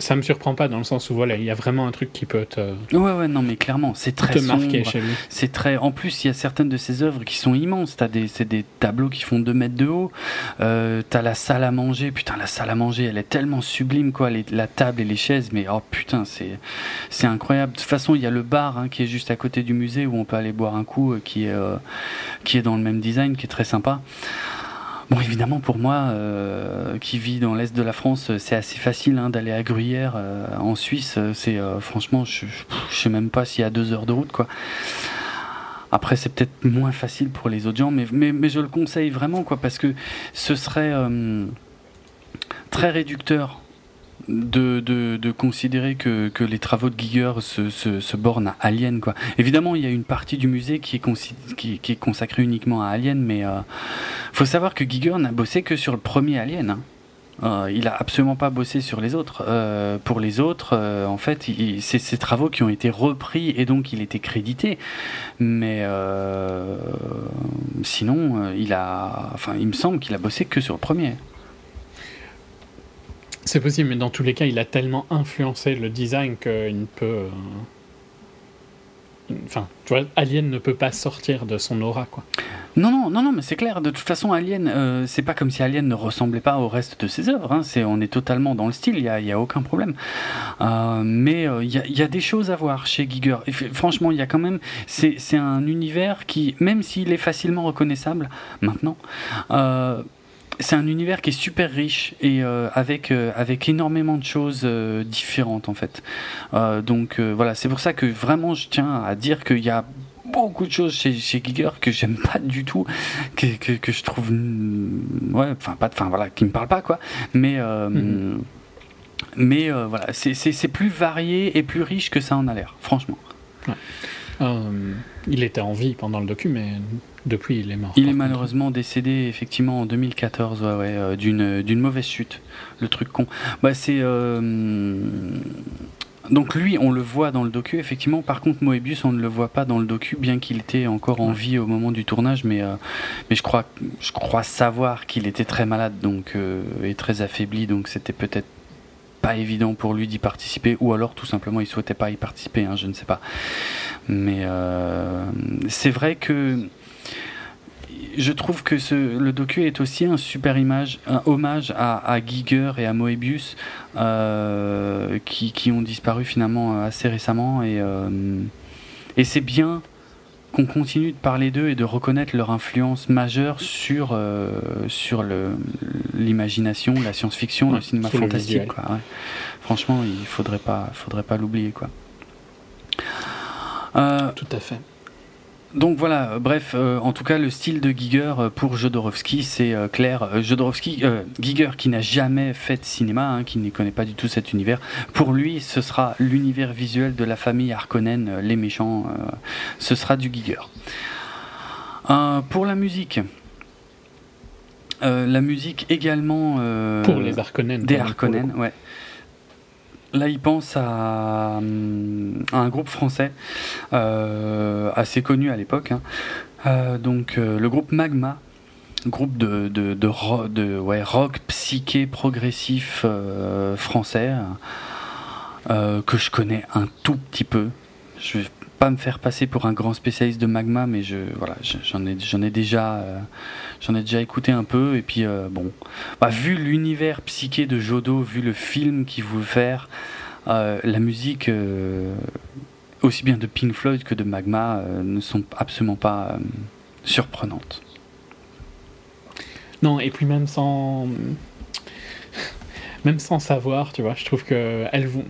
ça me surprend pas dans le sens où, voilà, il y a vraiment un truc qui peut te... Ouais, ouais, non, mais clairement, c'est très sombre. Chez lui. C'est très... En plus, il y a certaines de ses œuvres qui sont immenses. T'as des, c'est des tableaux qui font deux mètres de haut. Euh, t'as la salle à manger. Putain, la salle à manger, elle est tellement sublime, quoi. Les, la table et les chaises, mais oh putain, c'est, c'est incroyable. De toute façon, il y a le bar, hein, qui est juste à côté du musée où on peut aller boire un coup, euh, qui, est, euh, qui est dans le même design, qui est très sympa. Bon, évidemment, pour moi, euh, qui vis dans l'est de la France, c'est assez facile, hein, d'aller à Gruyère. Euh, en Suisse, c'est euh, franchement, je, je sais même pas s'il y a deux heures de route, quoi. Après, c'est peut-être moins facile pour les autres gens, mais mais, mais je le conseille vraiment, quoi, parce que ce serait euh, très réducteur de de, de considérer que que les travaux de Giger se se, se bornent à Alien, quoi. Évidemment, il y a une partie du musée qui est consi- qui, qui est consacrée uniquement à Alien, mais euh, faut savoir que Giger n'a bossé que sur le premier Alien, hein. Euh, il a absolument pas bossé sur les autres. Euh, pour les autres, euh, en fait, il, c'est ces travaux qui ont été repris et donc il était crédité. Mais euh, sinon, euh, il a, enfin, il me semble qu'il a bossé que sur le premier. C'est possible, mais dans tous les cas, il a tellement influencé le design qu'il ne peut... Euh... Enfin, tu vois, Alien ne peut pas sortir de son aura, quoi. Non, non, non, non, mais c'est clair. De toute façon, Alien, euh, c'est pas comme si Alien ne ressemblait pas au reste de ses œuvres, hein. C'est, on est totalement dans le style, il n'y a, y a aucun problème. Euh, mais il euh, y, y a des choses à voir chez Giger. Et f- franchement, il y a quand même... C'est, c'est un univers qui, même s'il est facilement reconnaissable maintenant... Euh, C'est un univers qui est super riche et euh, avec euh, avec énormément de choses euh, différentes en fait. Euh, donc euh, voilà, c'est pour ça que vraiment je tiens à dire qu'il y a beaucoup de choses chez chez Giger que j'aime pas du tout, que que, que je trouve ouais, enfin pas, enfin voilà, qui me parle pas quoi. Mais euh, mm-hmm. mais euh, voilà, c'est c'est c'est plus varié et plus riche que ça en a l'air, franchement. Ouais. Euh, il était en vie pendant le docu, mais depuis il est mort. Il est malheureusement décédé effectivement en deux mille quatorze, ouais, ouais, euh, d'une d'une mauvaise chute, le truc con. Bah c'est euh, donc lui on le voit dans le docu effectivement. Par contre Moebius on ne le voit pas dans le docu, bien qu'il était encore en vie au moment du tournage, mais euh, mais je crois je crois savoir qu'il était très malade donc euh, et très affaibli, donc c'était peut-être pas évident pour lui d'y participer, ou alors tout simplement il souhaitait pas y participer, hein, je ne sais pas. Mais euh, c'est vrai que je trouve que ce, le docu est aussi un super image, un hommage à, à Giger et à Moebius euh, qui, qui ont disparu finalement assez récemment, et, euh, et c'est bien qu'on continue de parler d'eux et de reconnaître leur influence majeure sur, euh, sur le, l'imagination, la science-fiction, ouais, le cinéma fantastique. Le quoi, ouais. Franchement, il ne faudrait pas, faudrait pas l'oublier, quoi. Euh, Tout à fait. Donc voilà, euh, bref, euh, en tout cas le style de Giger euh, pour Jodorowsky, c'est euh, clair. Euh, Jodorowsky, euh, Giger qui n'a jamais fait de cinéma, hein, qui ne connaît pas du tout cet univers, pour lui ce sera l'univers visuel de la famille Harkonnen, euh, les méchants, euh, ce sera du Giger. Euh, pour la musique, euh, la musique également euh, pour les Harkonnen, des Harkonnen, ouais. Là, il pense à, à un groupe français euh, assez connu à l'époque, hein. Euh, donc euh, le groupe Magma, groupe de de de, ro- de ouais rock psyché progressif euh, français euh, que je connais un tout petit peu. Je vais pas me faire passer pour un grand spécialiste de Magma, mais je voilà, j'en ai j'en ai déjà euh, j'en ai déjà écouté un peu, et puis euh, bon, bah, vu l'univers psyché de Jodo, vu le film qu'il voulait faire, euh, la musique euh, aussi bien de Pink Floyd que de Magma euh, ne sont absolument pas euh, surprenantes. Non, et puis même sans même sans savoir, tu vois, je trouve que elles vont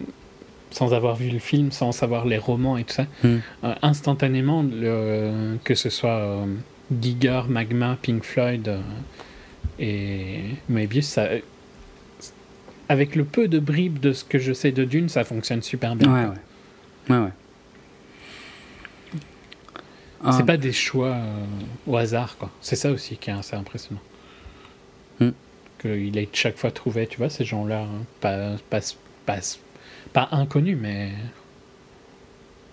sans avoir vu le film, sans savoir les romans et tout ça, mm. euh, instantanément, le, que ce soit euh, Giger, Magma, Pink Floyd euh, et Moebius, ça, avec le peu de bribes de ce que je sais de Dune, ça fonctionne super bien. Ouais, ouais. ouais, ouais. C'est um, pas des choix euh, au hasard, quoi. C'est ça aussi qui est assez impressionnant. Hum. Qu'il ait chaque fois trouvé, tu vois, ces gens-là, hein, pas, pas, pas, pas inconnus, mais...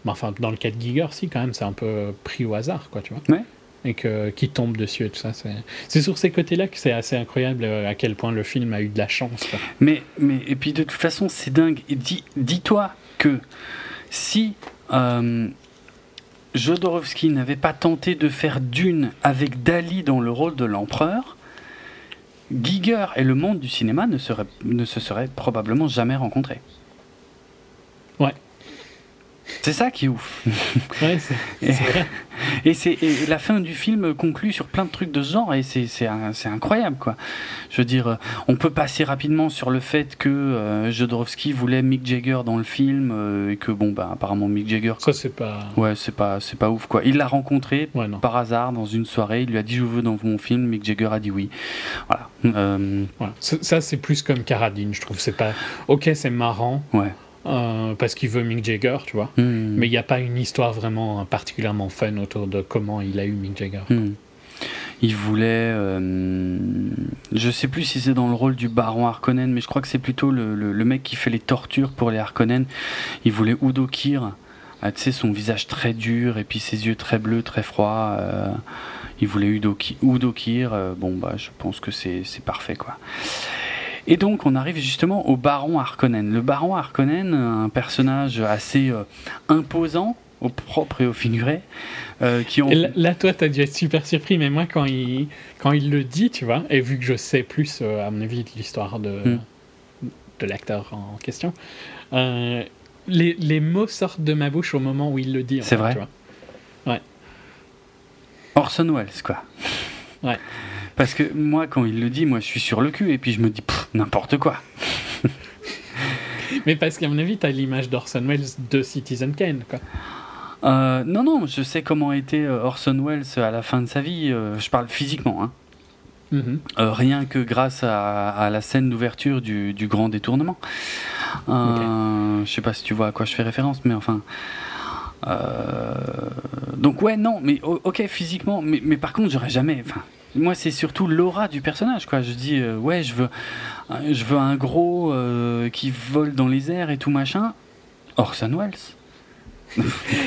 mais... Enfin, dans le cas de Giger, si, quand même, c'est un peu pris au hasard, quoi, tu vois. Ouais. Et que, qui tombe dessus et tout ça. C'est... c'est sur ces côtés-là que c'est assez incroyable à quel point le film a eu de la chance. Quoi. Mais, mais, et puis, de toute façon, c'est dingue. Dis, dis-toi que si... Euh... Jodorowsky n'avait pas tenté de faire Dune avec Dali dans le rôle de l'empereur, Giger et le monde du cinéma ne, seraient, ne se seraient probablement jamais rencontrés. Ouais. C'est ça qui est ouf. Ouais, c'est, et, c'est vrai. Et, c'est, et la fin du film conclut sur plein de trucs de ce genre, et c'est, c'est, un, c'est incroyable, quoi. Je veux dire, on peut passer rapidement sur le fait que euh, Jodorowsky voulait Mick Jagger dans le film, euh, et que, bon, bah, apparemment, Mick Jagger... Ça, c'est pas... Ouais, c'est pas, c'est pas ouf, quoi. Il l'a rencontré ouais, par hasard dans une soirée, il lui a dit « Je veux dans mon film », Mick Jagger a dit oui. Voilà. Euh... voilà. Ça, c'est plus comme Carradine, je trouve. C'est pas... Ok, c'est marrant. Ouais. Euh, parce qu'il veut Mick Jagger, tu vois. Mmh. Mais il n'y a pas une histoire vraiment hein, particulièrement fun autour de comment il a eu Mick Jagger. Mmh. Il voulait... Euh, je ne sais plus si c'est dans le rôle du baron Harkonnen, mais je crois que c'est plutôt le, le, le mec qui fait les tortures pour les Harkonnen. Il voulait Udo Kier. Ah, tu sais, son visage très dur et puis ses yeux très bleus, très froids. Euh, il voulait Udo Kier. Udo Kier euh, bon, bah, je pense que c'est, c'est parfait, quoi. Et donc, on arrive justement au baron Harkonnen. Le baron Harkonnen, un personnage assez euh, imposant, au propre et au figuré. Euh, qui ont... là, là, toi, t'as dû être super surpris, mais moi, quand il, quand il le dit, tu vois, et vu que je sais plus, euh, à mon avis, de l'histoire de, mm. de l'acteur en question, euh, les, les mots sortent de ma bouche au moment où il le dit. C'est vrai, tu vois. Ouais. Orson Welles, quoi. Ouais. Parce que moi, quand il le dit, moi, je suis sur le cul et puis je me dis pff, n'importe quoi. Mais parce qu'à mon avis, t'as l'image d'Orson Welles de Citizen Kane, quoi. Euh, non, non, je sais comment était Orson Welles à la fin de sa vie. Je parle physiquement, hein. Mm-hmm. Euh, rien que grâce à, à la scène d'ouverture du, du Grand Détournement. Euh, okay. Je sais pas si tu vois à quoi je fais référence, mais enfin. Euh, donc ouais, non, mais ok, physiquement, mais, mais par contre, j'aurais jamais. Enfin. Moi, c'est surtout l'aura du personnage, quoi. Je dis, euh, ouais, je veux, je veux un gros euh, qui vole dans les airs et tout machin. Orson Welles.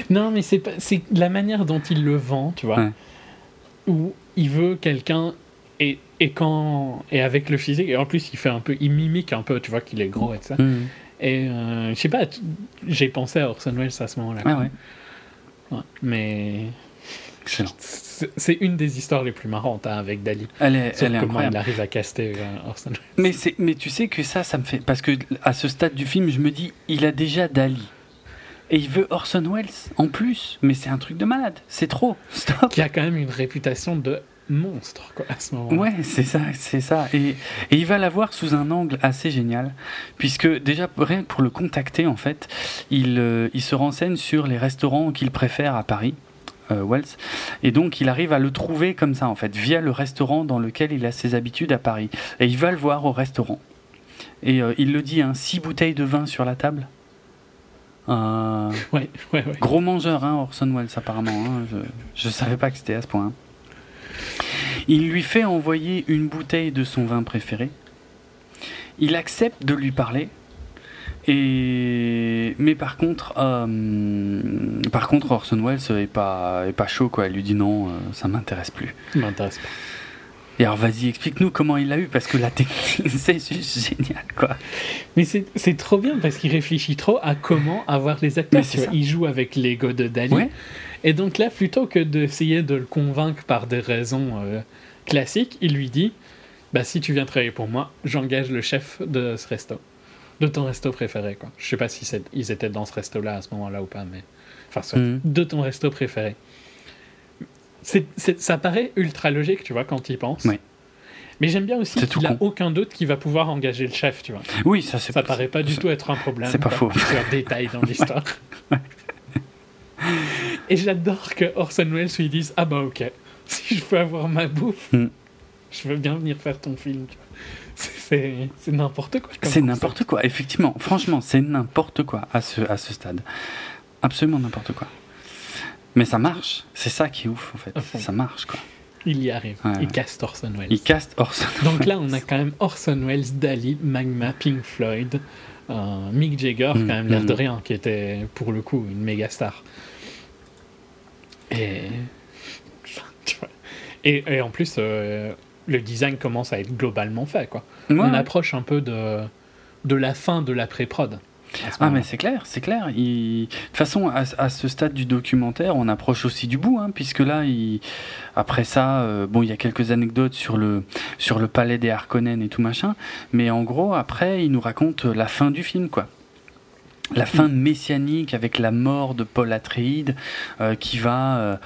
Non, mais c'est, pas, c'est la manière dont il le vend, tu vois. Ouais. Où il veut quelqu'un et, et, quand, et avec le physique. Et en plus, il fait un peu, il mimique un peu, tu vois, qu'il est gros et tout ça. Mmh. Et euh, je sais pas, j'ai pensé à Orson Welles à ce moment-là. Ah ouais. ouais. Mais... Excellent. C'est une des histoires les plus marrantes hein, avec Dali. Elle est, elle est comment incroyable. Il arrive à caster euh, Orson Welles. Mais, c'est, mais tu sais que ça, ça me fait... Parce qu'à ce stade du film, je me dis, il a déjà Dali. Et il veut Orson Welles en plus. Mais c'est un truc de malade. C'est trop. Stop. Qui a quand même une réputation de monstre, quoi, à ce moment-là. Ouais, c'est ça. C'est ça. Et, et il va l'avoir sous un angle assez génial. Puisque déjà, rien que pour le contacter, en fait, il, euh, il se renseigne sur les restaurants qu'il préfère à Paris. Euh, Wells. Et donc il arrive à le trouver comme ça en fait, via le restaurant dans lequel il a ses habitudes à Paris, et il va le voir au restaurant et euh, il le dit, hein, six bouteilles de vin sur la table. euh, ouais, ouais, ouais. Gros mangeur, hein, Orson Welles apparemment, hein. je, je savais pas que c'était à ce point, hein. Il lui fait envoyer une bouteille de son vin préféré, il accepte de lui parler. Et... Mais par contre, euh... par contre, Orson Welles est pas est pas chaud, quoi. Il lui dit non, euh, ça m'intéresse plus. M'intéresse pas. Et alors vas-y, explique-nous comment il l'a eu, parce que la technique, c'est juste génial, quoi. Mais c'est c'est trop bien parce qu'il réfléchit trop à comment avoir les acteurs. Il joue avec l'ego de Dali. Ouais. Et donc là, plutôt que d'essayer de le convaincre par des raisons euh, classiques, il lui dit, bah si tu viens travailler pour moi, j'engage le chef de ce resto. De ton resto préféré, quoi. Je sais pas si c'est... ils étaient dans ce resto-là à ce moment-là ou pas, mais... Enfin, soit. Mmh. De ton resto préféré. C'est, c'est, ça paraît ultra logique, tu vois, quand il pense. Oui. Mais j'aime bien aussi c'est qu'il n'y a con. aucun doute qui va pouvoir engager le chef, tu vois. Oui, ça, c'est... Ça paraît c'est, pas du c'est, tout être un problème. C'est pas faux. C'est un détail dans l'histoire. Et j'adore que Orson Welles lui dise « Ah bah, ok, si je veux avoir ma bouffe, mm. je veux bien venir faire ton film, tu vois. C'est, c'est, c'est n'importe quoi. C'est n'importe quoi, effectivement. Franchement, c'est n'importe quoi à ce, à ce stade. Absolument n'importe quoi. Mais ça marche. C'est ça qui est ouf, en fait. Enfin, ça marche, quoi. Il y arrive. Ouais, il ouais. caste Orson Welles. Il caste Orson Welles. Donc là, on a quand même Orson Welles, Dali, Magma, Pink Floyd, euh, Mick Jagger, mmh, quand même, l'air mmh. de rien, qui était, pour le coup, une méga star. Et... Et, et en plus... Euh, le design commence à être globalement fait, quoi. Ouais. On approche un peu de, de la fin de la pré-prod. Ah, mais c'est clair, c'est clair. Il... De toute façon, à, à ce stade du documentaire, on approche aussi du bout, hein, puisque là, il... après ça, euh, bon, il y a quelques anecdotes sur le, sur le palais des Harkonnen et tout machin, mais en gros, après, il nous raconte la fin du film, quoi. La fin messianique avec la mort de Paul Atreide euh, qui va euh,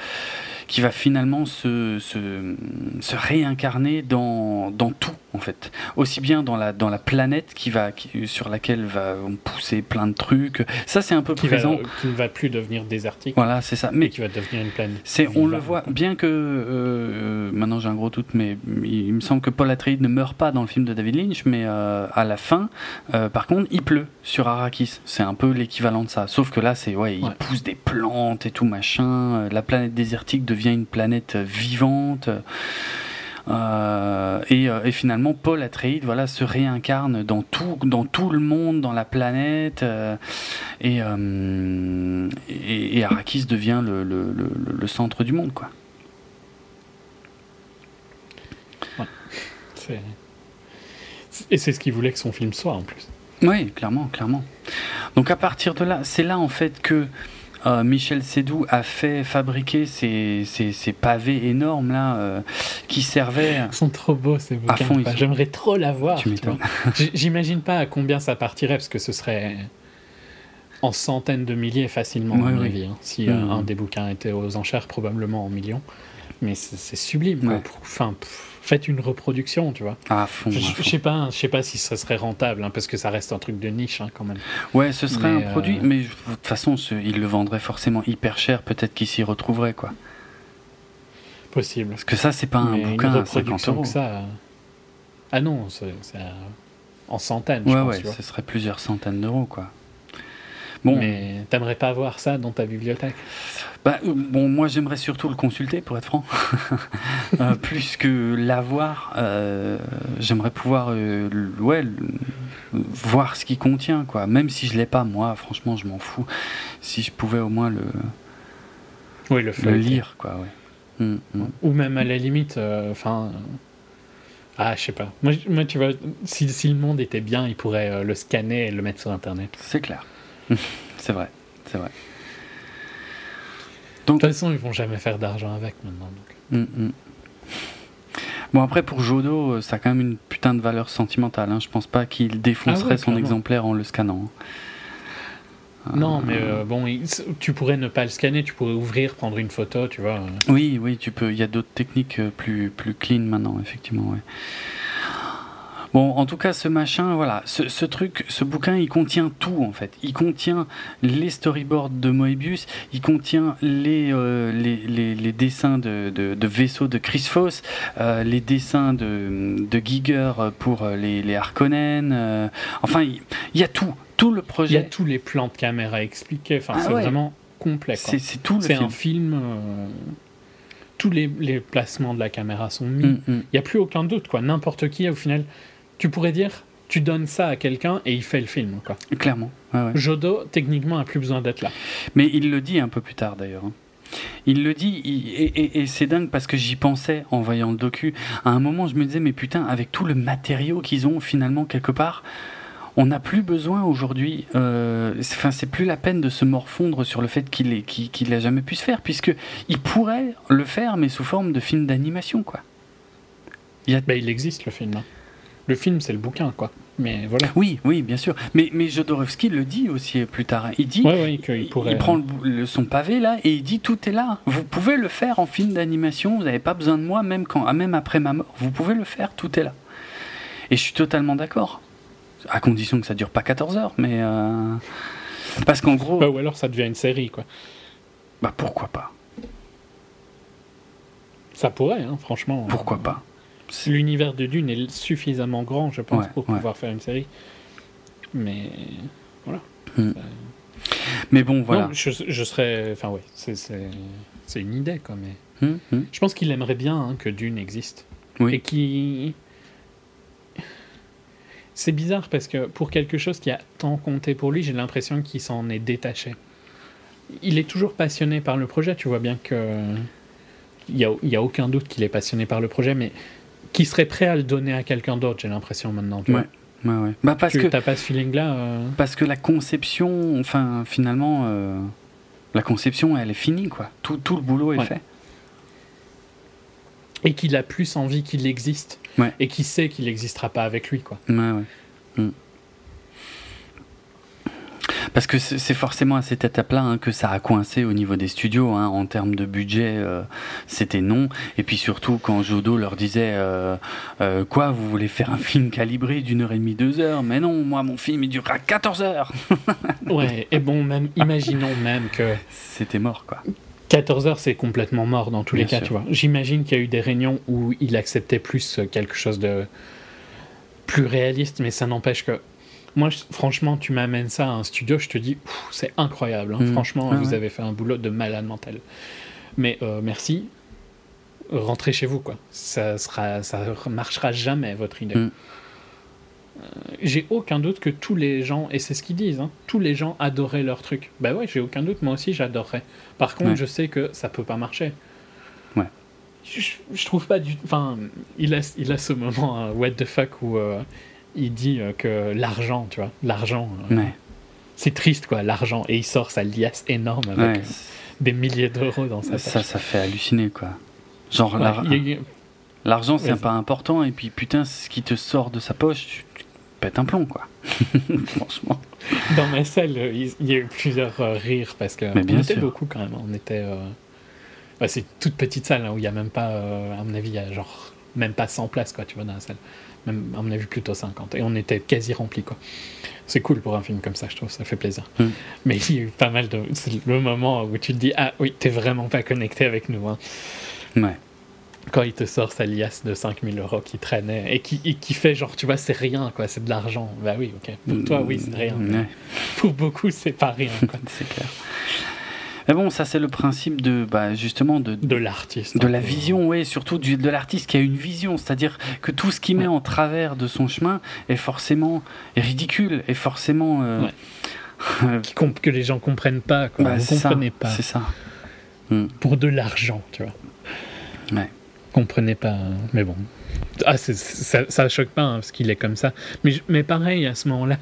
qui va finalement se se, se réincarner dans dans tout en fait, aussi bien dans la dans la planète qui va qui, sur laquelle va on pousser plein de trucs. Ça c'est un peu qui présent. Va, qui ne va plus devenir désertique. Voilà c'est ça. Mais qui va devenir une planète. C'est on le voit bien que euh, euh, maintenant j'ai un gros doute, mais il me semble que Paul Atreide ne meurt pas dans le film de David Lynch, mais euh, à la fin euh, par contre il pleut sur Arrakis. C'est un un peu l'équivalent de ça, sauf que là c'est ouais, ouais. il pousse des plantes et tout machin, la planète désertique devient une planète vivante euh, et, et finalement Paul Atreide voilà se réincarne dans tout dans tout le monde, dans la planète euh, et, euh, et et Arrakis devient le, le, le, le centre du monde quoi. Ouais. C'est... et c'est ce qu'il voulait que son film soit en plus. Oui, clairement, clairement. Donc à partir de là, c'est là en fait que euh, Michel Seydoux a fait fabriquer ces, ces, ces pavés énormes là euh, qui servaient... Ils sont trop beaux ces bouquins. Fond, sont... J'aimerais trop l'avoir. Tu m'étonnes. J'imagine pas à combien ça partirait parce que ce serait en centaines de milliers facilement ouais, à mon oui. avis. Hein, si mmh. un des bouquins était aux enchères, probablement en millions. Mais c'est, c'est sublime. Ouais. Quoi, pour, enfin, pff, faites une reproduction, tu vois. À fond. Je, je sais pas, je sais pas si ça serait rentable, hein, parce que ça reste un truc de niche, hein, quand même. Ouais, ce serait mais un euh... produit, mais de toute façon, ce, ils le vendraient forcément hyper cher. Peut-être qu'ils s'y retrouveraient, quoi. Possible. Parce que ça, c'est pas un mais bouquin à cinquante euros. Ça... Ah non, c'est, c'est en centaines. Ouais, je pense, ouais, tu vois. Ce serait plusieurs centaines d'euros, quoi. Bon. Mais t'aimerais pas avoir ça dans ta bibliothèque? Bah, bon, moi j'aimerais surtout le consulter, pour être franc. euh, plus que l'avoir, euh, j'aimerais pouvoir euh, ouais, voir ce qu'il contient, quoi. Même si je l'ai pas, moi, franchement, je m'en fous. Si je pouvais au moins le, oui, le, le lire, quoi. Ouais. Mmh, mmh. Ou même à la limite, enfin. Euh, Ah, je sais pas. Moi, moi, tu vois, si, si le monde était bien, il pourrait euh, le scanner et le mettre sur Internet. C'est clair. C'est vrai, c'est vrai. Donc, de toute façon, ils vont jamais faire d'argent avec maintenant. Donc. Mm, mm. Bon, après, pour Jodo, ça a quand même une putain de valeur sentimentale. Hein. Je pense pas qu'il défoncerait ah ouais, son clairement. exemplaire en le scannant. Non, euh, mais euh, bon, il, tu pourrais ne pas le scanner, tu pourrais ouvrir, prendre une photo, tu vois. Oui, oui, tu peux. Il y a d'autres techniques plus, plus clean maintenant, effectivement, ouais. Bon, en tout cas, ce machin, voilà, ce, ce truc, ce bouquin, il contient tout en fait. Il contient les storyboards de Moebius, il contient les euh, les, les, les dessins de, de, de vaisseaux de Chris Foss, euh, les dessins de, de Giger pour les, les Harkonnen. Euh, enfin, il, il y a tout, tout le projet. Il y a tous les plans de caméra expliqués. Enfin, ah, c'est ouais. vraiment complet. Quoi. C'est, c'est tout. Le c'est film. un film. Euh... Tous les, les placements de la caméra sont mis. Mm-hmm. Il n'y a plus aucun doute, quoi. N'importe qui, au final. Tu pourrais dire, tu donnes ça à quelqu'un et il fait le film, quoi. Clairement. Ouais, ouais. Jodo, techniquement, n'a plus besoin d'être là. Mais il le dit un peu plus tard, d'ailleurs. Il le dit, il, et, et, et c'est dingue parce que j'y pensais en voyant le docu. À un moment, je me disais, mais putain, avec tout le matériau qu'ils ont, finalement, quelque part, on n'a plus besoin aujourd'hui. Euh, c'est, enfin, c'est plus la peine de se morfondre sur le fait qu'il est, qu'il, qu'il a jamais pu se faire, puisque il pourrait le faire, mais sous forme de film d'animation, quoi. Il y a... bah, il existe, le film, hein. Le film, c'est le bouquin, quoi. Mais voilà. Oui, oui, bien sûr. Mais, mais Jodorowsky le dit aussi plus tard. Il dit, ouais, ouais, qu'il pourrait... il prend le, son pavé là et il dit tout est là. Vous pouvez le faire en film d'animation. Vous n'avez pas besoin de moi, même quand, même après ma mort. Vous pouvez le faire. Tout est là. Et je suis totalement d'accord, à condition que ça dure pas quatorze heures. Mais euh... parce qu'en gros, bah, ou alors ça devient une série, quoi. Bah pourquoi pas. Ça pourrait, hein, franchement. Pourquoi euh, pas. L'univers de Dune est suffisamment grand, je pense, ouais, pour ouais. pouvoir faire une série. Mais voilà. Mm. Ça... Mais bon, voilà. Non, je, je serais... Enfin, oui, c'est, c'est, c'est une idée, quoi. Mais... Mm, mm. Je pense qu'il aimerait bien hein, que Dune existe. Oui. Et qui... C'est bizarre, parce que pour quelque chose qui a tant compté pour lui, j'ai l'impression qu'il s'en est détaché. Il est toujours passionné par le projet, tu vois bien que... Il n'y a, il y a aucun doute qu'il est passionné par le projet, mais qu'il serait prêt à le donner à quelqu'un d'autre, j'ai l'impression, maintenant. Tu ouais. vois. Ouais, ouais. Bah parce tu, que t'as pas ce feeling-là. Euh... Parce que la conception, enfin finalement, euh, la conception, elle est finie quoi. Tout, tout le boulot est ouais. fait. Et qu'il a plus envie qu'il existe. Ouais. Et qu'il sait qu'il n'existera pas avec lui quoi. Ouais, ouais. Mm. Parce que c'est forcément à cette étape-là hein, que ça a coincé au niveau des studios. Hein, en termes de budget, euh, c'était non. Et puis surtout, quand Jodo leur disait euh, euh, « Quoi, vous voulez faire un film calibré d'une heure et demie, deux heures ? Mais non, moi, mon film, il durera quatorze heures !» Ouais, et bon, même, imaginons même que... C'était mort, quoi. quatorze heures, c'est complètement mort dans tous Bien les cas, sûr. Tu vois. J'imagine qu'il y a eu des réunions où il acceptait plus quelque chose de plus réaliste, mais ça n'empêche que... Moi, je, franchement, tu m'amènes ça à un studio, je te dis, pff, c'est incroyable. Hein. Mmh. Franchement, ah, vous ouais. avez fait un boulot de malade mental. Mais euh, merci, rentrez chez vous, quoi. Ça sera, ça marchera jamais, votre idée. Mmh. Euh, j'ai aucun doute que tous les gens, et c'est ce qu'ils disent, hein, tous les gens adoraient leur truc. Ben ouais, j'ai aucun doute, moi aussi, j'adorerais. Par contre, ouais. je sais que ça peut pas marcher. Ouais. Je, je trouve pas du... Enfin, il a, il a ce moment, hein, what the fuck, où... Euh, il dit que l'argent, tu vois, l'argent, ouais. euh, c'est triste, quoi, l'argent. Et il sort sa liasse énorme avec ouais. des milliers d'euros dans sa poche. Ça, ça fait halluciner, quoi. Genre, ouais, l'ar... y... l'argent, c'est ouais, pas c'est... important, et puis, putain, ce qui te sort de sa poche, tu, tu pètes un plomb, quoi. Franchement. Dans ma salle, il y a eu plusieurs euh, rires, parce qu'on était sûr. beaucoup, quand même. On était... Euh... Enfin, c'est une toute petite salle, hein, où il n'y a même pas, euh, à mon avis, il y a genre, même pas cent places, quoi, tu vois, dans la salle. Même, on a vu plutôt cinquante et on était quasi rempli quoi. C'est cool pour un film comme ça, je trouve, ça fait plaisir. Mm. Mais il y a eu pas mal de... C'est le moment où tu te dis, ah oui, t'es vraiment pas connecté avec nous. Hein. Ouais. Quand il te sort sa liasse de cinq mille euros qui traînait et qui, et qui fait genre, tu vois, c'est rien quoi, c'est de l'argent. Bah oui, ok. Pour toi, oui, c'est rien. Mm. Pour beaucoup, c'est pas rien quoi. C'est clair. Mais bon, ça c'est le principe de, bah, justement de, de l'artiste, de hein, la ouais. vision, oui, surtout du, de l'artiste qui a une vision, c'est-à-dire que tout ce qu'il ouais. met en travers de son chemin est forcément ridicule, est forcément euh, ouais. comp- que les gens comprennent pas, quoi. Bah, vous comprenez ça, pas, c'est ça. Pour de l'argent, tu vois. Ouais. Comprenez pas, mais bon. Ah, c'est, ça, ça choque pas hein, parce qu'il est comme ça. Mais, mais pareil, à ce moment-là,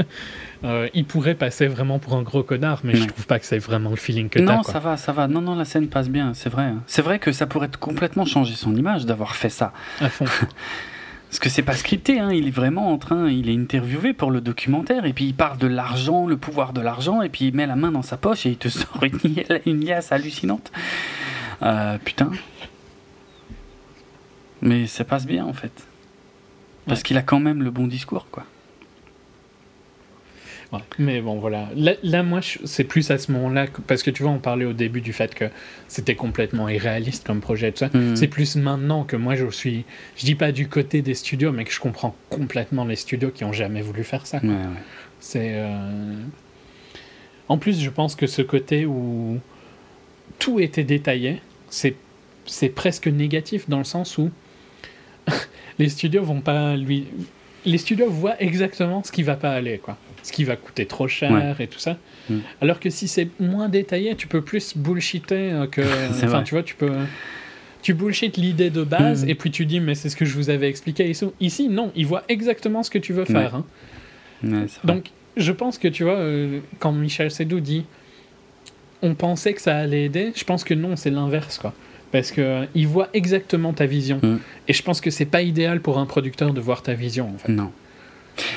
euh, il pourrait passer vraiment pour un gros connard, mais ouais. je trouve pas que c'est vraiment le feeling que non, t'as. Non, ça va, ça va. Non, non, la scène passe bien, c'est vrai. C'est vrai que ça pourrait complètement changer son image d'avoir fait ça. À fond. Parce que c'est pas scripté, hein. Il est vraiment en train, il est interviewé pour le documentaire, et puis il parle de l'argent, le pouvoir de l'argent, et puis il met la main dans sa poche et il te sort une, une liasse hallucinante. Euh, putain. Mais ça passe bien, en fait. Parce ouais. qu'il a quand même le bon discours, quoi. Ouais. Mais bon, voilà. Là, là moi, je, c'est plus à ce moment-là... Que, parce que, tu vois, on parlait au début du fait que c'était complètement irréaliste comme projet et tout ça. Mmh. C'est plus maintenant que moi, je suis... Je dis pas du côté des studios, mais que je comprends complètement les studios qui ont jamais voulu faire ça, quoi. Ouais, ouais. C'est... Euh... En plus, je pense que ce côté où tout était détaillé, c'est, c'est presque négatif dans le sens où... Les studios vont pas lui... Les studios voient exactement ce qui va pas aller, quoi. Ce qui va coûter trop cher ouais. et tout ça. Mmh. Alors que si c'est moins détaillé, tu peux plus bullshiter que... Enfin, tu vois, tu peux... Tu bullshit l'idée de base mmh. et puis tu dis, mais c'est ce que je vous avais expliqué ici. Ici, non, ils voient exactement ce que tu veux faire. Ouais. Hein. Ouais, donc, je pense que, tu vois, euh, quand Michel Seydoux dit on pensait que ça allait aider, je pense que non, c'est l'inverse, quoi. Parce que euh, il voit exactement ta vision. Mm. Et je pense que c'est pas idéal pour un producteur de voir ta vision, en fait. Non.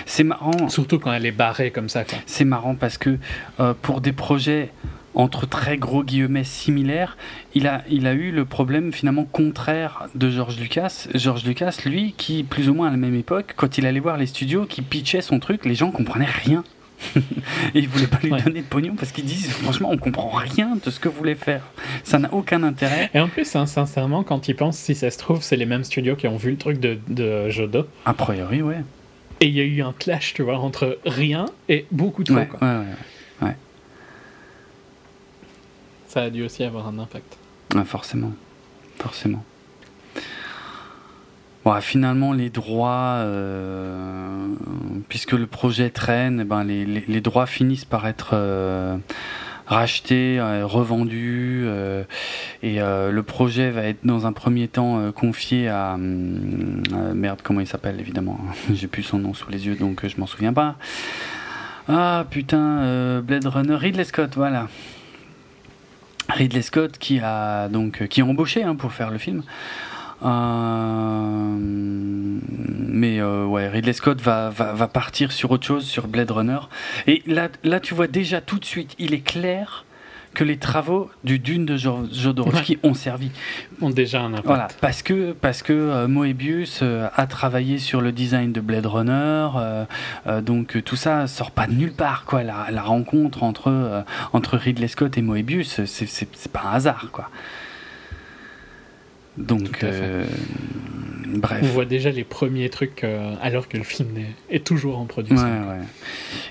C'est marrant. Surtout quand elle est barrée comme ça, quoi. C'est marrant parce que euh, pour des projets entre très gros guillemets similaires, il a, il a eu le problème finalement contraire de George Lucas. George Lucas, lui, qui plus ou moins à la même époque, quand il allait voir les studios, qui pitchait son truc, les gens comprenaient rien. Ils voulaient pas lui ouais. donner de pognon parce qu'ils disent franchement on comprend rien de ce que vous voulez faire, ça n'a aucun intérêt. Et en plus hein, sincèrement quand ils pensent, si ça se trouve c'est les mêmes studios qui ont vu le truc de, de Jodo a priori ouais. Et il y a eu un clash tu vois entre rien et beaucoup trop ouais, quoi. Ouais, ouais, ouais. Ça a dû aussi avoir un impact ouais, forcément forcément. Bon, finalement, les droits, euh, puisque le projet traîne, eh ben, les, les, les droits finissent par être euh, rachetés, euh, revendus, euh, et euh, le projet va être dans un premier temps euh, confié à... Euh, merde, comment il s'appelle, évidemment. J'ai plus son nom sous les yeux, donc euh, je m'en souviens pas. Ah, putain, euh, Blade Runner, Ridley Scott, voilà. Ridley Scott qui a, donc, qui a embauché hein, pour faire le film. Euh, mais euh, ouais, Ridley Scott va, va, va partir sur autre chose, sur Blade Runner. Et là, là, tu vois déjà tout de suite, il est clair que les travaux du Dune de Jodorowsky ouais. ont servi. Ont déjà un impact. Voilà, parce que, parce que euh, Moebius euh, a travaillé sur le design de Blade Runner, euh, euh, donc euh, tout ça sort pas de nulle part, quoi. La, la rencontre entre, euh, entre Ridley Scott et Moebius, c'est, c'est, c'est pas un hasard, quoi. Donc, euh, bref. On voit déjà les premiers trucs euh, alors que le film est, est toujours en production. Ouais, ouais.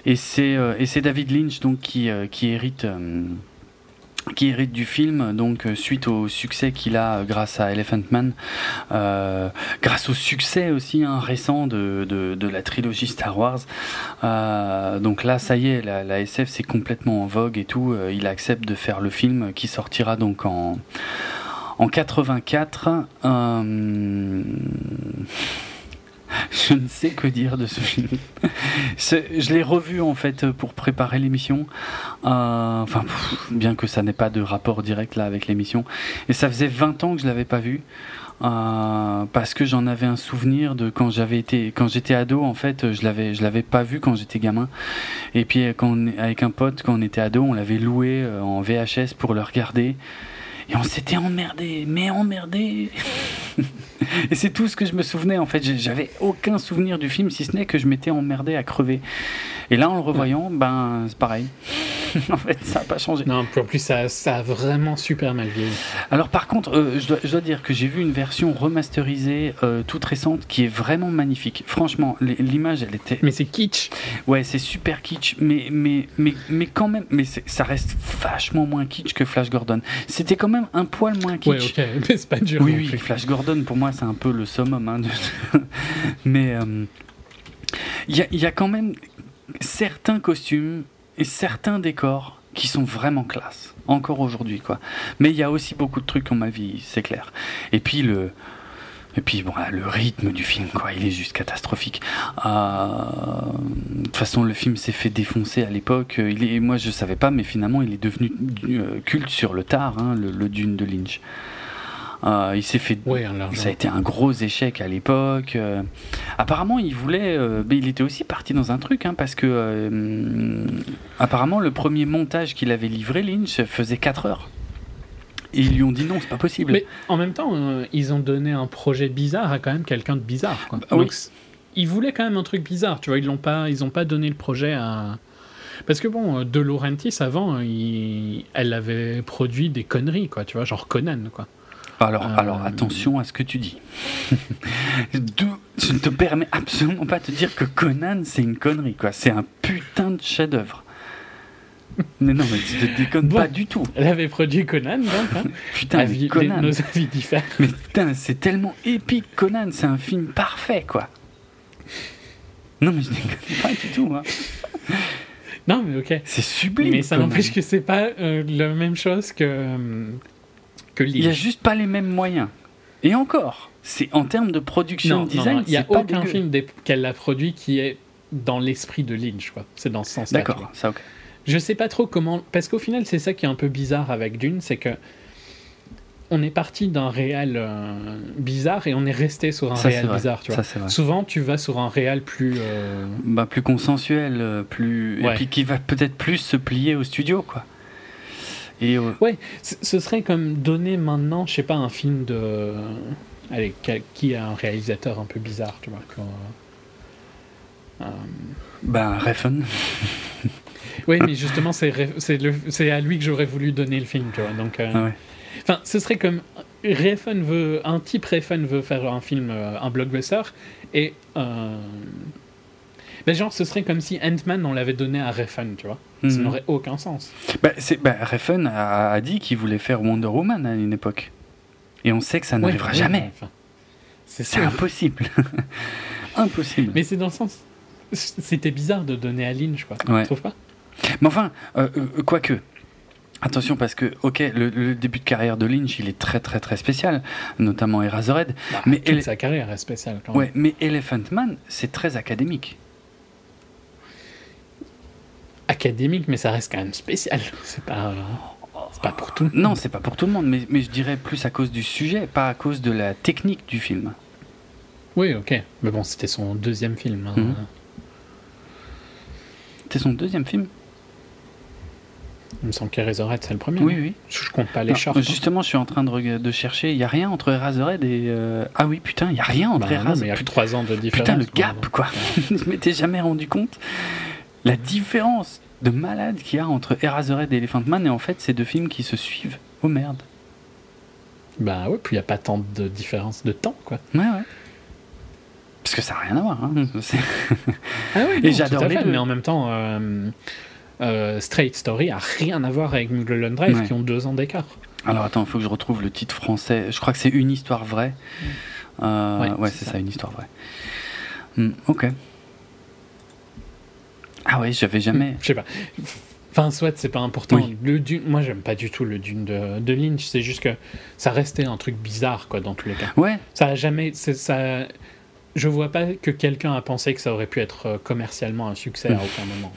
Et c'est euh, et c'est David Lynch donc qui euh, qui hérite euh, qui hérite du film donc euh, suite au succès qu'il a euh, grâce à Elephant Man, euh, grâce au succès aussi hein, récent de, de de la trilogie Star Wars. Euh, donc là ça y est la, la S F c'est complètement en vogue et tout. Euh, il accepte de faire le film qui sortira donc en En quatre-vingt-quatre, euh... je ne sais que dire de ce film. Je l'ai revu en fait pour préparer l'émission, euh... enfin, pff, bien que ça n'ait pas de rapport direct là avec l'émission, et ça faisait vingt ans que je ne l'avais pas vu. Euh, parce que j'en avais un souvenir de quand j'avais été, quand j'étais ado en fait, je l'avais, je l'avais pas vu quand j'étais gamin. Et puis quand on, avec un pote quand on était ado, on l'avait loué en V H S pour le regarder. Et on s'était emmerdé, mais emmerdé. Et c'est tout ce que je me souvenais en fait. J'avais aucun souvenir du film, si ce n'est que je m'étais emmerdé à crever. Et là, en le revoyant, ben c'est pareil. En fait, ça n'a pas changé. Non, en plus, ça, ça a vraiment super mal vieilli. Alors, par contre, euh, je, dois, je dois dire que j'ai vu une version remasterisée euh, toute récente qui est vraiment magnifique. Franchement, l'image, elle était. Mais c'est kitsch. Ouais, c'est super kitsch, mais mais mais mais quand même, mais ça reste vachement moins kitsch que Flash Gordon. C'était quand même un poil moins kitsch. Ouais, ok, mais c'est pas dur. Oui, oui. Plus. Flash Gordon, pour moi, c'est un peu le summum. Hein, de... mais il euh, y, y a quand même certains costumes. Et certains décors qui sont vraiment classe, encore aujourd'hui, quoi. Mais il y a aussi beaucoup de trucs qu'on m'a vie, c'est clair. Et puis le, et puis bon, le rythme du film, quoi, il est juste catastrophique. Euh... De toute façon, le film s'est fait défoncer à l'époque. Il est, moi, je savais pas, mais finalement, il est devenu culte sur le tard, hein, le, le Dune de Lynch. Euh, il s'est fait, ouais, ça a été un gros échec à l'époque. Euh, apparemment, il voulait, euh, mais il était aussi parti dans un truc, hein, parce que euh, apparemment, le premier montage qu'il avait livré, Lynch, faisait quatre heures. Et ils lui ont dit non, c'est pas possible. Mais en même temps, euh, ils ont donné un projet bizarre à quand même quelqu'un de bizarre, quoi. Bah, donc, oui. Ils voulaient quand même un truc bizarre, tu vois. Ils l'ont pas, ils ont pas donné le projet à. Parce que bon, De Laurentiis avant, il... elle avait produit des conneries, quoi, tu vois, genre Conan, quoi. Alors, euh... alors, attention à ce que tu dis. De, je ne te permets absolument pas de te dire que Conan, c'est une connerie, quoi. C'est un putain de chef-d'œuvre. Mais non, mais tu te déconnes bon, pas du tout. Elle avait produit Conan, donc. Hein. Putain, avis, Conan. Les, nos avis diffèrent. Mais putain, c'est tellement épique, Conan. C'est un film parfait, quoi. Non, mais je ne déconne pas du tout, hein. Non, mais ok. C'est sublime. Mais ça Conan. N'empêche que c'est pas euh, la même chose que. Euh, Il n'y a juste pas les mêmes moyens. Et encore, c'est en termes de production non, design, non, non, il n'y a aucun dégueu. Film qu'elle a produit qui est dans l'esprit de Lynch, quoi. C'est dans ce sens-là. D'accord, ça ok. Je sais pas trop comment, parce qu'au final, c'est ça qui est un peu bizarre avec Dune, c'est que on est parti d'un réel euh, bizarre et on est resté sur un ça, réel bizarre. Tu vois. Ça, souvent, tu vas sur un réel plus, euh... bah, plus consensuel, plus ouais. Et puis qui va peut-être plus se plier au studio, quoi. Et euh... ouais, ce serait comme donner maintenant, je sais pas, un film de. Allez, qui a un réalisateur un peu bizarre, tu vois. Quand... Euh... Ben, Refn. Oui, mais justement, c'est, ré... c'est, le... c'est à lui que j'aurais voulu donner le film, tu vois. Donc, euh... ah ouais. Enfin, ce serait comme... Refn veut... Un type Refn veut faire un film, euh, un blockbuster, et... Euh... Ben genre, ce serait comme si Ant-Man, on l'avait donné à Refn, tu vois. Mm-hmm. Ça n'aurait aucun sens. Bah, c'est... Bah, Refn a... a dit qu'il voulait faire Wonder Woman à une époque. Et on sait que ça n'arrivera ouais, jamais. Ouais, enfin, c'est c'est impossible. Impossible. Mais c'est dans le sens... C'était bizarre de donner à Lynch, quoi. Ouais. Tu trouves pas ? Mais enfin, euh, euh, quoique... Attention, parce que, ok, le, le début de carrière de Lynch, il est très très très spécial, notamment Eraserhead. Bah, mais toute ele... sa carrière est spéciale, quand même. Ouais, mais Elephant Man, c'est très académique. Académique, mais ça reste quand même spécial. C'est pas... C'est pas pour tout le monde. Non, c'est pas pour tout le monde, mais, mais je dirais plus à cause du sujet, pas à cause de la technique du film. Oui, ok. Mais bon, c'était son deuxième film. Hein. Mm-hmm. C'était son deuxième film ? Il me semble qu'Eraserhead, c'est le premier. Oui, oui. Je compte pas les charts. Justement, hein. Je suis en train de, de chercher. Il n'y a rien entre Eraserhead et... Euh... Ah oui, putain, il n'y a rien entre bah, Eraserhead. Il y a que trois ans de différence. Putain, le gap, quoi. Ouais. Je m'étais jamais rendu compte. La différence de malade qu'il y a entre Eraserhead et Elephant Man, et en fait, c'est deux films qui se suivent. Oh merde. Bah ouais, puis il n'y a pas tant de différence de temps, quoi. Ouais, ouais. Parce que ça n'a rien à voir. Hein. C'est... Ah oui, non, et j'adore les deux. Mais en même temps, euh, euh, Straight Story n'a rien à voir avec Mulholland Drive, ouais. Qui ont deux ans d'écart. Alors attends, il faut que je retrouve le titre français. Je crois que c'est Une histoire vraie. Euh, ouais, ouais, c'est, c'est ça. ça, Une histoire vraie. Mm, ok. Ah ouais, j'avais jamais... Je sais pas. Enfin, soit, c'est pas important. Oui. Le Dune, moi, j'aime pas du tout le Dune de, de Lynch. C'est juste que ça restait un truc bizarre, quoi, dans tous les cas. Ouais. Ça a jamais... C'est, ça... Je vois pas que quelqu'un a pensé que ça aurait pu être commercialement un succès à aucun moment.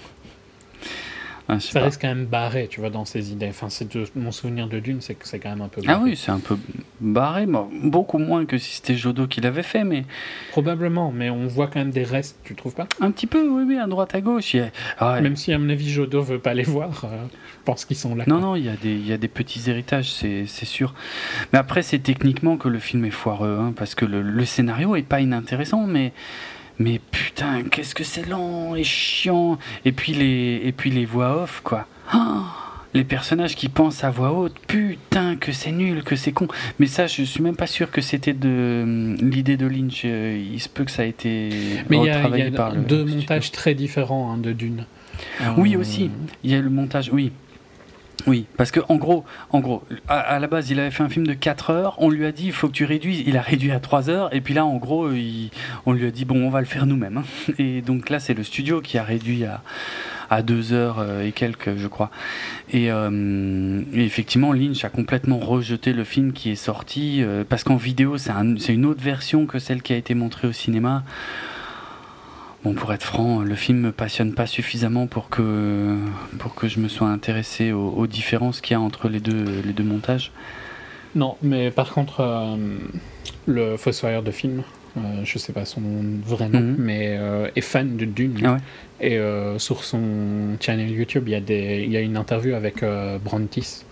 Ah, ça pas. Reste quand même barré, tu vois, dans ses idées. Enfin, c'est de, mon souvenir de Dune, c'est que c'est quand même un peu barré. Ah oui, c'est un peu barré, bon, beaucoup moins que si c'était Jodot qui l'avait fait, mais... Probablement, mais on voit quand même des restes, tu trouves pas ? Un petit peu, oui, oui, à droite, à gauche. A... Ah, ouais. Même si, à mon avis, Jodot veut pas les voir, euh, je pense qu'ils sont là. Non, quoi. Non, il y, y a des petits héritages, c'est, c'est sûr. Mais après, c'est techniquement que le film est foireux, hein, parce que le, le scénario est pas inintéressant, mais... Mais putain, qu'est-ce que c'est lent et chiant. Et puis les, et puis les voix off, quoi. Oh, les personnages qui pensent à voix haute, putain, que c'est nul, que c'est con. Mais ça, je suis même pas sûr que c'était de l'idée de Lynch. Il se peut que ça a été mais retravaillé y a, y a par le... Mais il y a deux montages très différents, hein, de Dune. Euh... Oui, aussi. Il y a le montage, oui. Oui, parce que en gros, en gros à, à la base, il avait fait un film de quatre heures, on lui a dit, il faut que tu réduises, il a réduit à trois heures, et puis là, en gros, il, on lui a dit, bon, on va le faire nous-mêmes. Hein. Et donc là, c'est le studio qui a réduit à, à deux heures et quelques, je crois. Et, euh, et effectivement, Lynch a complètement rejeté le film qui est sorti, euh, parce qu'en vidéo, c'est, un, c'est une autre version que celle qui a été montrée au cinéma. Bon, pour être franc, le film me passionne pas suffisamment pour que, pour que je me sois intéressé aux, aux différences qu'il y a entre les deux, les deux montages. Non, mais par contre, euh, le fossoyeur de film, euh, je sais pas son vrai nom, mm-hmm. mais euh, est fan de Dune. Ah ouais. Et euh, sur son channel YouTube, il y a des, il y a une interview avec euh, Brontis.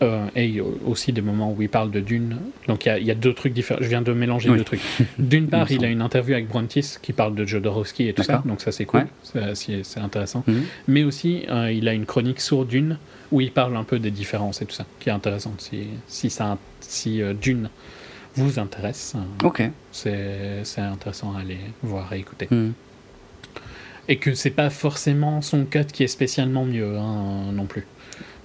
Euh, et aussi des moments où il parle de Dune. Donc il y, y a deux trucs différents. Je viens de mélanger oui. deux trucs. D'une part, il a une interview avec Brontis qui parle de Jodorowsky et tout D'accord. ça. Donc ça, c'est cool. Ouais. Ça, c'est, c'est intéressant. Mm-hmm. Mais aussi, euh, il a une chronique sur Dune où il parle un peu des différences et tout ça, qui est intéressante. Si, si, ça, si euh, Dune vous intéresse, euh, okay. c'est, c'est intéressant à aller voir et écouter. Mm-hmm. Et que c'est pas forcément son cut qui est spécialement mieux hein, non plus.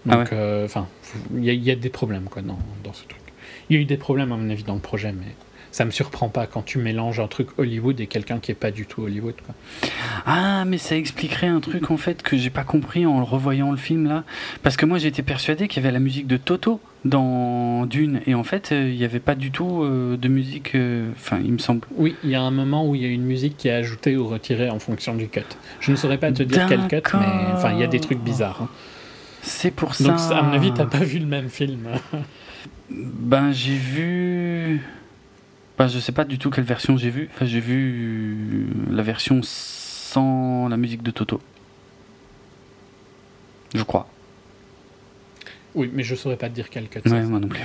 Donc, ah ouais. enfin, euh, il y, y a des problèmes quoi dans, dans ce truc. Il y a eu des problèmes à mon avis dans le projet, mais ça me surprend pas quand tu mélanges un truc Hollywood et quelqu'un qui est pas du tout Hollywood quoi. Ah, mais ça expliquerait un truc en fait que j'ai pas compris en revoyant le film là, parce que moi j'étais persuadé qu'il y avait la musique de Toto dans Dune et en fait il y avait pas du tout euh, de musique. Enfin, euh, il me semble. Oui, il y a un moment où il y a une musique qui est ajoutée ou retirée en fonction du cut. Je ne saurais pas te dire D'accord. quel cut, mais enfin il y a des trucs bizarres. Hein. C'est pour ça... Donc, à mon avis, t'as pas vu le même film. Ben, j'ai vu... Ben, je sais pas du tout quelle version j'ai vu. Enfin, j'ai vu la version sans la musique de Toto. Je crois. Oui, mais je saurais pas te dire quel cut. Ouais, moi non plus.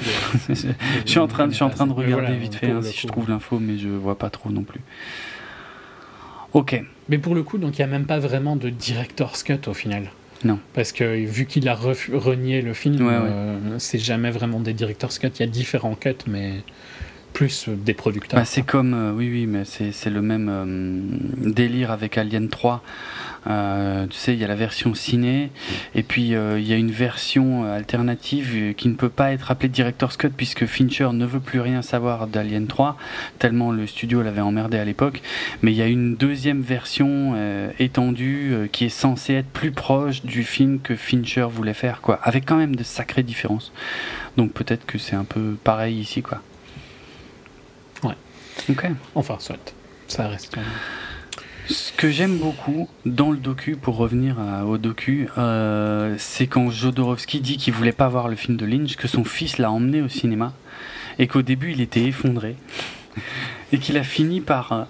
je, suis je suis en train de regarder voilà, vite fait hein, si coup. je trouve l'info, mais je vois pas trop non plus. Ok. Mais pour le coup, donc, il y a même pas vraiment de director's cut au final. Non. Parce que vu qu'il a re- renié le film, ouais, euh, ouais. c'est jamais vraiment des director's cut. Il y a différents cuts, mais plus des producteurs. Bah, c'est comme, euh, oui, oui, mais c'est, c'est le même euh, délire avec Alien trois. Euh, tu sais, il y a la version ciné, et puis il euh, y a une version alternative qui ne peut pas être appelée Director's Cut puisque Fincher ne veut plus rien savoir d'Alien trois, tellement le studio l'avait emmerdé à l'époque. Mais il y a une deuxième version euh, étendue euh, qui est censée être plus proche du film que Fincher voulait faire, quoi, avec quand même de sacrées différences. Donc peut-être que c'est un peu pareil ici, quoi. Ouais. Ok. Enfin, soit. Ça reste quand même. Ce que j'aime beaucoup dans le docu, pour revenir à, au docu, euh, c'est quand Jodorowsky dit qu'il voulait pas voir le film de Lynch, que son fils l'a emmené au cinéma, et qu'au début il était effondré, et qu'il a fini par,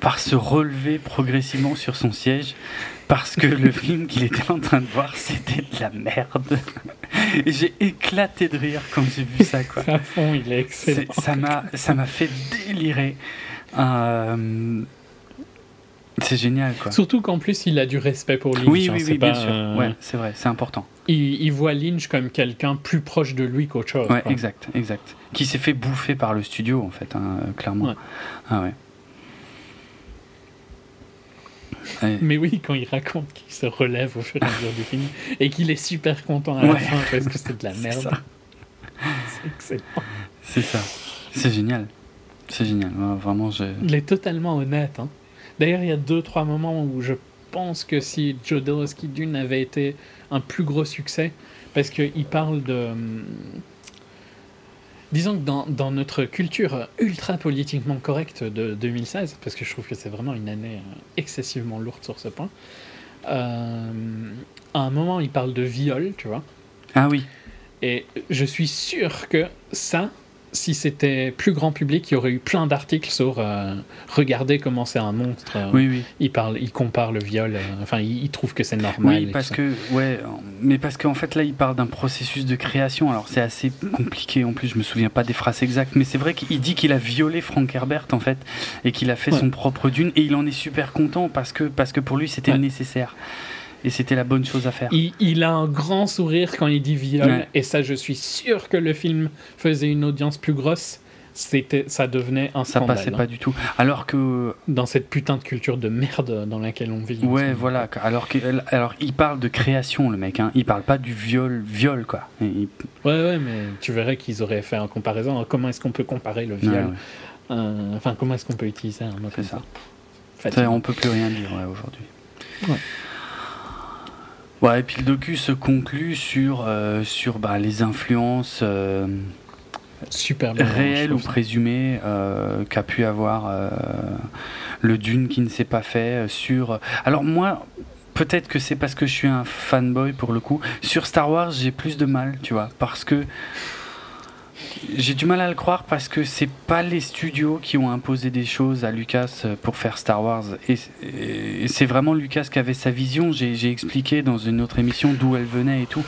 par se relever progressivement sur son siège, parce que le film qu'il était en train de voir, c'était de la merde. Et j'ai éclaté de rire quand j'ai vu ça, quoi. À fond, il est excellent. C'est, ça, m'a, ça m'a fait délirer. Euh... C'est génial, quoi. Surtout qu'en plus, il a du respect pour Lynch. Oui, hein, oui, c'est oui pas, bien sûr. Euh... Ouais, c'est vrai, c'est important. Il, il voit Lynch comme quelqu'un plus proche de lui qu'autre chose. Ouais, quoi. exact, exact. Qui s'est fait bouffer par le studio, en fait, hein, clairement. Ouais. Ah ouais. Et... Mais oui, quand il raconte qu'il se relève au fur et à mesure du film et qu'il est super content à la ouais. fin parce que c'est de la merde. C'est ça. C'est excellent. C'est ça. C'est génial. C'est génial. Vraiment, je... Il est totalement honnête, hein. D'ailleurs, il y a deux, trois moments où je pense que si Jodorowsky Dune avait été un plus gros succès, parce qu'il parle de... Disons que dans, dans notre culture ultra politiquement correcte de deux mille seize, parce que je trouve que c'est vraiment une année excessivement lourde sur ce point, euh, à un moment, il parle de viol, tu vois. Ah oui. Et je suis sûr que ça... Si c'était plus grand public, il y aurait eu plein d'articles sur euh, « Regardez comment c'est un monstre euh, ». Oui, oui. Il parle, il compare le viol, euh, enfin, il, il trouve que c'est normal. Oui, parce que, ouais, mais parce qu'en fait, là, il parle d'un processus de création. Alors, c'est assez compliqué, en plus, je ne me souviens pas des phrases exactes, mais c'est vrai qu'il dit qu'il a violé Frank Herbert, en fait, et qu'il a fait ouais. son propre Dune, et il en est super content parce que, parce que pour lui, c'était ouais. nécessaire. Et c'était la bonne chose à faire. Il, il a un grand sourire quand il dit viol, ouais. et ça, je suis sûr que le film faisait une audience plus grosse. C'était, ça devenait un scandale. Ça passait pas du tout. Alors que dans cette putain de culture de merde dans laquelle on vit. Ouais, voilà. Alors que, alors il parle de création, le mec. Hein. Il parle pas du viol, viol quoi. Il... Ouais, ouais, mais tu verrais qu'ils auraient fait une comparaison. Alors, comment est-ce qu'on peut comparer le viol ouais, ouais. Euh, enfin, comment est-ce qu'on peut utiliser un mot comme ça, ça on peut plus rien dire ouais, aujourd'hui. Ouais. Ouais, et puis le docu se conclut sur, euh, sur bah, les influences euh, super réelles ou présumées euh, qu'a pu avoir euh, le Dune qui ne s'est pas fait sur... Alors moi, peut-être que c'est parce que je suis un fanboy pour le coup. Sur Star Wars, j'ai plus de mal, tu vois, parce que... J'ai du mal à le croire parce que c'est pas les studios qui ont imposé des choses à Lucas pour faire Star Wars. Et c'est vraiment Lucas qui avait sa vision. J'ai, j'ai expliqué dans une autre émission d'où elle venait et tout.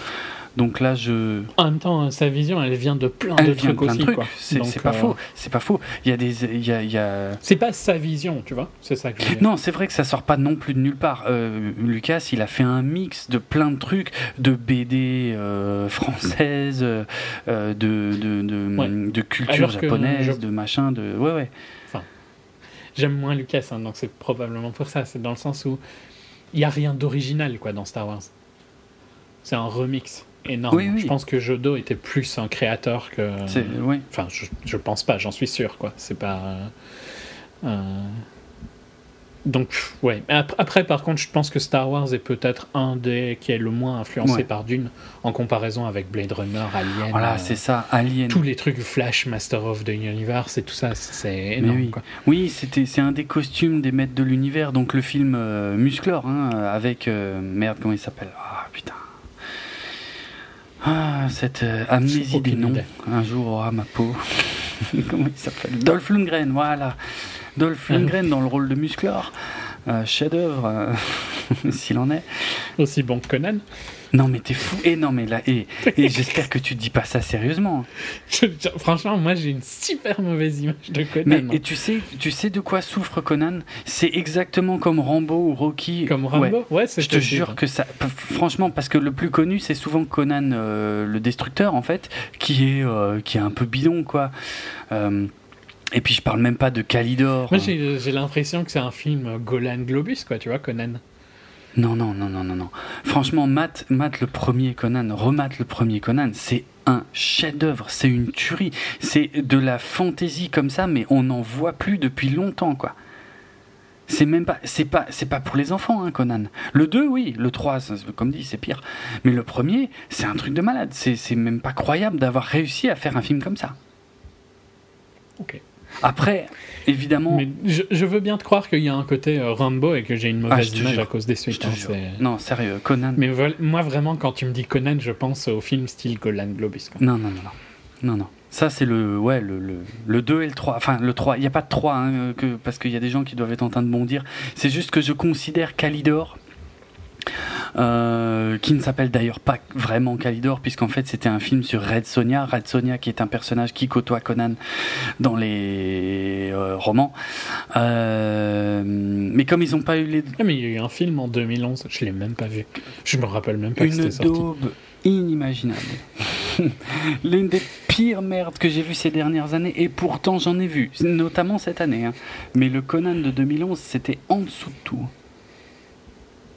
Donc là, je. En même temps, sa vision, elle vient de plein elle de trucs plein aussi. De trucs. Quoi. C'est, Donc, c'est pas euh... faux. C'est pas faux. Il y a des, il y a, il y a. C'est pas sa vision, tu vois. C'est ça que je veux dire. Non, c'est vrai que ça sort pas non plus de nulle part. Euh, Lucas, il a fait un mix de plein de trucs, de B D euh, française, euh, de de de, ouais. de culture japonaise, je... de machin, de ouais ouais. Enfin, j'aime moins Lucas, hein, donc c'est probablement pour ça. C'est dans le sens où il y a rien d'original, quoi, dans Star Wars. C'est un remix. Énorme. Oui, oui. Je pense que Jodo était plus un créateur que. C'est, oui. Enfin, je, je pense pas, j'en suis sûr, quoi. C'est pas. Euh, euh... Donc, ouais. Après, par contre, je pense que Star Wars est peut-être un des qui est le moins influencé ouais. par Dune en comparaison avec Blade Runner, Alien. Voilà, euh, c'est ça, Alien. Tous les trucs Flash, Master of the Universe et tout ça, c'est énorme. Oui, quoi. Oui c'était, c'est un des costumes des maîtres de l'univers, donc le film euh, Musclor, hein, avec. Euh, merde, comment il s'appelle ? Ah, oh, putain. Ah, cette euh, amnésie des noms. Idée. Un jour aura ma peau. Comment il s'appelle ? Dolph Lundgren, voilà. Dolph Lundgren dans le rôle de Musclor. Euh, chef-d'œuvre. s'il en est. Aussi bon que Conan. Non mais t'es fou. Et non mais là, et, et j'espère que tu dis pas ça sérieusement. Je, je, franchement, moi j'ai une super mauvaise image de Conan. Mais, et tu sais, tu sais de quoi souffre Conan ? C'est exactement comme Rambo ou Rocky. Comme Rambo, ouais. ouais c'est je te jure bien. que ça. Franchement, parce que le plus connu, c'est souvent Conan euh, le Destructeur en fait, qui est euh, qui est un peu bidon quoi. Euh, Et puis je parle même pas de Calidor. Moi j'ai, j'ai l'impression que c'est un film Golan Globus quoi, tu vois, Conan. Non non non non non non. Franchement, mate mate le premier Conan, remate le premier Conan, c'est un chef-d'œuvre, c'est une tuerie, c'est de la fantaisie comme ça, mais on n'en voit plus depuis longtemps quoi. C'est même pas, c'est pas, c'est pas pour les enfants, hein, Conan. Le deux, oui, le trois, comme dit, c'est pire. Mais le premier, c'est un truc de malade. C'est c'est même pas croyable d'avoir réussi à faire un film comme ça. Ok. Après, évidemment... Mais je, je veux bien te croire qu'il y a un côté euh, Rambo et que j'ai une mauvaise ah, image jure. à cause des suites. Hein, c'est... Non, sérieux, Conan... Mais vo- moi, vraiment, quand tu me dis Conan, je pense au film style Golan Globus. Quoi. Non, non, non, non. Non, non. Ça, c'est le, ouais, le, le, le deux et le trois. Enfin, le trois, il n'y a pas de trois, hein, que, parce qu'il y a des gens qui doivent être en train de bondir. C'est juste que je considère Calidor... Euh, qui ne s'appelle d'ailleurs pas vraiment Calidor, puisqu'en fait c'était un film sur Red Sonja, Red Sonja qui est un personnage qui côtoie Conan dans les euh, romans euh, mais comme ils n'ont pas eu les... Ah, mais il y a eu un film en deux mille onze, je ne l'ai même pas vu, je ne me rappelle même pas une que c'était sorti. Une daube inimaginable. L'une des pires merdes que j'ai vues ces dernières années, et pourtant j'en ai vu, notamment cette année hein. Mais le Conan de deux mille onze, c'était en dessous de tout.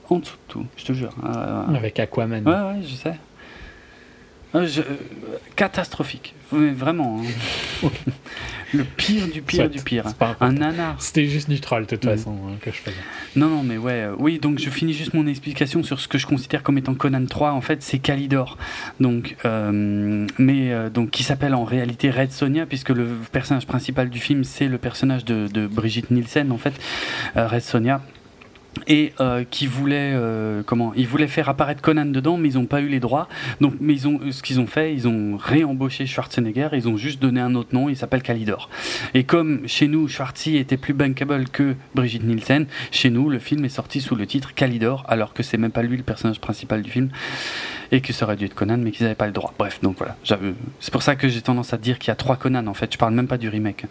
En dessous de tout, je te jure. Euh... Avec Aquaman. Ouais, ouais, je sais. Euh, je... Catastrophique. Mais vraiment. Hein. Le pire du pire Soit, du pire. Un nanar. C'était juste du troll, de toute façon, mmh. hein, que je faisais. Non, non, mais ouais. Euh, oui, donc je finis juste mon explication sur ce que je considère comme étant Conan trois. En fait, c'est Calidor. Donc, euh, mais, euh, donc, qui s'appelle en réalité Red Sonja, puisque le personnage principal du film, c'est le personnage de, de Brigitte Nielsen, en fait. Euh, Red Sonja. Et euh, qui voulait euh, comment ils voulaient faire apparaître Conan dedans, mais ils n'ont pas eu les droits. Donc, mais ils ont ce qu'ils ont fait, ils ont réembauché Schwarzenegger. Ils ont juste donné un autre nom. Il s'appelle Calidor. Et comme chez nous, Schwarzy était plus bankable que Brigitte Nielsen, chez nous, le film est sorti sous le titre Calidor, alors que c'est même pas lui le personnage principal du film et que ça aurait dû être Conan, mais qu'ils n'avaient pas le droit. Bref, donc voilà. J'avais... C'est pour ça que j'ai tendance à dire qu'il y a trois Conan en fait. Je parle même pas du remake.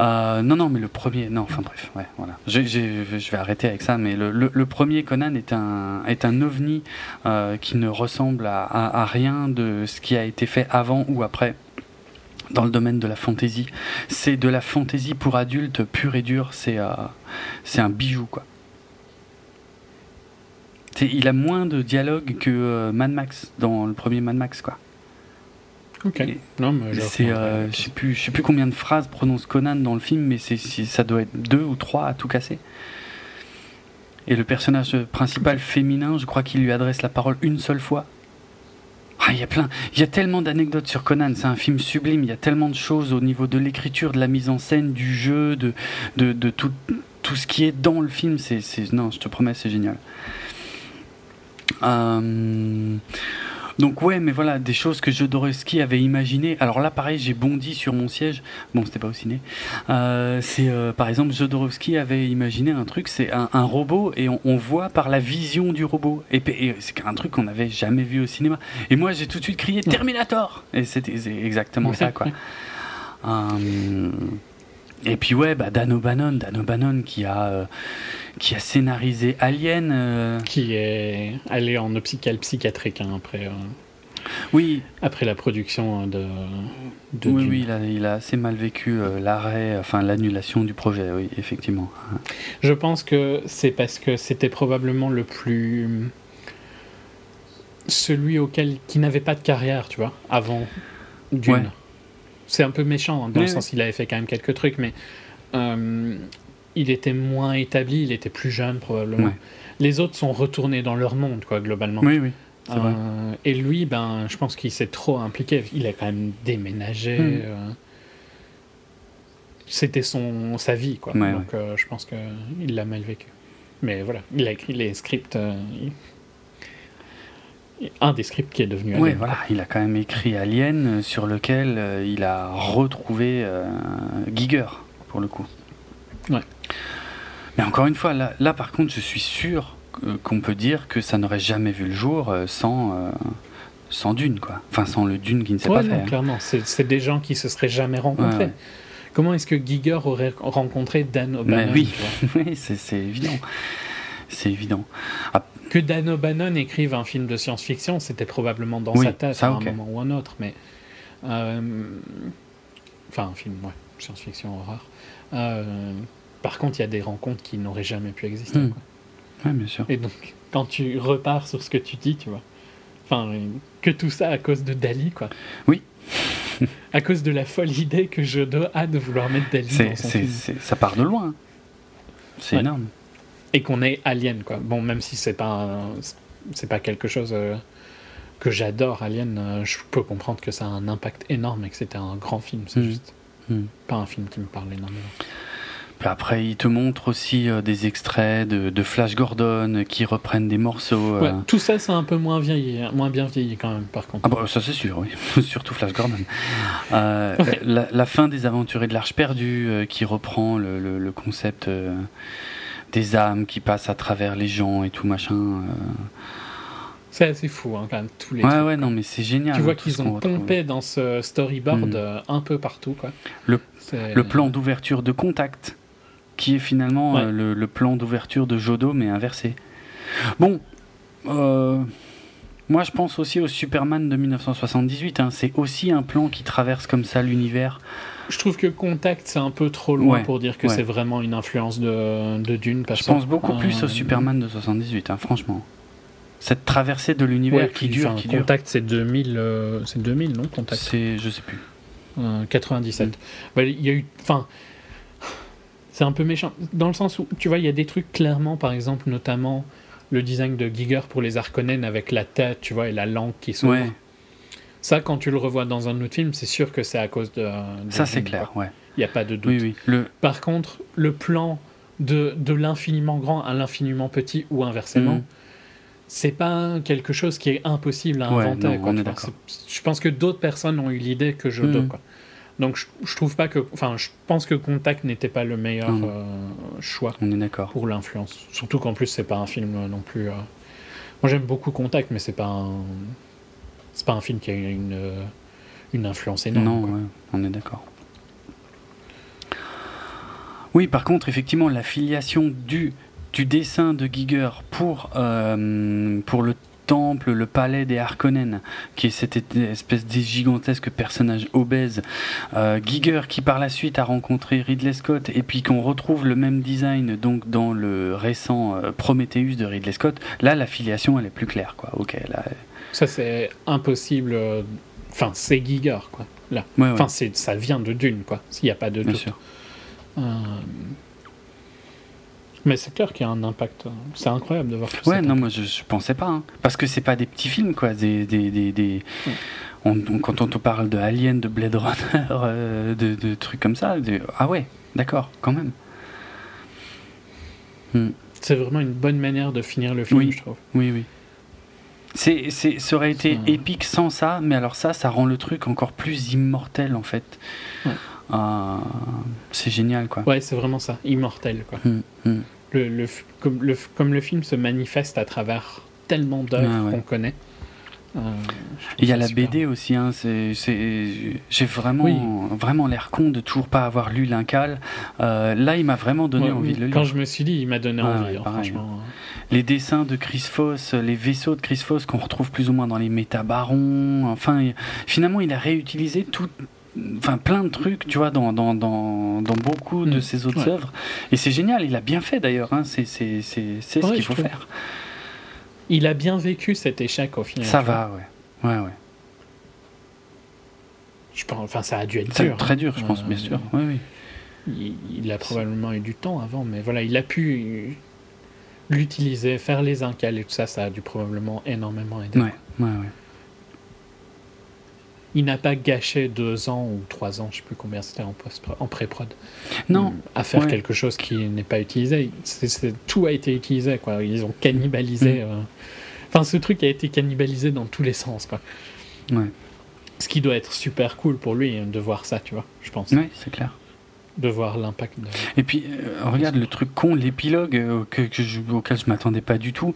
Euh, non, non, mais le premier. Non, enfin bref, ouais, voilà. Je, je, je vais arrêter avec ça. Mais le, le, le premier Conan est un, est un ovni euh, qui ne ressemble à, à, à rien de ce qui a été fait avant ou après dans le domaine de la fantaisie. C'est de la fantaisie pour adultes pure et dure, c'est, euh, c'est un bijou quoi. C'est, il a moins de dialogue que euh, Mad Max, dans le premier Mad Max quoi. Ok. Et non, mais c'est, euh, je sais plus, je sais plus combien de phrases prononce Conan dans le film, mais c'est, c'est, ça doit être deux ou trois à tout casser. Et le personnage principal féminin, je crois qu'il lui adresse la parole une seule fois. Ah, il y a plein, il y a tellement d'anecdotes sur Conan, c'est un film sublime, il y a tellement de choses au niveau de l'écriture, de la mise en scène, du jeu, de, de, de tout, tout ce qui est dans le film, c'est, c'est, non, je te promets, c'est génial. Euh... Donc ouais, mais voilà, des choses que Jodorowsky avait imaginées. Alors là, pareil, j'ai bondi sur mon siège. Bon, c'était pas au ciné. Euh, c'est, euh, par exemple, Jodorowsky avait imaginé un truc, c'est un, un robot, et on, on voit par la vision du robot. Et, et c'est un truc qu'on n'avait jamais vu au cinéma. Et moi, j'ai tout de suite crié « Terminator !» Et c'était c'est exactement ça, quoi. Euh... Et puis ouais, bah Dan O'Bannon, Dan O'Bannon qui a euh, qui a scénarisé Alien, euh... qui est allé en hôpital psychiatrique hein, après. Euh... Oui. Après la production de. de oui, Dune. oui, il a, il a assez mal vécu euh, l'arrêt, enfin l'annulation du projet, oui, effectivement. Je pense que c'est parce que c'était probablement le plus celui auquel qui n'avait pas de carrière, tu vois, avant Dune. Ouais. C'est un peu méchant, hein, dans oui, le sens oui. Il avait fait quand même quelques trucs, mais euh, il était moins établi, il était plus jeune probablement. Ouais. Les autres sont retournés dans leur monde, quoi, globalement. Oui, oui, c'est euh, vrai. Et lui, ben, je pense qu'il s'est trop impliqué. Il a quand même déménagé. Mmh. Euh, c'était son, sa vie, quoi. Ouais, donc ouais. Euh, je pense qu'il l'a mal vécu. Mais voilà, il a écrit les scripts... Euh, il... Un des scripts qui est devenu Alien. Oui, voilà, il a quand même écrit Alien, sur lequel euh, il a retrouvé euh, Giger, pour le coup. Ouais. Mais encore une fois, là, là par contre, je suis sûr qu'on peut dire que ça n'aurait jamais vu le jour sans, euh, sans Dune, quoi. Enfin, sans le Dune qui ne s'est ouais, pas non, fait. Clairement, c'est, c'est des gens qui se seraient jamais rencontrés. Ouais, ouais. Comment est-ce que Giger aurait rencontré Dan O'Bannon? Oui, oui c'est, c'est évident. C'est évident. Ah. Que Dan O'Bannon écrive un film de science-fiction, c'était probablement dans oui, sa tête ça, à okay. un moment ou un autre, mais euh, enfin un film, ouais, science-fiction horreur. Euh, par contre, il y a des rencontres qui n'auraient jamais pu exister. Mmh. Oui, bien sûr. Et donc, quand tu repars sur ce que tu dis, tu vois, enfin, que tout ça à cause de Dali, quoi. Oui. À cause de la folle idée que Jodor a de vouloir mettre Dali c'est, dans son c'est, film. C'est, ça part de loin. Hein. C'est ouais. énorme. Et qu'on est Alien, quoi. Bon, même si c'est pas, un, c'est pas quelque chose euh, que j'adore, Alien, euh, je peux comprendre que ça a un impact énorme et que c'était un grand film, c'est mmh. juste mmh. pas un film qui me parle énormément. Après, il te montre aussi euh, des extraits de, de Flash Gordon qui reprennent des morceaux. Euh... Ouais, tout ça, c'est un peu moins vieilli, moins bien vieilli quand même, par contre. Ah bah, ça, c'est sûr, oui. Surtout Flash Gordon. Euh, okay. la, la fin des Aventuriers de l'Arche perdue euh, qui reprend le, le, le concept euh, des âmes qui passent à travers les gens et tout machin. Euh... C'est assez fou, hein, quand même, tous les. Ouais, trucs, ouais, quoi. Non, mais c'est génial. Tu vois qu'ils ont pompé dans ce storyboard mmh. euh, un peu partout, quoi. Le, le plan d'ouverture de Contact. Qui est finalement ouais. euh, le, le plan d'ouverture de Jodor, mais inversé. Bon, euh, moi je pense aussi au Superman de mille neuf cent soixante-dix-huit. Hein, c'est aussi un plan qui traverse comme ça l'univers. Je trouve que Contact, c'est un peu trop loin ouais. pour dire que ouais. c'est vraiment une influence de, de Dune. Je pense beaucoup euh, plus au Superman de soixante-dix-huit, hein, franchement. Cette traversée de l'univers ouais, qui dure. Qui Contact, dure. C'est deux mille, euh, c'est deux mille, non Contact. C'est, je sais plus. Euh, quatre-vingt-dix-sept. Mmh. Bah, il y a eu, enfin. C'est un peu méchant, dans le sens où, tu vois, il y a des trucs clairement, par exemple, notamment le design de Giger pour les Harkonnen avec la tête, tu vois, et la langue qui s'ouvre. Ouais. Ça, quand tu le revois dans un autre film, c'est sûr que c'est à cause de... de ça, film, c'est clair, quoi. Ouais. Il n'y a pas de doute. Oui, oui. Le... Par contre, le plan de, de l'infiniment grand à l'infiniment petit, ou inversement, mm. c'est pas quelque chose qui est impossible à ouais, inventer. Non, quoi, on est d'accord. Je pense que d'autres personnes ont eu l'idée que Jodor, mm. quoi. Donc je, je trouve pas que, enfin je pense que Contact n'était pas le meilleur euh, choix. On est d'accord. Pour l'influence. Surtout qu'en plus c'est pas un film euh, non plus. Euh... Moi j'aime beaucoup Contact, mais c'est pas un, c'est pas un film qui a une euh, une influence énorme. Non, ouais, on est d'accord. Oui, par contre effectivement la filiation du du dessin de Giger pour euh, pour le temple, le palais des Harkonnen, qui est cette espèce de gigantesque personnage obèse. Euh, Giger, qui par la suite a rencontré Ridley Scott, et puis qu'on retrouve le même design donc dans le récent euh, Prometheus de Ridley Scott. Là, la filiation, elle est plus claire, quoi. Ok, là. Ça, c'est impossible. Enfin, c'est Giger, quoi. Là. Ouais, ouais. Enfin, c'est, ça vient de Dune, quoi. S'il n'y a pas de doute. Bien sûr. Euh... Mais c'est clair qu'il y a un impact. C'est incroyable de voir tout ça. Ouais, non, impact. Moi je, je pensais pas. Hein. Parce que c'est pas des petits films, quoi. Des, des, des, des... Ouais. On, on, quand on te parle de Alien, de Blade Runner, euh, de, de trucs comme ça. De... Ah ouais, d'accord, quand même. Hmm. C'est vraiment une bonne manière de finir le film, oui. je trouve. Oui, oui. C'est, c'est, ça aurait été c'est... épique sans ça, mais alors ça, ça rend le truc encore plus immortel, en fait. Ouais. Euh, c'est génial, quoi. Ouais, c'est vraiment ça, immortel, quoi. Mm, mm. Le, le, comme, le, comme le film se manifeste à travers tellement d'œuvres ah, ouais. qu'on connaît. Euh, Il y a la super. B D aussi, hein, c'est, c'est, j'ai vraiment, oui. vraiment l'air con de toujours pas avoir lu L'Incal. Euh, là, il m'a vraiment donné ouais, envie oui. de le lire. Quand je me suis dit, il m'a donné ah, envie, ouais, hein, franchement. Les dessins de Chris Foss, les vaisseaux de Chris Foss qu'on retrouve plus ou moins dans les métabarons. Enfin, finalement, il a réutilisé tout. Enfin, plein de trucs, tu vois, dans, dans, dans, dans beaucoup de mmh, ses autres ouais. œuvres. Et c'est génial, il a bien fait d'ailleurs, hein. c'est, c'est, c'est, c'est ouais, ce qu'il faut trouve. faire. Il a bien vécu cet échec au final. Ça va, ouais. ouais, ouais. Je pense, enfin, ça a dû être ça dur. Très hein. dur, je pense, euh, bien sûr. Euh, oui, oui. Il, il a probablement eu du temps avant, mais voilà, il a pu l'utiliser, faire les incals et tout ça, ça a dû probablement énormément aider. Ouais, ouais, ouais. Il n'a pas gâché deux ans ou trois ans, je ne sais plus combien c'était en, post- en pré-prod, non, à faire ouais. quelque chose qui n'est pas utilisé. C'est, c'est, tout a été utilisé, quoi. Ils ont cannibalisé. Mmh. Enfin, euh, ce truc a été cannibalisé dans tous les sens, quoi. Ouais. Ce qui doit être super cool pour lui de voir ça, tu vois, je pense. Oui, c'est clair. de voir l'impact de... Et puis euh, regarde le truc con, l'épilogue euh, que, que je, auquel je m'attendais pas du tout,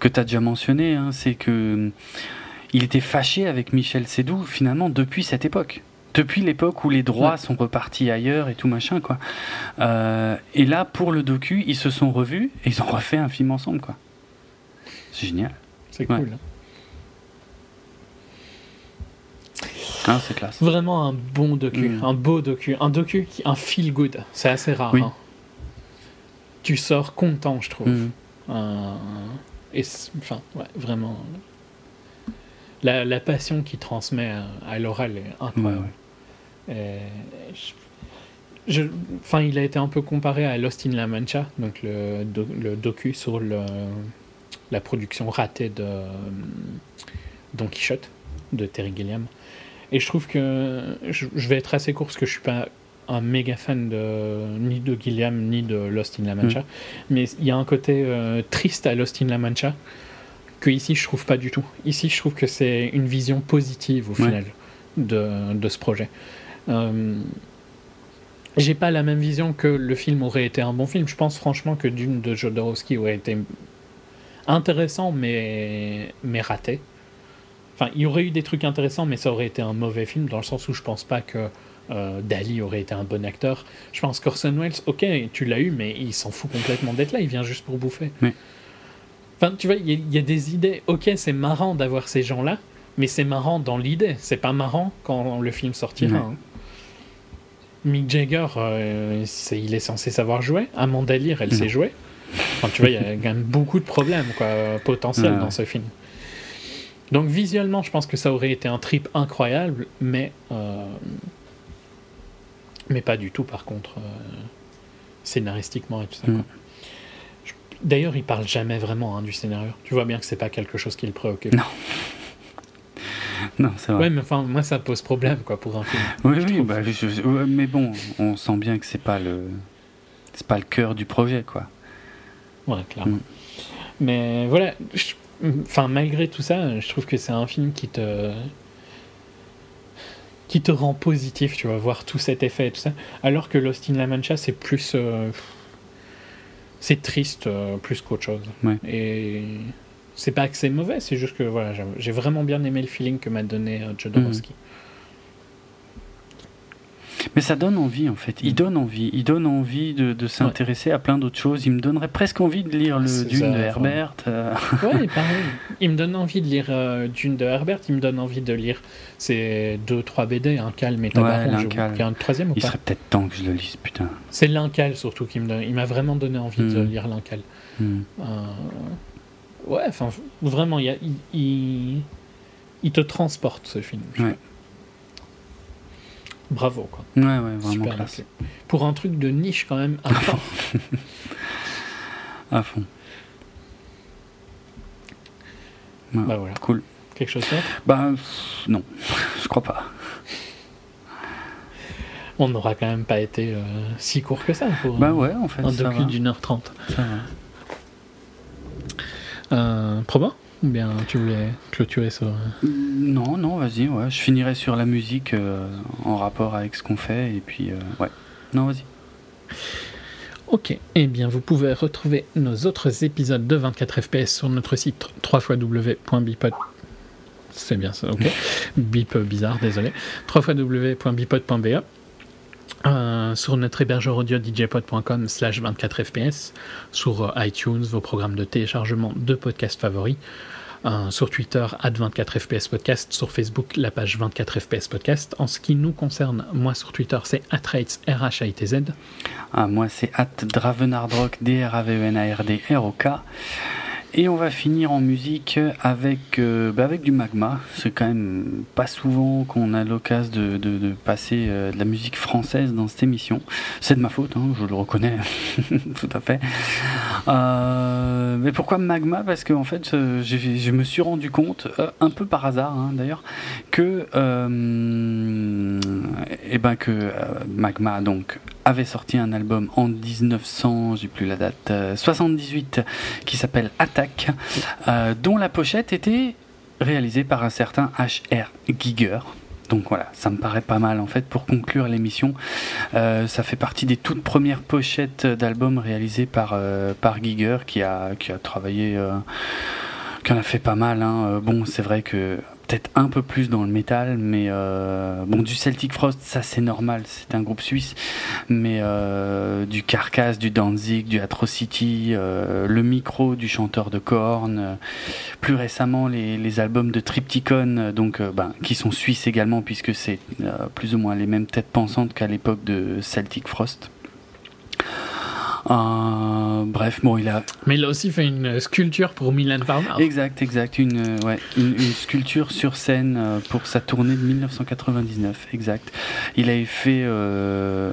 que t'as déjà mentionné, hein, c'est que il était fâché avec Michel Seydoux finalement depuis cette époque, depuis l'époque où les droits ouais. sont repartis ailleurs et tout machin quoi. Euh, et là pour le docu ils se sont revus et ils ont refait un film ensemble quoi. C'est génial. C'est ouais. cool. Hein. Ah, c'est classe. Vraiment un bon docu, mmh. un beau docu, un docu qui, un feel good, c'est assez rare. Oui. Hein. Tu sors content, je trouve. Mmh. Euh, et enfin, ouais, vraiment. La, la passion qu'il transmet à, à l'oral est incroyable. Ouais, ouais. Je, enfin, il a été un peu comparé à Lost in La Mancha, donc le, do, le docu sur le, la production ratée de Don Quichotte de Terry Gilliam. Et je trouve que je vais être assez court parce que je suis pas un méga fan de, ni de Gilliam ni de Lost in La Mancha, mmh. mais il y a un côté euh, triste à Lost in La Mancha que ici je trouve pas du tout. Ici je trouve que c'est une vision positive au final ouais. de, de ce projet. Euh, j'ai pas la même vision que le film aurait été un bon film. Je pense franchement que Dune de Jodorowsky aurait été intéressant mais, mais raté. Enfin, il y aurait eu des trucs intéressants, mais ça aurait été un mauvais film, dans le sens où je pense pas que euh, Dali aurait été un bon acteur. Je pense qu'Orson Welles, ok, tu l'as eu, mais il s'en fout complètement d'être là, il vient juste pour bouffer. Oui. Enfin, tu vois, il y, y a des idées, ok, c'est marrant d'avoir ces gens-là, mais c'est marrant dans l'idée, c'est pas marrant quand le film sortira. Oui. Hein. Mick Jagger, euh, c'est, il est censé savoir jouer, Amanda Lear, elle non. sait jouer. Enfin, tu vois, il y a quand même beaucoup de problèmes quoi, potentiels ah, dans ouais. ce film. Donc visuellement, je pense que ça aurait été un trip incroyable, mais euh, mais pas du tout. Par contre, euh, scénaristiquement et tout ça. Mmh. Quoi. Je, d'ailleurs, il parle jamais vraiment hein, du scénario. Tu vois bien que c'est pas quelque chose qui le préoccupe. Non. Non, c'est vrai. Ouais, mais enfin, moi, ça pose problème quoi pour un film. Oui, oui, bah, je, je, mais bon, on sent bien que c'est pas le c'est pas le cœur du projet quoi. Ouais, clairement. Mmh. Mais voilà. Je, Enfin, malgré tout ça, je trouve que c'est un film qui te qui te rend positif, tu vas voir tout cet effet et tout ça, alors que Lost in La Mancha c'est plus euh... c'est triste euh, plus qu'autre chose ouais. et c'est pas que c'est mauvais, c'est juste que voilà, j'ai vraiment bien aimé le feeling que m'a donné euh, Jodorowsky. mmh. Mais ça donne envie en fait, il mmh. donne envie il donne envie de, de s'intéresser ouais. à plein d'autres choses. Il me donnerait presque envie de lire le c'est Dune ça, de Herbert. Euh... Ouais, pareil. Il me donne envie de lire euh, Dune de Herbert. Il me donne envie de lire ces deux trois B D, un L'Incal et Tabaron. Ouais, L'Incal. Il y a un troisième ou pas ? Il serait peut-être temps que je le lise, putain. C'est L'Incal surtout qui me donne. Il m'a vraiment donné envie mmh. de lire L'Incal. Mmh. Euh... Ouais, enfin vraiment, il, a... il... Il... il te transporte ce film. Ouais. Bravo quoi. Ouais, ouais, vraiment super classe. Nickel. Pour un truc de niche quand même à fond. à fond. Ouais, bah voilà. Cool. Quelque chose d'autre ? Bah non, je crois pas. On n'aura quand même pas été euh, si court que ça pour bah ouais, en fait, un docu d'une heure trente. Ça va. Euh, Probin ? Ou bien tu voulais clôturer ça ? Non, non, vas-y, ouais. Je finirai sur la musique euh, en rapport avec ce qu'on fait, et puis, euh, ouais. Non, vas-y. Ok, eh bien, vous pouvez retrouver nos autres épisodes de vingt-quatre F P S sur notre site www point bipod. C'est bien ça, ok. Bip bizarre, désolé. www point bipod point b e. Euh, sur notre hébergeur audio d j pod point com slash vingt-quatre F P S, sur euh, iTunes, vos programmes de téléchargement de podcasts favoris, euh, sur Twitter at vingt-quatre F P S podcast, sur Facebook la page vingt-quatre F P S podcast. En ce qui nous concerne, moi sur Twitter c'est at raitz r h a i t z. Ah, moi c'est at dravenardrock d r a v e n a r d r o k. Et on va finir en musique avec, euh, bah avec du Magma. C'est quand même pas souvent qu'on a l'occasion de, de, de passer euh, de la musique française dans cette émission. C'est de ma faute, hein, je le reconnais tout à fait. Euh, mais pourquoi Magma ? Parce que en fait, je, je me suis rendu compte, euh, un peu par hasard hein, d'ailleurs, que, euh, et ben que euh, Magma donc avait sorti un album en dix-neuf cent, j'ai plus la date, euh, soixante-dix-huit, qui s'appelle Attahk, euh, dont la pochette était réalisée par un certain H R Giger, Donc voilà, ça me paraît pas mal en fait pour conclure l'émission. Euh, ça fait partie des toutes premières pochettes d'albums réalisées par euh, par Giger qui a qui a travaillé, euh, qui en a fait pas mal. Hein. Bon, c'est vrai que peut-être un peu plus dans le métal, mais euh, bon, du Celtic Frost, ça c'est normal, c'est un groupe suisse, mais euh, du Carcass, du Danzig, du Atrocity, euh, le micro du chanteur de Korn, euh, plus récemment les, les albums de Triptychon, donc, euh, ben, qui sont suisses également, puisque c'est euh, plus ou moins les mêmes têtes pensantes qu'à l'époque de Celtic Frost. Euh, bref, bon, il a. Mais il a aussi fait une sculpture pour Milan Farmer. Exact, exact, une, ouais, une, une sculpture sur scène pour sa tournée de dix-neuf cent quatre-vingt-dix-neuf, exact. Il avait fait. Euh...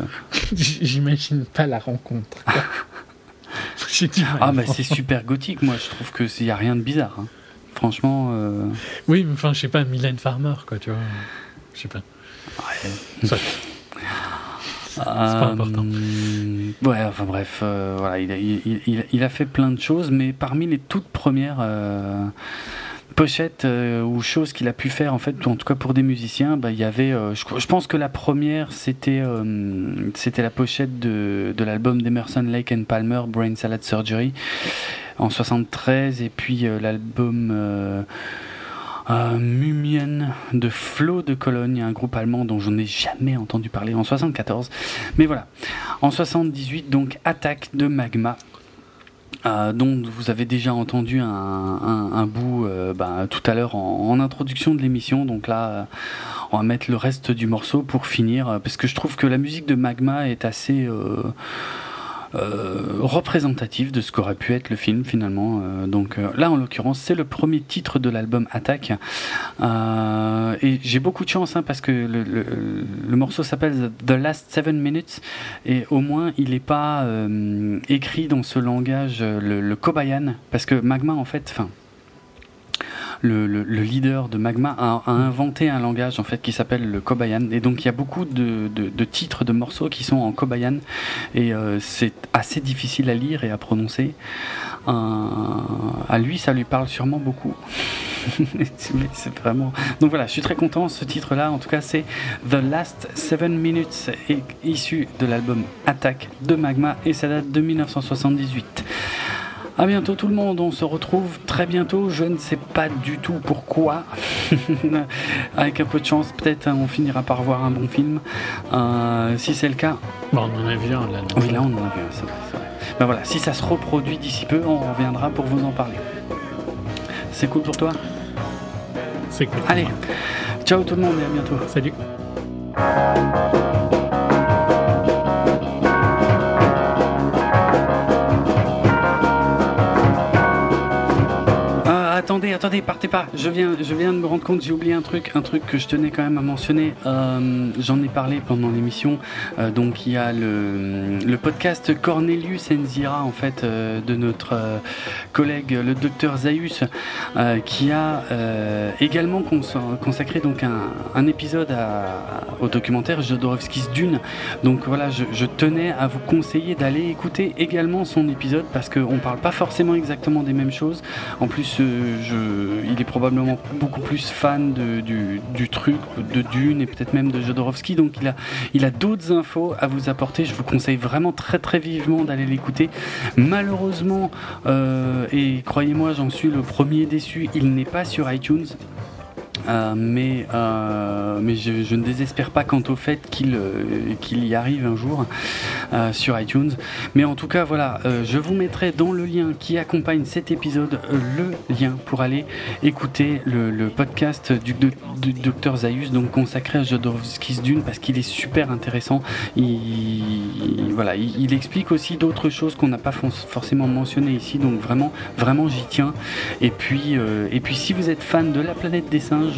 J'imagine pas la rencontre. J'ai dit ah bah c'est super gothique, moi je trouve que il y a rien de bizarre, hein. Franchement. Euh... Oui, mais enfin je sais pas, Milan Farmer quoi, tu vois, je sais pas. Ouais. Ça... C'est pas important. Euh, ouais, enfin bref, euh, voilà, il a, il, il, il a fait plein de choses, mais parmi les toutes premières euh, pochettes euh, ou choses qu'il a pu faire, en fait, en tout cas pour des musiciens, bah, il y avait, euh, je, je pense que la première, c'était, euh, c'était la pochette de, de l'album d'Emerson, Lake and Palmer, Brain Salad Surgery, en soixante-treize, et puis euh, l'album... Euh, Euh, Mumien de Flo de Cologne, un groupe allemand dont je n'ai jamais entendu parler, en soixante-quatorze. Mais voilà, en soixante-dix-huit, donc Attahk de Magma, euh, dont vous avez déjà entendu un, un, un bout euh, bah, tout à l'heure en, en introduction de l'émission. Donc là, euh, on va mettre le reste du morceau pour finir, euh, parce que je trouve que la musique de Magma est assez... Euh, Euh, représentatif de ce qu'aurait pu être le film finalement, euh, donc euh, là en l'occurrence c'est le premier titre de l'album Attahk, euh, et j'ai beaucoup de chance hein, parce que le, le, le morceau s'appelle The Last Seven Minutes et au moins il n'est pas euh, écrit dans ce langage le, le Kobayan, parce que Magma en fait, enfin Le, le, le leader de Magma a, a inventé un langage en fait qui s'appelle le Kobayan, et donc il y a beaucoup de, de, de titres de morceaux qui sont en Kobayan et euh, c'est assez difficile à lire et à prononcer. Euh, à lui ça lui parle sûrement beaucoup. C'est vraiment... Donc voilà, je suis très content, ce titre là en tout cas c'est The Last Seven Minutes, et issu de l'album Attahk de Magma, et ça date de dix-neuf cent soixante-dix-huit. À bientôt tout le monde, on se retrouve très bientôt, je ne sais pas du tout pourquoi, avec un peu de chance peut-être on finira par voir un bon film, euh, si c'est le cas. Bon, on en a vu un là. Oui là on en a vu un, c'est vrai, c'est vrai. Ben voilà, si ça se reproduit d'ici peu, on reviendra pour vous en parler. C'est cool pour toi ? C'est cool. Allez, ciao tout le monde et à bientôt. Salut. Attendez, attendez, partez pas. Je viens, je viens de me rendre compte, j'ai oublié un truc, un truc que je tenais quand même à mentionner. Euh, j'en ai parlé pendant l'émission. Euh, donc il y a le, le podcast Cornelius Enzira en fait euh, de notre euh, collègue le docteur Zaius euh, qui a euh, également cons- consacré donc un, un épisode à, au documentaire Jodorowsky's Dune. Donc voilà, je, je tenais à vous conseiller d'aller écouter également son épisode parce qu'on parle pas forcément exactement des mêmes choses. En plus euh, Je, il est probablement beaucoup plus fan de, du, du truc, de Dune et peut-être même de Jodorowsky, donc il a, il a d'autres infos à vous apporter. Je vous conseille vraiment très très vivement d'aller l'écouter. Malheureusement, euh, et croyez-moi j'en suis le premier déçu, il n'est pas sur iTunes. Euh, mais euh, mais je, je ne désespère pas quant au fait qu'il euh, qu'il y arrive un jour euh, sur iTunes. Mais en tout cas voilà, euh, je vous mettrai dans le lien qui accompagne cet épisode euh, le lien pour aller écouter le, le podcast du, de, du docteur Zaius, donc consacré à Jodorowsky's Dune, parce qu'il est super intéressant. Il, voilà, il, il explique aussi d'autres choses qu'on n'a pas for- forcément mentionnées ici, donc vraiment vraiment j'y tiens. Et puis euh, et puis si vous êtes fan de La Planète des Singes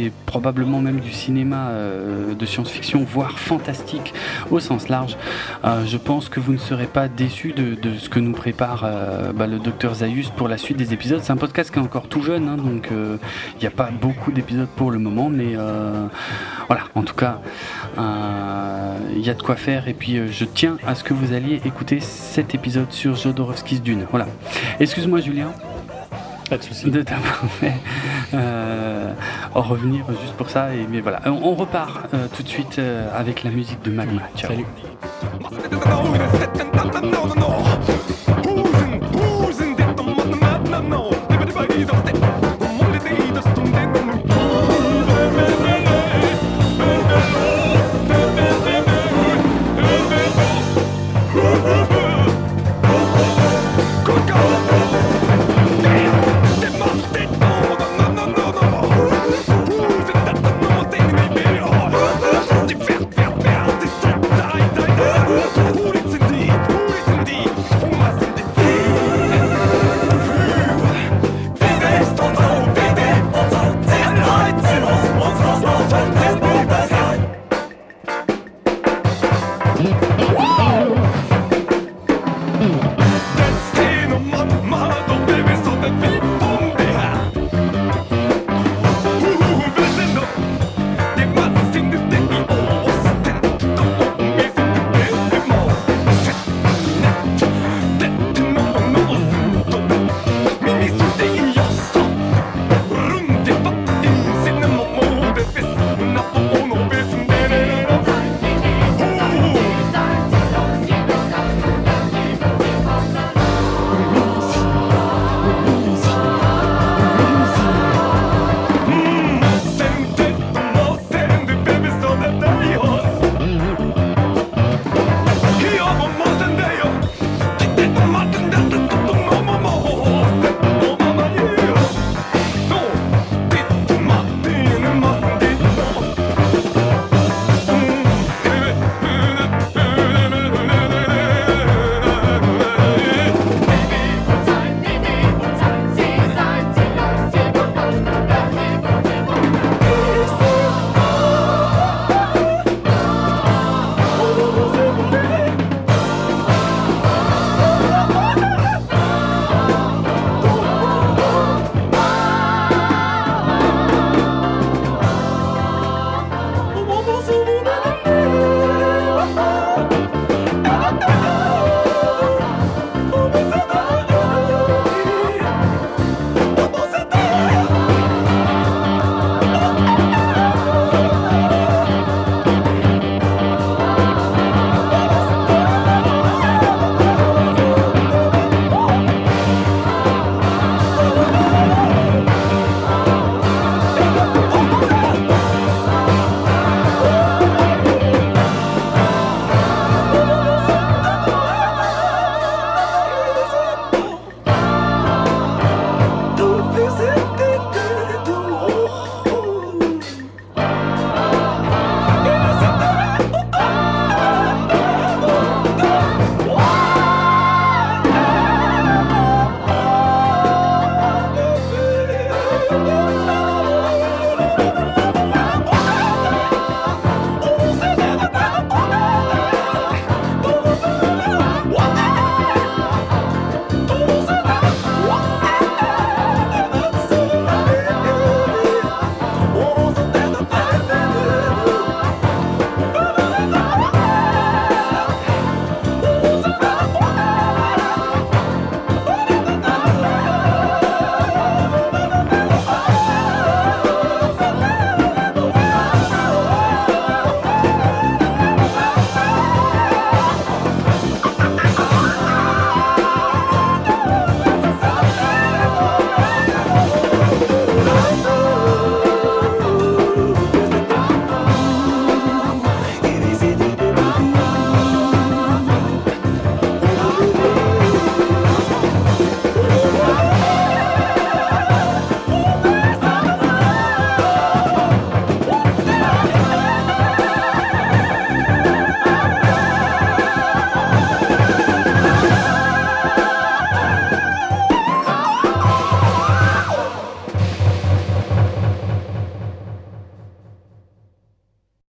et probablement même du cinéma euh, de science-fiction, voire fantastique au sens large, euh, je pense que vous ne serez pas déçus de, de ce que nous prépare euh, bah, le docteur Zaius pour la suite des épisodes. C'est un podcast qui est encore tout jeune hein, donc il euh, n'y a pas beaucoup d'épisodes pour le moment, mais euh, voilà, en tout cas il euh, y a de quoi faire, et puis euh, je tiens à ce que vous alliez écouter cet épisode sur Jodorowsky's Dune. Voilà, excuse-moi Julien. Pas de souci. De t'avoir fait euh, en revenir juste pour ça. Et, mais voilà, on, on repart euh, tout de suite euh, avec la musique de Magma. Ciao. Salut.